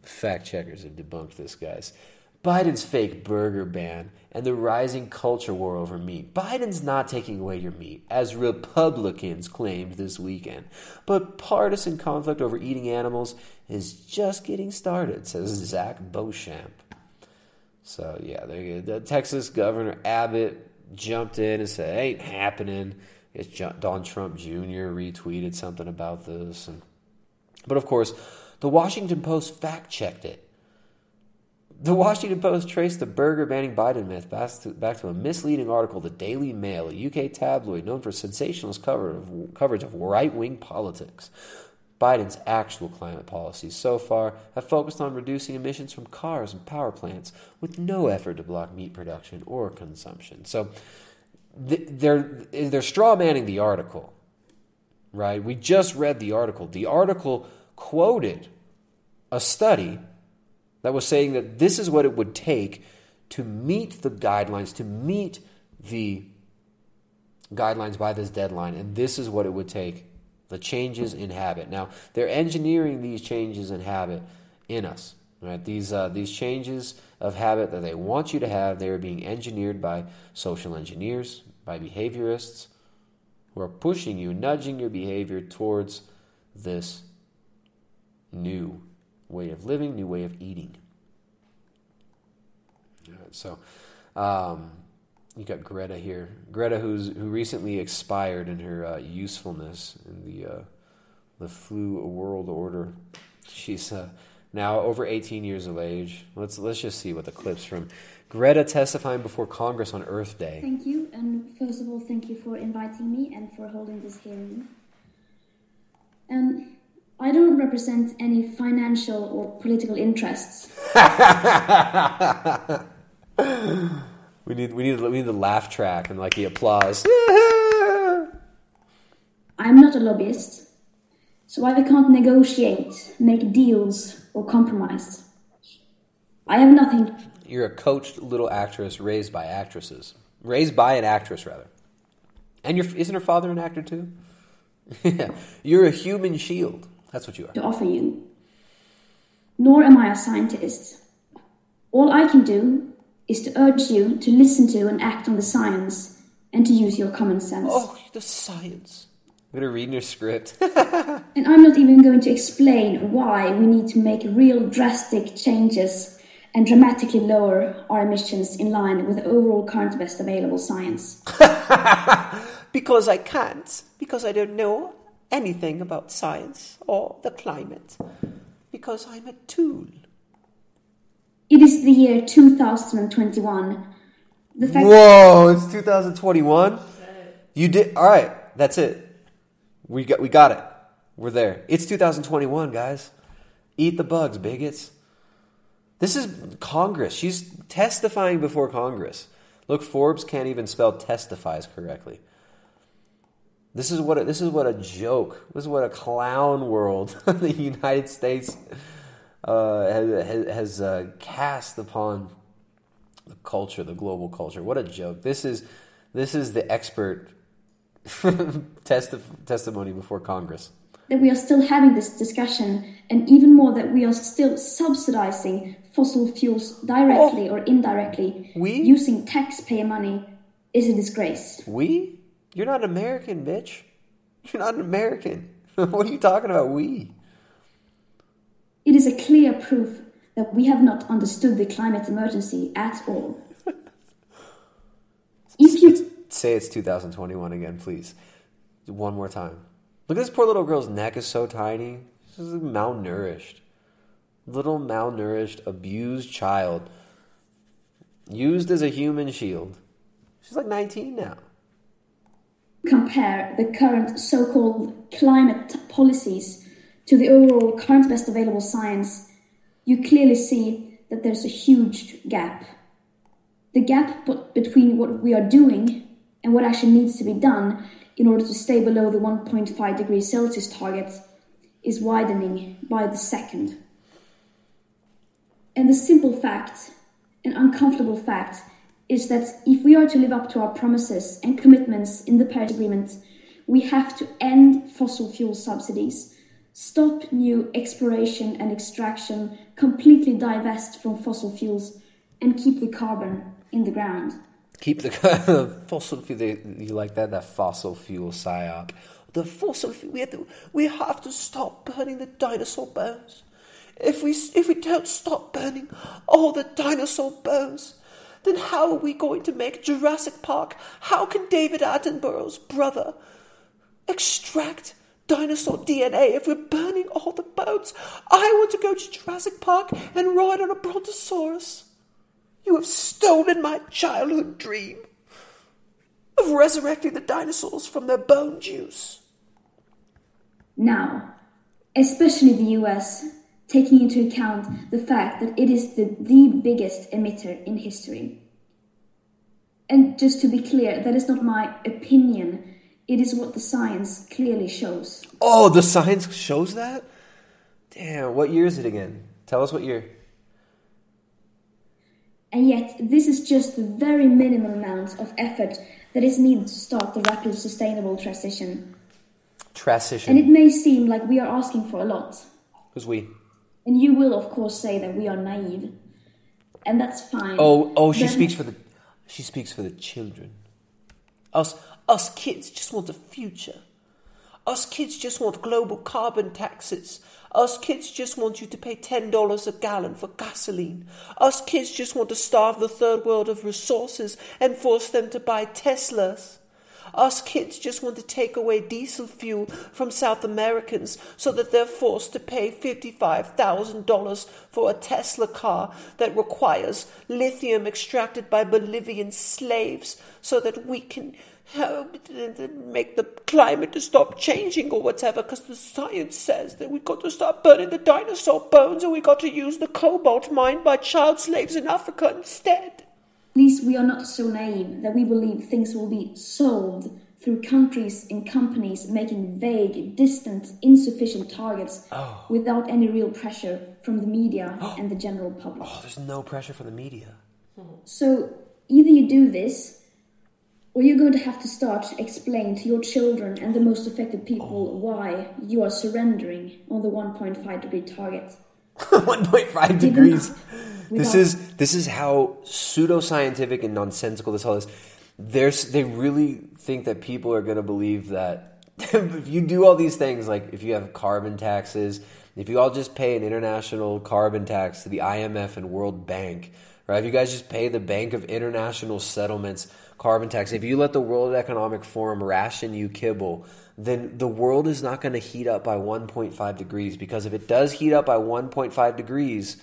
fact checkers have debunked this, guys. Biden's fake burger ban and the rising culture war over meat. Biden's not taking away your meat, as Republicans claimed this weekend. But partisan conflict over eating animals is just getting started, says Zach Beauchamp. So, yeah, the Texas Governor Abbott jumped in and said, ain't happening. It's Donald Trump Junior retweeted something about this. And, but, of course, the Washington Post fact-checked it. The Washington Post traced the burger banning Biden myth back to, back to a misleading article, the Daily Mail, a U K tabloid known for sensationalist cover of, coverage of right-wing politics. Biden's actual climate policies so far have focused on reducing emissions from cars and power plants with no effort to block meat production or consumption. So they're, they're straw-manning the article, right? We just read the article. The article quoted a study that was saying that this is what it would take to meet the guidelines, to meet the guidelines by this deadline, and this is what it would take, the changes in habit. Now, they're engineering these changes in habit in us, right? These uh, these changes of habit that they want you to have, they are being engineered by social engineers, by behaviorists, who are pushing you, nudging your behavior towards this new way of living, new way of eating. All right, so um, you got Greta here. Greta, who's who recently expired in her uh, usefulness in the uh, the flu world order. She's uh, now over eighteen years of age. Let's let's just see what the clip's from. Greta testifying before Congress on Earth Day. Thank you, and first of all, thank you for inviting me and for holding this hearing. Um. I don't represent any financial or political interests. we need we need we need the laugh track and like the applause. I'm not a lobbyist, so I can't negotiate, make deals, or compromise. I have nothing. You're a coached little actress raised by actresses, raised by an actress rather. And your isn't her father an actor too? Yeah, you're a human shield. That's what you are. To offer you. Nor am I a scientist. All I can do is to urge you to listen to and act on the science and to use your common sense. Oh, the science. I'm going to read your script. And I'm not even going to explain why we need to make real drastic changes and dramatically lower our emissions in line with the overall current best available science. Because I can't. Because I don't know anything about science or the climate, because I'm a tool. It is the year two thousand twenty-one. The fact Whoa, it's two thousand twenty-one? You did all right, that's it. We got we got it. We're there. It's two thousand twenty-one, guys. Eat the bugs, bigots. This is Congress. She's testifying before Congress. Look, Forbes can't even spell testifies correctly. This is what a, this is what a joke. This is what a clown world the United States uh, has, has uh, cast upon the culture, the global culture. What a joke! This is this is the expert testi- testimony before Congress. That we are still having this discussion, and even more that we are still subsidizing fossil fuels directly oh. or indirectly we? using taxpayer money is a disgrace. We? You're not an American, bitch. You're not an American. What are you talking about, we? It is a clear proof that we have not understood the climate emergency at all. If you... Say it's two thousand twenty-one again, please. One more time. Look at this poor little girl's neck is so tiny. She's malnourished. Little malnourished, abused child. Used as a human shield. She's like nineteen now. Compare the current so-called climate policies to the overall current best available science, you clearly see that there's a huge gap. The gap between what we are doing and what actually needs to be done in order to stay below the one point five degrees Celsius target is widening by the second. And the simple fact, an uncomfortable fact, is that if we are to live up to our promises and commitments in the Paris Agreement, we have to end fossil fuel subsidies, stop new exploration and extraction, completely divest from fossil fuels, and keep the carbon in the ground. Keep the fossil fuel. You like that? That fossil fuel psyop. The fossil fuel. We have to. We have to stop burning the dinosaur bones. If we if we don't stop burning all the dinosaur bones, then how are we going to make Jurassic Park? How can David Attenborough's brother extract dinosaur D N A if we're burning all the bones? I want to go to Jurassic Park and ride on a brontosaurus. You have stolen my childhood dream of resurrecting the dinosaurs from their bone juice. Now, especially the U S, taking into account the fact that it is the, the biggest emitter in history. And just to be clear, that is not my opinion. It is what the science clearly shows. Oh, the science shows that? Damn, what year is it again? Tell us what year. And yet, this is just the very minimum amount of effort that is needed to start the rapid sustainable transition. Transition. And it may seem like we are asking for a lot. Who's we? And you will, of course, say that we are naive. And that's fine. Oh, oh, she then... speaks for the... She speaks for the children. Us, us kids just want a future. Us kids just want global carbon taxes. Us kids just want you to pay ten dollars a gallon for gasoline. Us kids just want to starve the third world of resources and force them to buy Teslas. Us kids just want to take away diesel fuel from South Americans so that they're forced to pay fifty-five thousand dollars for a Tesla car that requires lithium extracted by Bolivian slaves so that we can make the climate to stop changing or whatever, because the science says that we've got to start burning the dinosaur bones and we've got to use the cobalt mined by child slaves in Africa instead. At least we are not so naive that we believe things will be solved through countries and companies making vague, distant, insufficient targets oh. without any real pressure from the media oh. and the general public. Oh, there's no pressure from the media. So either you do this, or you're going to have to start to explain to your children and the most affected people oh. why you are surrendering on the one point five degree target. one point five degrees. This is this is how pseudoscientific and nonsensical this all is. There's, they really think that people are going to believe that if you do all these things, like if you have carbon taxes, if you all just pay an international carbon tax to the I M F and World Bank, right? If you guys just pay the Bank of International Settlements carbon tax, if you let the World Economic Forum ration you kibble, then the world is not going to heat up by one point five degrees, because if it does heat up by one point five degrees,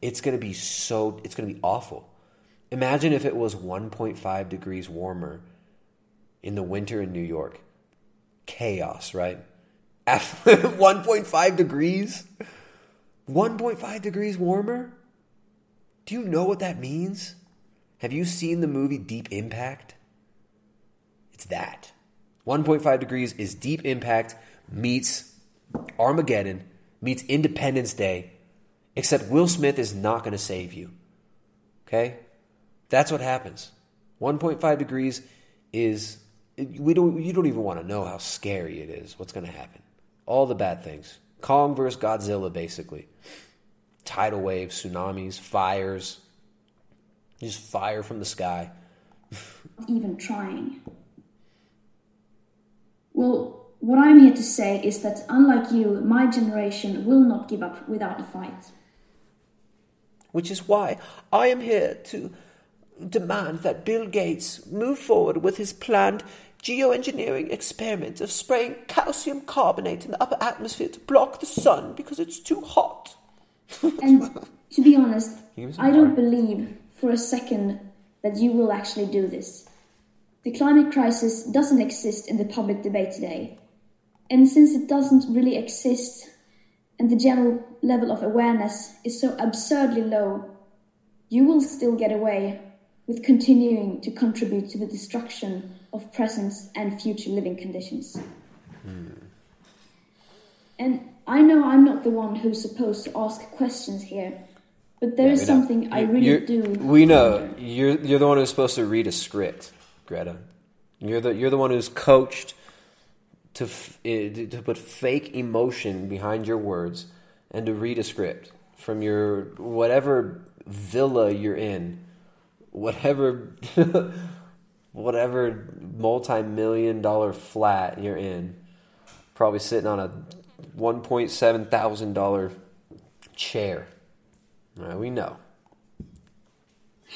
it's going to be so, it's going to be awful. Imagine if it was one point five degrees warmer in the winter in New York. Chaos, right? one point five degrees? one point five degrees warmer? Do you know what that means? Have you seen the movie Deep Impact? It's that. one point five degrees is Deep Impact meets Armageddon meets Independence Day, except Will Smith is not going to save you. Okay? That's what happens. one point five degrees is, we don't, you don't even want to know how scary it is, what's going to happen. All the bad things. Kong versus Godzilla, basically. Tidal waves, tsunamis, fires. Just fire from the sky. Even trying. Well, what I'm here to say is that, unlike you, my generation will not give up without a fight. Which is why I am here to demand that Bill Gates move forward with his planned geoengineering experiment of spraying calcium carbonate in the upper atmosphere to block the sun because it's too hot. And to be honest, I don't believe for a second that you will actually do this. The climate crisis doesn't exist in the public debate today. And since it doesn't really exist, and the general level of awareness is so absurdly low, you will still get away with continuing to contribute to the destruction of present and future living conditions. Mm. And I know I'm not the one who's supposed to ask questions here, but there yeah, is something know. I really you're, do. We know you're you're the one who's supposed to read a script, Greta. You're the you're the one who's coached to f- to put fake emotion behind your words and to read a script from your whatever villa you're in, whatever whatever multi-million dollar flat you're in, probably sitting on a one point seven thousand dollars chair. Well, we know.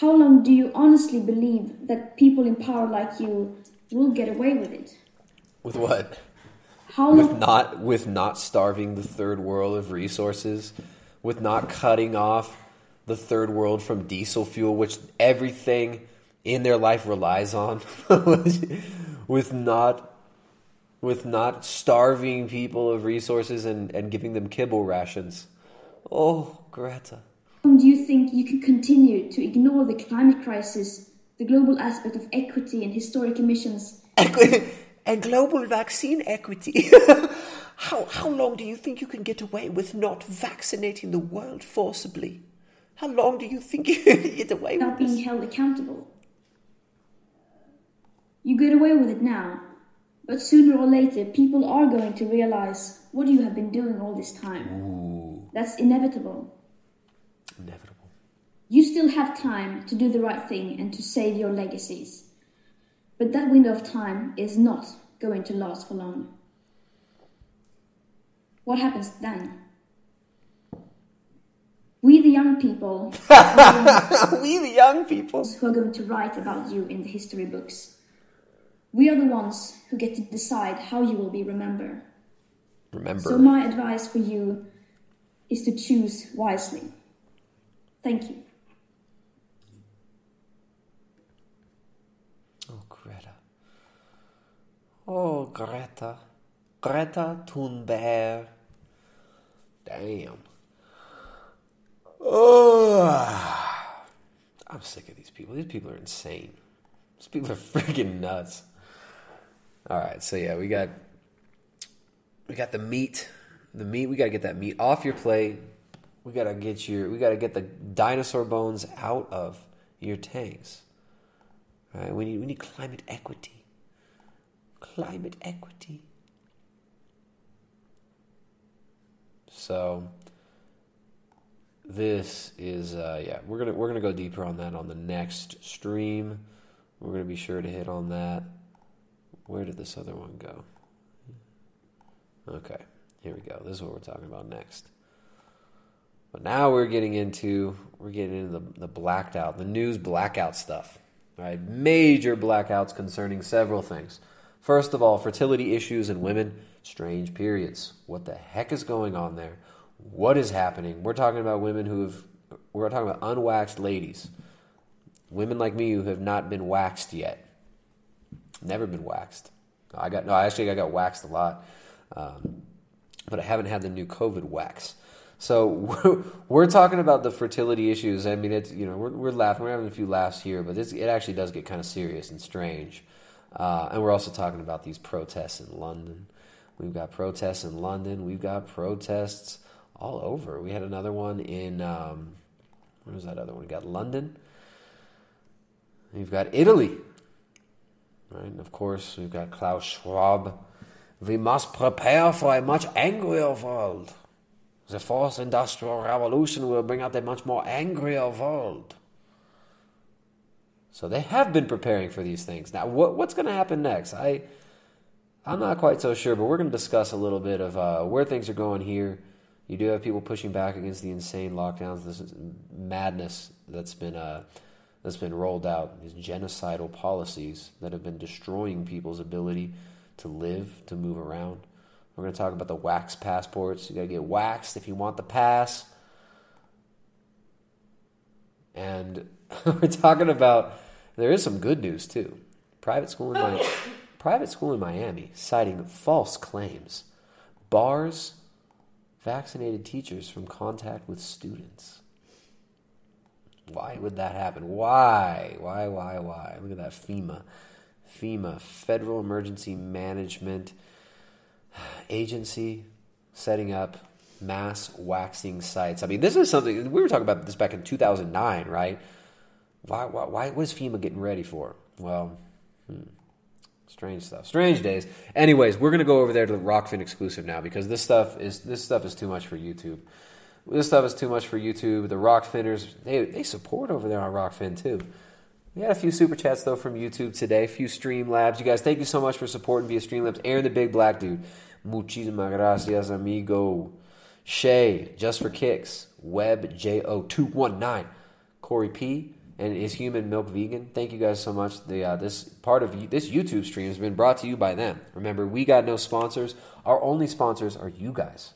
How long do you honestly believe that people in power like you will get away with it? With what? How long? With not, with not starving the third world of resources, with not cutting off the third world from diesel fuel, which everything in their life relies on, with not... with not starving people of resources and, and giving them kibble rations. Oh, Greta. Do you think you can continue to ignore the climate crisis, the global aspect of equity and historic emissions? Equ- and global vaccine equity. how, how long do you think you can get away with not vaccinating the world forcibly? How long do you think you can get away Without with being this? held accountable? You get away with it now. But sooner or later, people are going to realize what you have been doing all this time. Ooh. That's inevitable. Inevitable. You still have time to do the right thing and to save your legacies. But that window of time is not going to last for long. What happens then? We the young people... we the young people... ...who are going to write about you in the history books... We are the ones who get to decide how you will be remembered. Remember. So my advice for you is to choose wisely. Thank you. Oh, Greta. Oh, Greta. Greta Thunberg. Damn. Oh, I'm sick of these people. These people are insane. These people are freaking nuts. All right, so yeah, we got we got the meat, the meat. We gotta get that meat off your plate. We gotta get your, we gotta get the dinosaur bones out of your tanks. All right, we need we need climate equity. Climate equity. So this is uh, yeah, we're gonna we're gonna go deeper on that on the next stream. We're gonna be sure to hit on that. Where did this other one go? Okay, here we go. This is what we're talking about next. But now we're getting into we're getting into the, the blacked out, the news blackout stuff. All right, major blackouts concerning several things. First of all, fertility issues in women, strange periods. What the heck is going on there? What is happening? We're talking about women who have. We're talking about unwaxed ladies, women like me who have not been waxed yet. Never been waxed. I got no. Actually, I got waxed a lot, um, but I haven't had the new COVID wax. So we're, we're talking about the fertility issues. I mean, it's you know we're, we're laughing. We're having a few laughs here, but it's, it actually does get kind of serious and strange. Uh, and we're also talking about these protests in London. We've got protests in London. We've got protests all over. We had another one in, um, where was that other one? We got London. We've got Italy. Right? And of course, we've got Klaus Schwab. We must prepare for a much angrier world. The fourth industrial revolution will bring out a much more angrier world. So they have been preparing for these things. Now, what, what's going to happen next? I, I'm not quite so sure, but we're going to discuss a little bit of uh, where things are going here. You do have people pushing back against the insane lockdowns, this madness that's been uh, that's been rolled out, these genocidal policies that have been destroying people's ability to live, to move around. We're going to talk about the wax passports. You got to get waxed if you want the pass. And we're talking about, there is some good news too. Private school in Miami, private school in Miami citing false claims bars vaccinated teachers from contact with students. Why would that happen? Why? Why, why, why? Look at that FEMA. FEMA, Federal Emergency Management Agency, setting up mass waxing sites. I mean, this is something, we were talking about this back in two thousand nine, right? Why, why, why was FEMA getting ready for? Well, hmm, strange stuff. Strange days. Anyways, we're going to go over there to the Rockfin exclusive now because this stuff is this stuff is too much for YouTube. This stuff is too much for YouTube. The Rockfinners, they, they support over there on Rockfin too. We had a few super chats, though, from YouTube today, a few Streamlabs. You guys, thank you so much for supporting via Streamlabs. Aaron the Big Black Dude. Muchísimas gracias, amigo. Shay, Just for Kicks. Web J O two one nine. Corey P. And Is Human Milk Vegan? Thank you guys so much. The, uh, this part of you, this YouTube stream has been brought to you by them. Remember, we got no sponsors. Our only sponsors are you guys.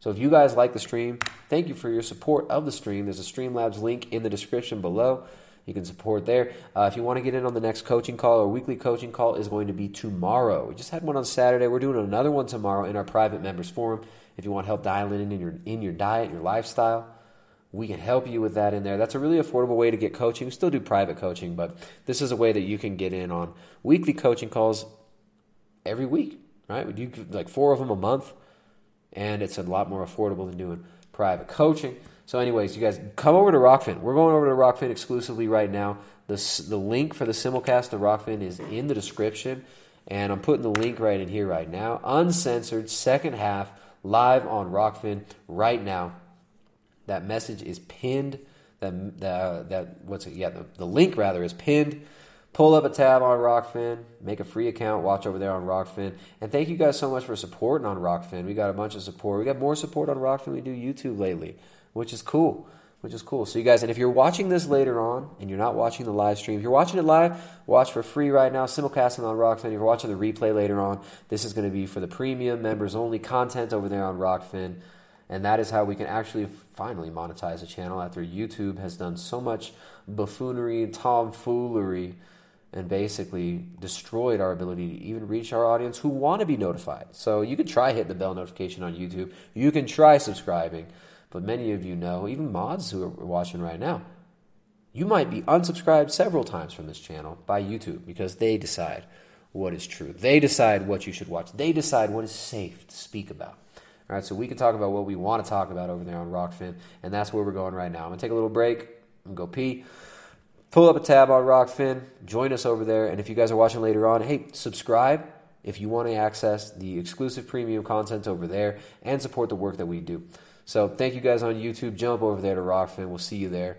So if you guys like the stream, thank you for your support of the stream. There's a Streamlabs link in the description below. You can support there. Uh, if you want to get in on the next coaching call, our weekly coaching call is going to be tomorrow. We just had one on Saturday. We're doing another one tomorrow in our private members forum. If you want help dialing in in your, in your diet, your lifestyle, we can help you with that in there. That's a really affordable way to get coaching. We still do private coaching, but this is a way that you can get in on weekly coaching calls every week, right? We do like four of them a month, and it's a lot more affordable than doing private coaching. So anyways, you guys, come over to Rockfin. We're going over to Rockfin exclusively right now. The, the link for the simulcast to Rockfin is in the description, and I'm putting the link right in here right now. Uncensored, second half, live on Rockfin right now. That message is pinned. That, that, that what's it? Yeah, the, the link, rather, is pinned. Pull up a tab on Rockfin, make a free account, watch over there on Rockfin. And thank you guys so much for supporting on Rockfin. We got a bunch of support. We got more support on Rockfin than we do YouTube lately, which is cool, which is cool. So you guys, and if you're watching this later on and you're not watching the live stream, if you're watching it live, watch for free right now, simulcasting on Rockfin. If you're watching the replay later on, this is going to be for the premium members only content over there on Rockfin. And that is how we can actually finally monetize the channel after YouTube has done so much buffoonery and tomfoolery and basically destroyed our ability to even reach our audience who want to be notified. So you can try hitting the bell notification on YouTube. You can try subscribing. But many of you know, even mods who are watching right now, you might be unsubscribed several times from this channel by YouTube because they decide what is true. They decide what you should watch. They decide what is safe to speak about. All right, so we can talk about what we want to talk about over there on Rockfin, and that's where we're going right now. I'm going to take a little break. I'm going to go pee. Pull up a tab on Rockfin. Join us over there. And if you guys are watching later on, hey, subscribe if you want to access the exclusive premium content over there and support the work that we do. So thank you guys on YouTube. Jump over there to Rockfin. We'll see you there.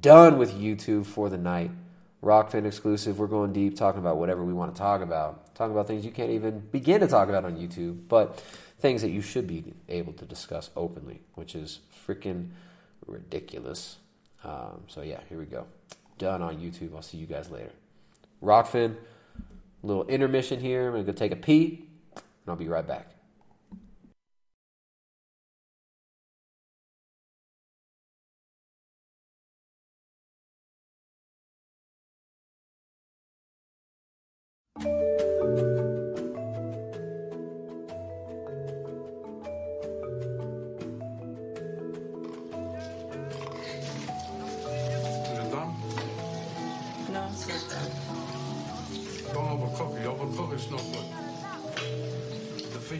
Done with YouTube for the night. Rockfin exclusive. We're going deep, talking about whatever we want to talk about. Talking about things you can't even begin to talk about on YouTube, but things that you should be able to discuss openly, which is freaking ridiculous. Um, so yeah, here we go. Done on YouTube. I'll see you guys later. Rockfin, little intermission here. I'm going to go take a pee, and I'll be right back.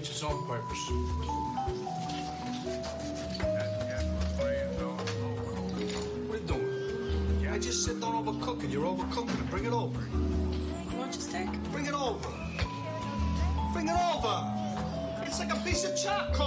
It's its own purpose. What are you doing? Yeah. I just said don't overcook it. You're overcooking it. Bring it over. Watch steak. Bring it over. Bring it over. It's like a piece of charcoal.